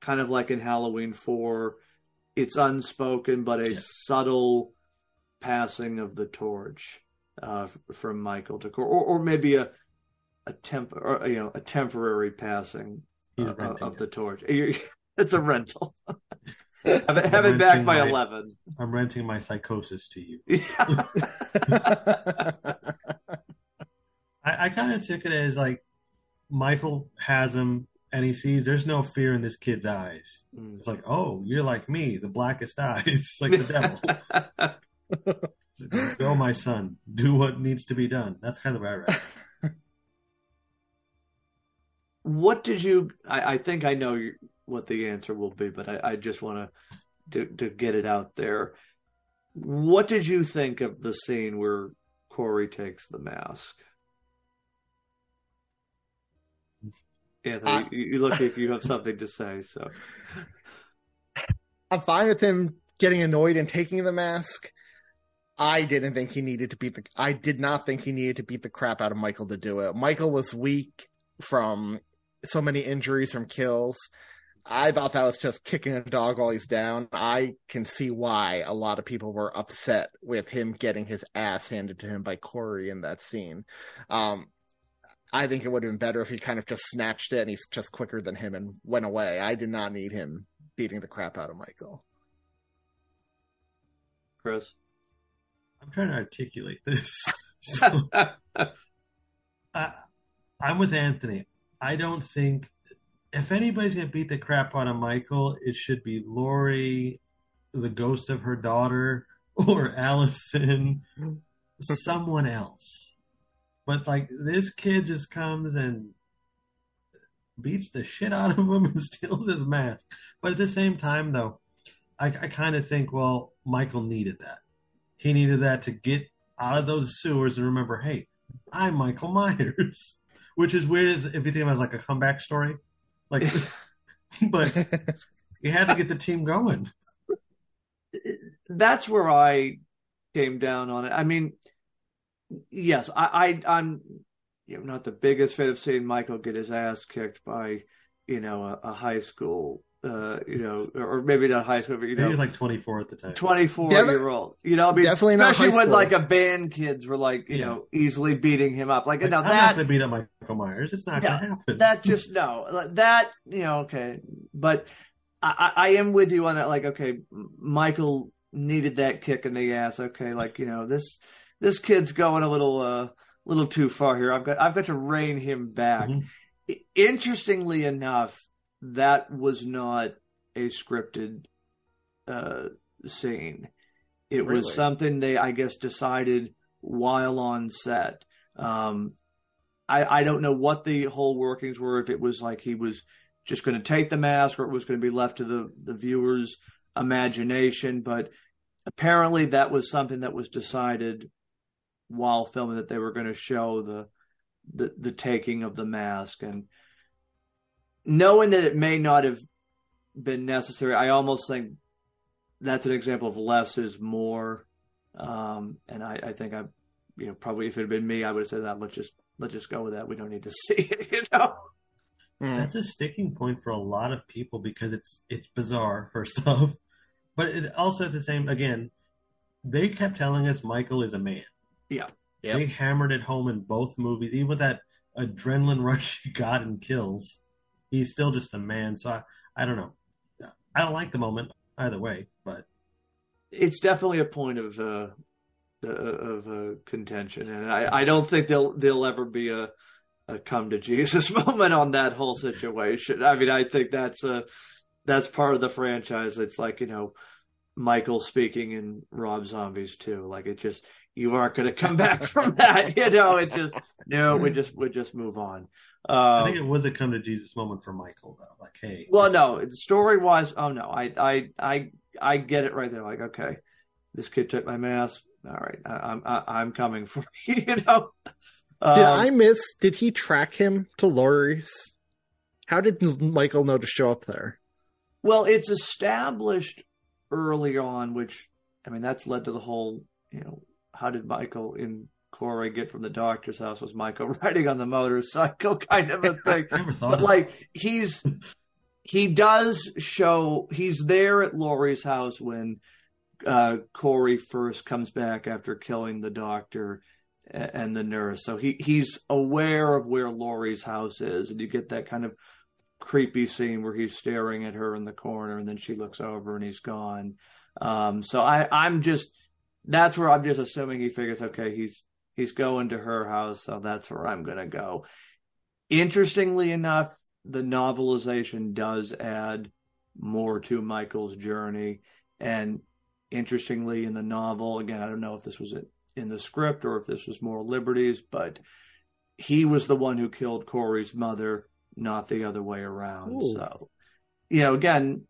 kind of like in Halloween four, it's unspoken, but a yeah. subtle passing of the torch uh, from Michael to Corey, or, or maybe a a temp, or, you know, a temporary passing uh, of it. the torch. It's a rental. Have it, have it back by my, eleven. I'm renting my psychosis to you. Yeah. I, I kind of took it as like Michael has him and he sees there's no fear in this kid's eyes. Mm. It's like, oh, you're like me, the blackest eyes, like the devil. Go, my son. Do what needs to be done. That's kind of what I read. What did you... I, I think I know you. What the answer will be, but I, I just want to to get it out there. What did you think of the scene where Corey takes the mask? Anthony, I, you, you look if you have something to say. So I'm fine with him getting annoyed and taking the mask. I didn't think he needed to beat the. I did not think he needed to beat the crap out of Michael to do it. Michael was weak from so many injuries from kills. I thought that was just kicking a dog while he's down. I can see why a lot of people were upset with him getting his ass handed to him by Corey in that scene. Um, I think it would have been better if he kind of just snatched it and he's just quicker than him and went away. I did not need him beating the crap out of Michael. Chris? I'm trying to articulate this. So, I, I'm with Anthony. I don't think... If anybody's going to beat the crap out of Michael, it should be Lori, the ghost of her daughter, or Allison, someone else. But, like, this kid just comes and beats the shit out of him and steals his mask. But at the same time, though, I, I kind of think, well, Michael needed that. He needed that to get out of those sewers and remember, hey, I'm Michael Myers. Which is weird as if you think about it as, like, a comeback story. Like, but you had to get the team going. That's where I came down on it. I mean, yes, I, I, I'm you know, not the biggest fan of seeing Michael get his ass kicked by, you know, a, a high school, uh, you know, or maybe not high school, but, you know. He was like twenty-four at the time. twenty-four-year-old. You know, I mean, definitely not especially when, like, a band kids were, like, you yeah. know, easily beating him up. Like, like now I'm that, not going to beat up my... Myers, it's not no, going to happen. That just no, that you know, okay. But I, I am with you on that. Like, okay, Michael needed that kick in the ass. Okay, like you know, this this kid's going a little uh, little too far here. I've got I've got to rein him back. Mm-hmm. Interestingly enough, that was not a scripted uh, scene. It really? was something they, I guess, decided while on set. Um, I, I don't know what the whole workings were, if it was like he was just going to take the mask or it was going to be left to the, the viewer's imagination. But apparently that was something that was decided while filming, that they were going to show the, the the taking of the mask. And knowing that it may not have been necessary, I almost think that's an example of less is more. Um, and I, I think I, you know, probably if it had been me, I would have said that, let's just, Let's just go with that. We don't need to see it, you know? That's a sticking point for a lot of people because it's it's bizarre, first off. But it also at the same, again, they kept telling us Michael is a man. Yeah. Yep. They hammered it home in both movies. Even with that adrenaline rush he got in Kills, he's still just a man. So I, I don't know. I don't like the moment either way, but... It's definitely a point of... Uh... of uh, contention, and I, I don't think they'll they'll ever be a, a come to Jesus moment on that whole situation. I mean, I think that's a that's part of the franchise. It's like, you know, Michael speaking in Rob Zombies too. Like, it just, you aren't going to come back from that. You know, it just no. We just we just move on. Um, I think it was a come to Jesus moment for Michael though. Like, hey, well, no, story wise, oh no, I I I I get it right there. Like, okay, this kid took my mask. All right, I'm I'm coming for you. You know, um, did I miss? Did he track him to Laurie's? How did Michael know to show up there? Well, it's established early on, which I mean, that's led to the whole, you know, how did Michael and core I get from the doctor's house was Michael riding on the motorcycle kind of a thing. But like he's he does show he's there at Laurie's house when uh, Corey first comes back after killing the doctor and the nurse. So he, he's aware of where Laurie's house is, and you get that kind of creepy scene where he's staring at her in the corner, and then she looks over and he's gone. Um, so I, I'm just that's where I'm just assuming he figures, okay, he's he's going to her house, so that's where I'm gonna go. Interestingly enough, the novelization does add more to Michael's journey, and interestingly, in the novel, again, I don't know if this was it in the script or if this was more liberties, but he was the one who killed Corey's mother, not the other way around. Ooh. So, you know, again,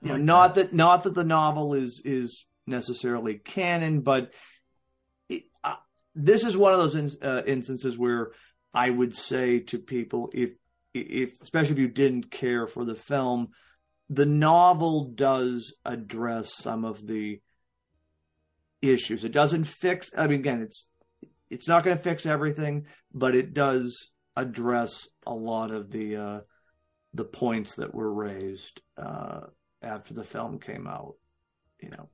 you know, not that not that the novel is is necessarily canon, but it, uh, this is one of those in, uh, instances where I would say to people, if if especially if you didn't care for the film, the novel does address some of the issues. It doesn't fix, I mean, again, it's it's not going to fix everything, but it does address a lot of the uh, the points that were raised uh, after the film came out. You know,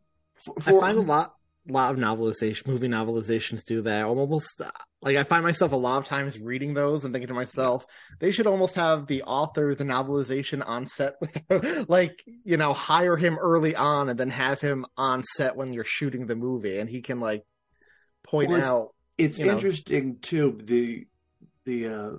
for, for... I find a lot lot of novelization, movie novelizations do that. Almost like I find myself a lot of times reading those and thinking to myself, they should almost have the author the novelization on set with her. Like, you know, hire him early on and then have him on set when you're shooting the movie, and he can like point well, it's, out. It's interesting know. too. The The uh,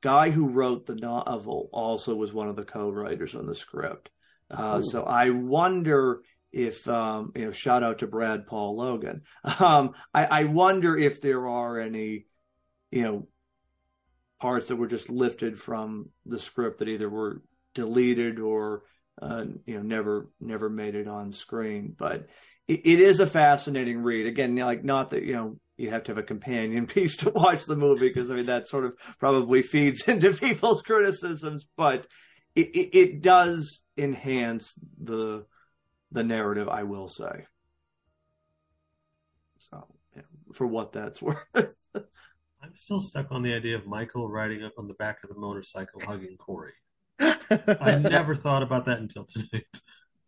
guy who wrote the novel also was one of the co-writers on the script. Uh, so I wonder if, um, you know, shout out to Brad Paul Logan. Um, I, I wonder if there are any, you know, parts that were just lifted from the script that either were deleted or, uh, you know, never never made it on screen. But it, it is a fascinating read. Again, like not that, you know, you have to have a companion piece to watch the movie because, I mean, that sort of probably feeds into people's criticisms, but it, it, it does enhance the the narrative, I will say. So, yeah, for what that's worth. I'm still stuck on the idea of Michael riding up on the back of the motorcycle hugging Corey. I never thought about that until today.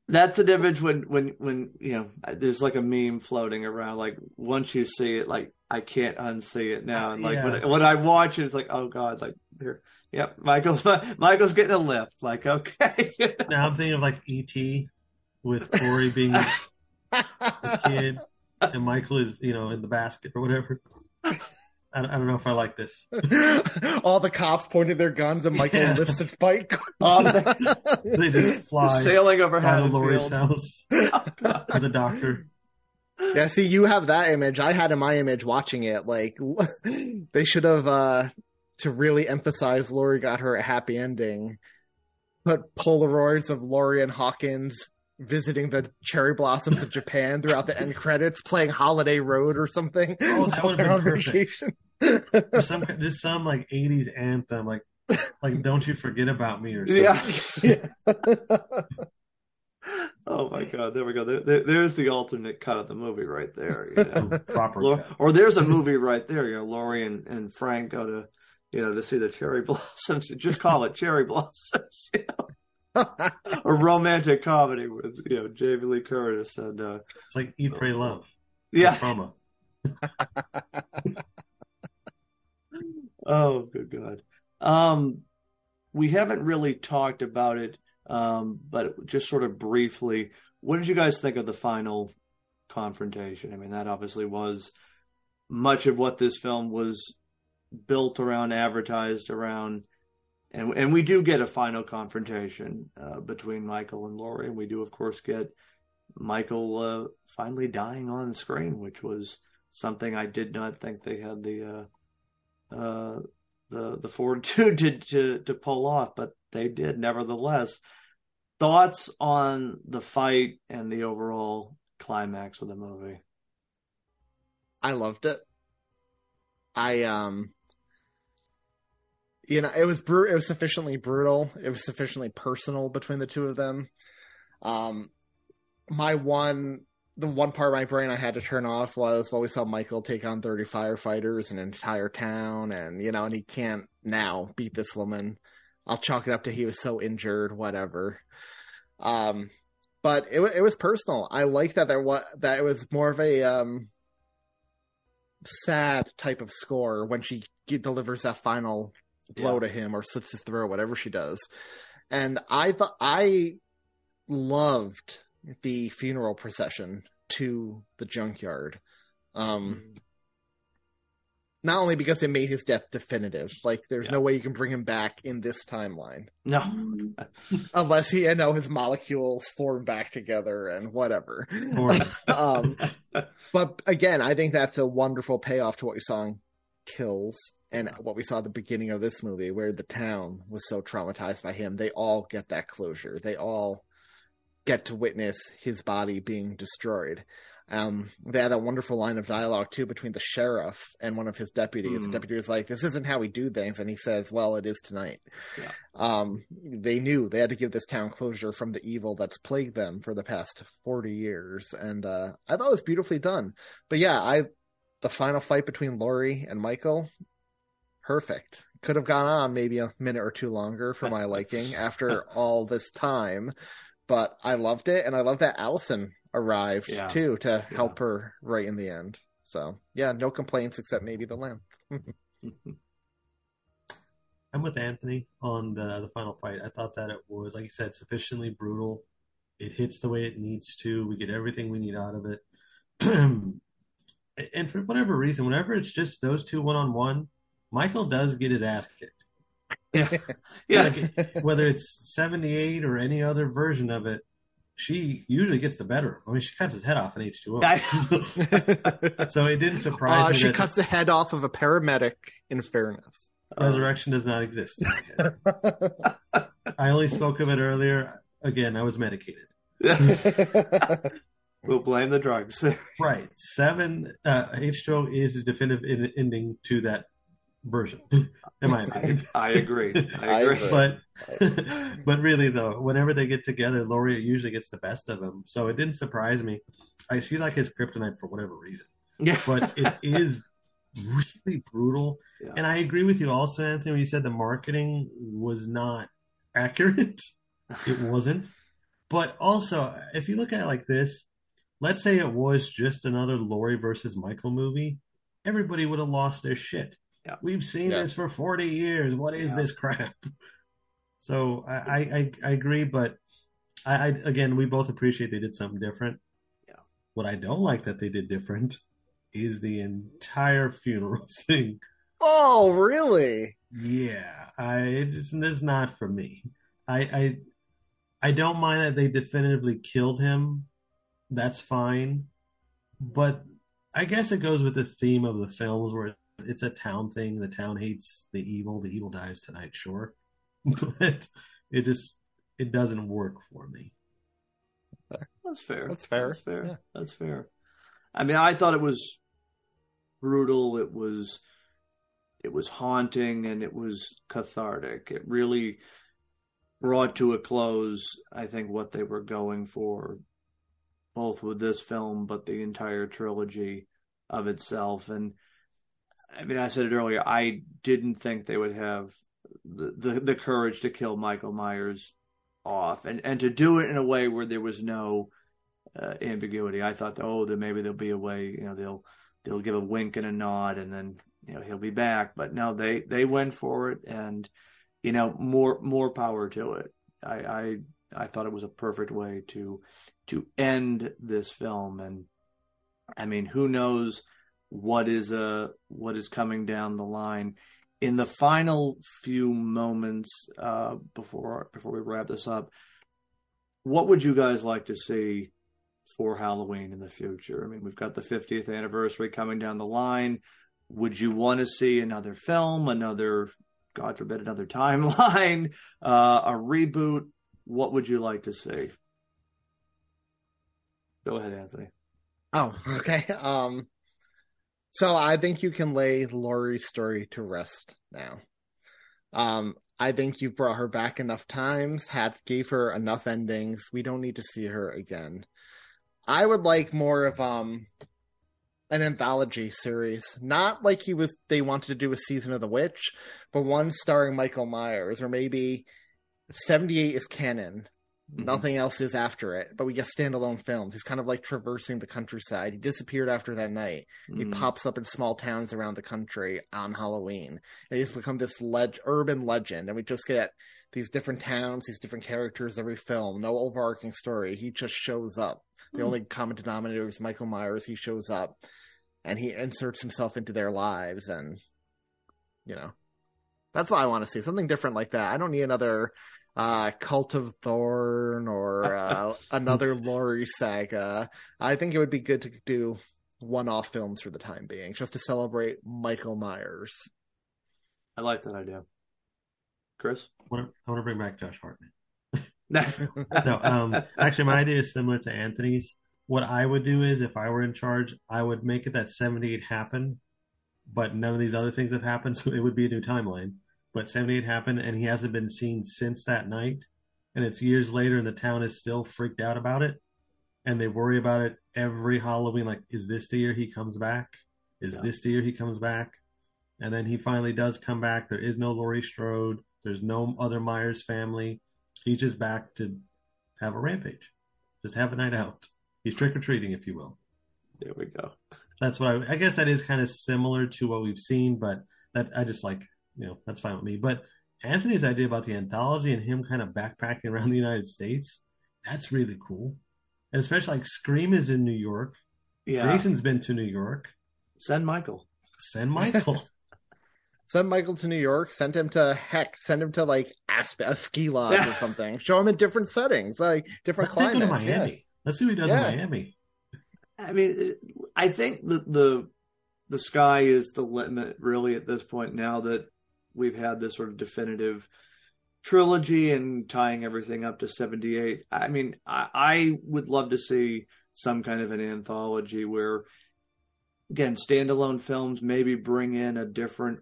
That's an image when, when, when, you know, there's like a meme floating around, like once you see it, like I can't unsee it now. And like yeah. when, I, when I watch it, it's like, oh God, like here, yep. Michael's, Michael's getting a lift. Like, okay. You know? Now I'm thinking of like E T with Corey being the kid and Michael is, you know, in the basket or whatever. I don't know if I like this. All the cops pointed their guns and Michael yeah. lifts and fight. Um, they, they just fly. They're sailing over Haddonfield. House to the doctor. Yeah, see, you have that image. I had in my image watching it. Like, they should have, uh, to really emphasize Laurie got her a happy ending, put Polaroids of Laurie and Hawkins visiting the cherry blossoms of Japan throughout the end credits, playing Holiday Road or something. Oh, that would have been perfect. Vacation. Or some just some like eighties anthem, like like Don't You Forget About Me or something. Yeah. Yeah. Oh my God! There we go. There, there, there's the alternate cut of the movie right there. You know? Proper. Or, or there's a movie right there. You know, Laurie and, and Frank go to you know to see the cherry blossoms. Just call it Cherry Blossoms. You know? A romantic comedy with you know Jamie Lee Curtis and uh, it's like Eat, Pray, Love. Yeah. Oh, good God. Um, we haven't really talked about it, um, but just sort of briefly, what did you guys think of the final confrontation? I mean, that obviously was much of what this film was built around, advertised around, and and we do get a final confrontation uh, between Michael and Laurie, and we do, of course, get Michael uh, finally dying on screen, which was something I did not think they had the... Uh, Uh, the the fortitude to, to to pull off, but they did nevertheless. Thoughts on the fight and the overall climax of the movie? I loved it. I um, you know, it was br- it was sufficiently brutal. It was sufficiently personal between the two of them. Um, my one the one part of my brain I had to turn off was, well, we saw Michael take on thirty firefighters and an entire town, and, you know, and he can't now beat this woman. I'll chalk it up to he was so injured, whatever. Um, but it it was personal. I like that there was, that it was more of a um, sad type of score when she delivers that final blow yeah. to him or slits his throat, whatever she does. And I th- I loved the funeral procession to the junkyard. Um, mm. Not only because it made his death definitive. Like, there's yeah. no way you can bring him back in this timeline. No. Unless he, you know, his molecules form back together and whatever. um, but again, I think that's a wonderful payoff to what we saw in Kills and what we saw at the beginning of this movie, where the town was so traumatized by him. They all get that closure. They all get to witness his body being destroyed. Um, they had a wonderful line of dialogue too between the sheriff and one of his deputies. Mm. The deputy was like, "This isn't how we do things," and he says, "Well, it is tonight." Yeah. Um, they knew they had to give this town closure from the evil that's plagued them for the past forty years, and uh, I thought it was beautifully done. But yeah, I the final fight between Laurie and Michael, perfect. Could have gone on maybe a minute or two longer for my liking after all this time, but I loved it, and I love that Allison arrived yeah. too to yeah. help her right in the end. So yeah, no complaints except maybe the lamp. I'm with Anthony on the the final fight. I thought that it was, like you said, sufficiently brutal. It hits the way it needs to. We get everything we need out of it. And for whatever reason, whenever it's just those two one on one, Michael does get his ass kicked. Yeah, yeah. Like, whether it's seventy-eight or any other version of it, she usually gets the better. I mean, she cuts his head off in H two O. So it didn't surprise uh, me. She cuts the head off of a paramedic, in fairness. Resurrection does not exist. I only spoke of it earlier. Again, I was medicated. We'll blame the drugs. Right. Seven, uh, H two O is the definitive in- ending to that version, in my opinion. I, I agree. I agree. But but really though, whenever they get together, Laurie usually gets the best of him. So it didn't surprise me. I feel like his kryptonite for whatever reason. Yeah. But it is really brutal. Yeah. And I agree with you also, Anthony, when you said the marketing was not accurate. It wasn't. But also, if you look at it like this, let's say it was just another Laurie versus Michael movie, everybody would have lost their shit. Yeah. We've seen yeah. this for forty years. What is yeah. this crap? So I, I, I agree, but I, I again, we both appreciate they did something different. Yeah. What I don't like that they did different is the entire funeral thing. Oh, really? Yeah, I it's, it's not for me. I, I I don't mind that they definitively killed him. That's fine, but I guess it goes with the theme of the films where it, it's a town thing. The town hates the evil. The evil dies tonight, sure. But it just, it doesn't work for me. That's fair. That's fair. That's fair. Yeah. That's fair. I mean, I thought it was brutal. It was, it was haunting, and it was cathartic. It really brought to a close, I think, what they were going for, both with this film, but the entire trilogy of itself. And I mean, I said it earlier, I didn't think they would have the, the, the courage to kill Michael Myers off and, and to do it in a way where there was no uh, ambiguity. I thought, oh, then maybe there'll be a way, you know, they'll they'll give a wink and a nod and then, you know, he'll be back. But no, they, they went for it and, you know, more more power to it. I, I I thought it was a perfect way to to end this film. And I mean, who knows what is uh what is coming down the line in the final few moments uh before before we wrap this up. What would you guys like to see for Halloween in the future? I mean, we've got the fiftieth anniversary coming down the line. Would you want to see another film, another, God forbid, another timeline, uh a reboot? What would you like to see? Go ahead, Anthony. Oh, okay. um So I think you can lay Laurie's story to rest now. Um, I think you've brought her back enough times, had gave her enough endings. We don't need to see her again. I would like more of um an anthology series. Not like he was they wanted to do a Season of the Witch, but one starring Michael Myers, or maybe seventy-eight is canon. Mm-hmm. Nothing else is after it, but we get standalone films. He's kind of like traversing the countryside. He disappeared after that night. Mm-hmm. He pops up in small towns around the country on Halloween, and he's become this leg- urban legend. And we just get these different towns, these different characters every film. No overarching story. He just shows up. The mm-hmm. only common denominator is Michael Myers. He shows up, and he inserts himself into their lives, and you know, that's what I want to see. Something different like that. I don't need another. Uh, Cult of Thorn or uh, another Laurie saga. I think it would be good to do one-off films for the time being, just to celebrate Michael Myers. I like that idea. Chris? I want to, I want to bring back Josh Hartnett. No, um, actually, my idea is similar to Anthony's. What I would do is, if I were in charge, I would make it that seventy-eight happen, but none of these other things have happened, so it would be a new timeline. But seventy-eight happened, and he hasn't been seen since that night. And it's years later, and the town is still freaked out about it. And they worry about it every Halloween. Like, is this the year he comes back? Is yeah. this the year he comes back? And then he finally does come back. There is no Laurie Strode. There's no other Myers family. He's just back to have a rampage. Just have a night out. He's trick-or-treating, if you will. There we go. That's what I, I guess that is kind of similar to what we've seen, but that I just like... You know, that's fine with me. But Anthony's idea about the anthology and him kind of backpacking around the United States, that's really cool. And especially like Scream is in New York. Yeah. Jason's been to New York. Send Michael. Send Michael. Send Michael to New York. Send him to heck. Send him to like Asp- a ski lodge yeah. or something. Show him in different settings, like different Let's climates. Let's go to Miami. Yeah. Let's see what he does yeah. in Miami. I mean, I think the, the the sky is the limit really at this point now that we've had this sort of definitive trilogy and tying everything up to seventy-eight. I mean, I, I would love to see some kind of an anthology where, again, standalone films maybe bring in a different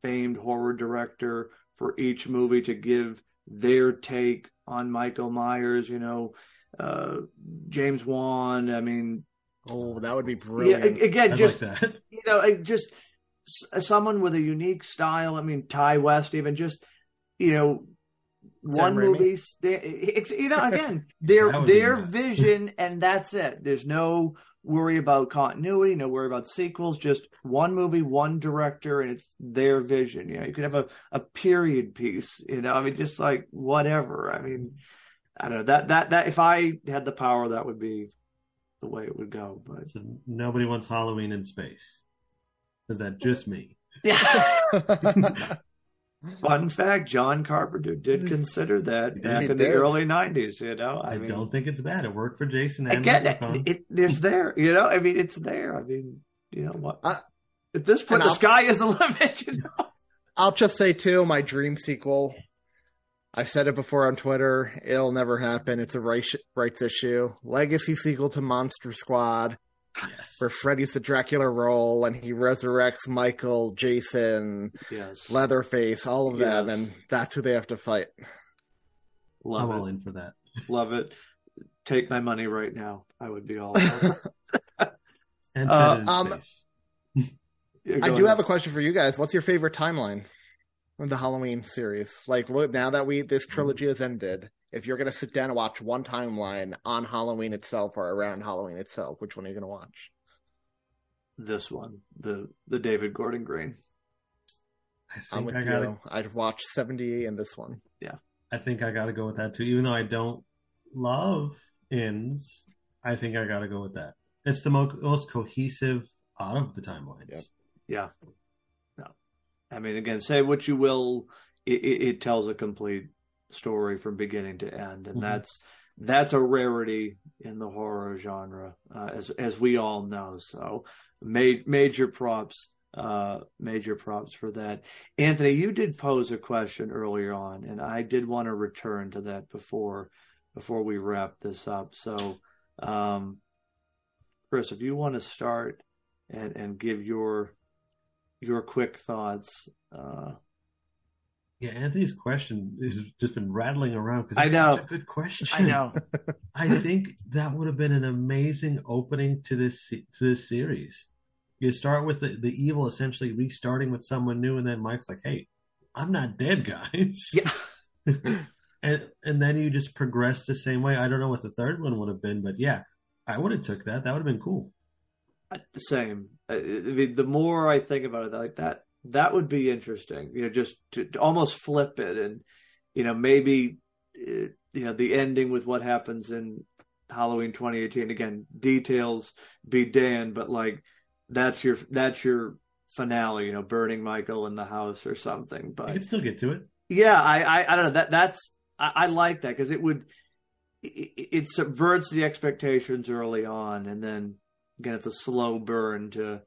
famed horror director for each movie to give their take on Michael Myers, you know, uh, James Wan. I mean... Oh, that would be brilliant. Yeah, again, I'd just, like that. you know, I just... someone with a unique style. I mean, Ty West, even just, you know, Sam one Raimi. movie. It's, you know, again, their their vision, and that's it. There's no worry about continuity, no worry about sequels. Just one movie, one director, and it's their vision. You know, you could have a, a period piece. You know, I mean, just like whatever. I mean, I don't know that that that if I had the power, that would be the way it would go. But so nobody wants Halloween in space. Is that just me? Yeah. Fun fact, John Carpenter did consider that back in the early nineties, you know? I, I mean, don't think it's bad. It worked for Jason. And again, it, it, there's there, you know? I mean, it's there. I mean, you know what? I, At this point, the I'll, sky is the limit, you know? I'll just say, too, my dream sequel, I've said it before on Twitter, it'll never happen. It's a rights, rights issue. Legacy sequel to Monster Squad. Yes. Where Freddy's the Dracula role and he resurrects Michael, Jason, yes. Leatherface, all of yes. them, and that's who they have to fight. Love I'm it. all in for that. Love it. Take my money right now. I would be all in. And uh, um, I do ahead. have a question for you guys. What's your favorite timeline in the Halloween series? Like, look, now that we this trilogy mm. has ended. If you're going to sit down and watch one timeline on Halloween itself or around Halloween itself, which one are you going to watch? This one, the the David Gordon Green. I think I'm with I you. Gotta, I'd watch seventy and this one. Yeah. I think I got to go with that too. Even though I don't love Ends, I think I got to go with that. It's the mo- most cohesive out of the timelines. Yep. Yeah. No. I mean, again, say what you will, it, it, it tells a complete story from beginning to end, and mm-hmm. that's that's a rarity in the horror genre, uh, as as we all know. So, made, major props, uh, major props for that. Anthony, you did pose a question earlier on, and I did want to return to that before before we wrap this up. So, um, Chris, if you want to start and and give your your quick thoughts. Uh, Yeah, Anthony's question has just been rattling around because it's such a good question. I know. I think that would have been an amazing opening to this to this series. You start with the, the evil essentially restarting with someone new, and then Mike's like, hey, I'm not dead, guys. Yeah. and and then you just progress the same way. I don't know what the third one would have been, but yeah, I would have took that. That would have been cool. Same. I mean, the more I think about it, like that, that would be interesting, you know, just to, to almost flip it and, you know, maybe, you know, the ending with what happens in Halloween twenty eighteen, again, details be damned, but like, That's your that's your finale, you know, burning Michael in the house or something. But you can still get to it. Yeah, I I, I don't know that that's I, I like that because it would it, it subverts the expectations early on, and then again it's a slow burn to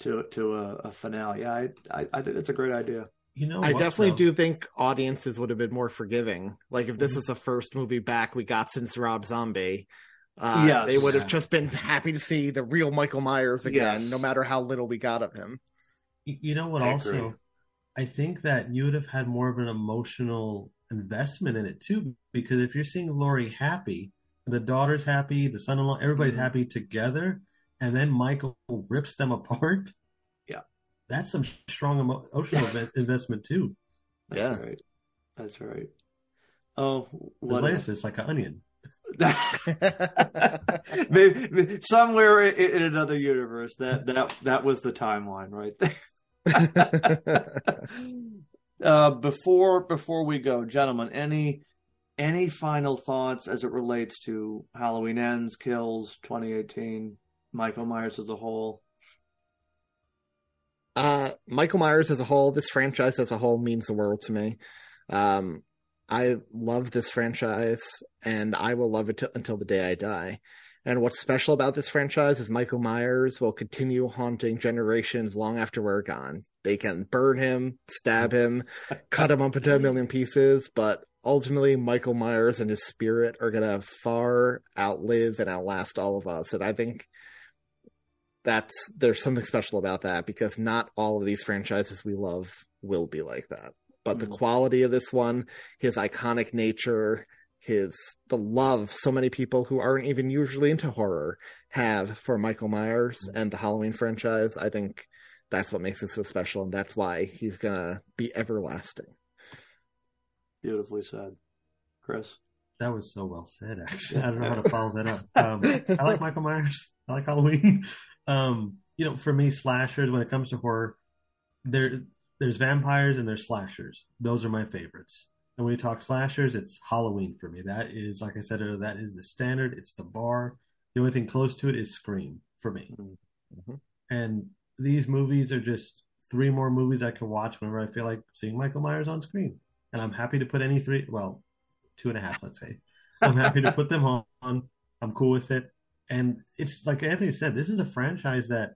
to to a, a finale. Yeah, I, I I think that's a great idea. You know, I what, definitely though? do think audiences would have been more forgiving. Like if this mm-hmm. was the first movie back we got since Rob Zombie. Uh, yes. They would have just been happy to see the real Michael Myers again, yes. no matter how little we got of him. You know what I also, agree. I think that you would have had more of an emotional investment in it too, because if you're seeing Laurie happy, the daughter's happy, the son-in-law, everybody's mm-hmm. happy together, and then Michael rips them apart. Yeah. That's some strong emo- emotional investment too. That's yeah. right. That's right. Oh, what else is like an onion. maybe, maybe somewhere in, in another universe that that that was the timeline right there. uh before before we go, gentlemen, any any final thoughts as it relates to Halloween Ends, Kills, twenty eighteen, Michael Myers as a whole? uh Michael Myers as a whole, this franchise as a whole, means the world to me. um I love this franchise, and I will love it t- until the day I die. And what's special about this franchise is Michael Myers will continue haunting generations long after we're gone. They can burn him, stab him, cut him up into a million pieces, but ultimately Michael Myers and his spirit are going to far outlive and outlast all of us. And I think that's there's something special about that, because not all of these franchises we love will be like that. But the quality of this one, his iconic nature, his the love so many people who aren't even usually into horror have for Michael Myers and the Halloween franchise, I think that's what makes it so special, and that's why he's going to be everlasting. Beautifully said. Chris? That was so well said, actually. I don't know how to follow that up. Um, I like Michael Myers. I like Halloween. Um, you know, for me, slashers, when it comes to horror, they're... There's vampires and there's slashers. Those are my favorites. And when you talk slashers, it's Halloween for me. That is, like I said, that is the standard. It's the bar. The only thing close to it is Scream for me. Mm-hmm. And these movies are just three more movies I can watch whenever I feel like seeing Michael Myers on screen. And I'm happy to put any three, well, two and a half, let's say. I'm happy to put them on. I'm cool with it. And it's like Anthony said, this is a franchise that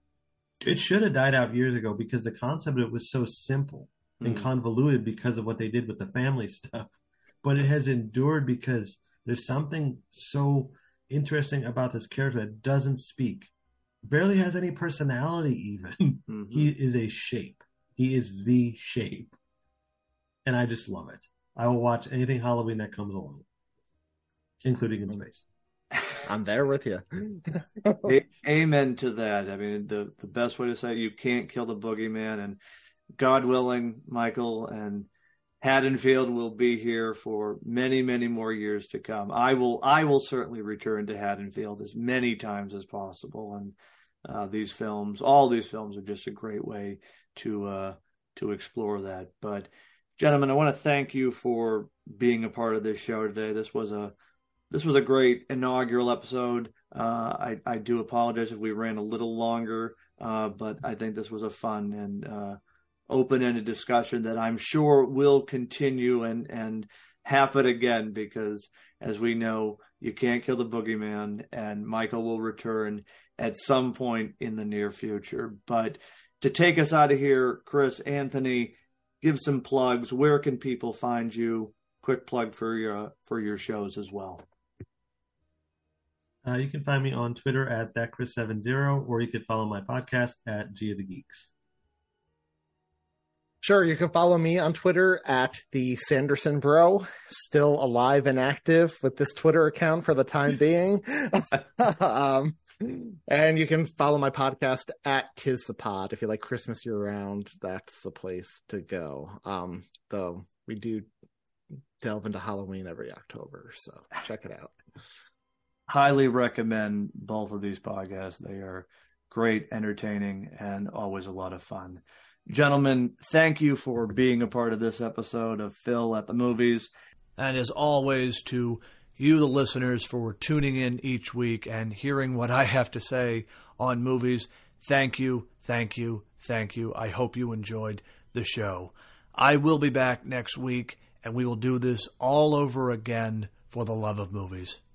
it should have died out years ago, because the concept of it was so simple and mm. convoluted because of what they did with the family stuff. But it has endured because there's something so interesting about this character that doesn't speak, barely has any personality even. Mm-hmm. He is a shape. He is the shape. And I just love it. I will watch anything Halloween that comes along, including in space. I'm there with you. Amen to that. I mean, the, the best way to say it, you can't kill the boogeyman, and God willing, Michael and Haddonfield will be here for many, many more years to come. I will, I will certainly return to Haddonfield as many times as possible. And uh, these films, all these films, are just a great way to uh, to explore that. But gentlemen, I want to thank you for being a part of this show today. This was a This was a great inaugural episode. Uh, I, I do apologize if we ran a little longer, uh, but I think this was a fun and uh, open-ended discussion that I'm sure will continue and, and happen again, because, as we know, you can't kill the boogeyman, and Michael will return at some point in the near future. But to take us out of here, Chris, Anthony, give some plugs. Where can people find you? Quick plug for your, for your shows as well. Uh, you can find me on Twitter at that Chris seven zero, or you could follow my podcast at G of the Geeks. Sure, you can follow me on Twitter at the Sanderson Bro, still alive and active with this Twitter account for the time being. um, and you can follow my podcast at Tis the Pod. If you like Christmas year round, that's the place to go. Um, though we do delve into Halloween every October, so check it out. Highly recommend both of these podcasts. They are great, entertaining, and always a lot of fun. Gentlemen, thank you for being a part of this episode of Phil at the Movies. And as always, to you, the listeners, for tuning in each week and hearing what I have to say on movies. Thank you, thank you, thank you. I hope you enjoyed the show. I will be back next week, and we will do this all over again for the love of movies.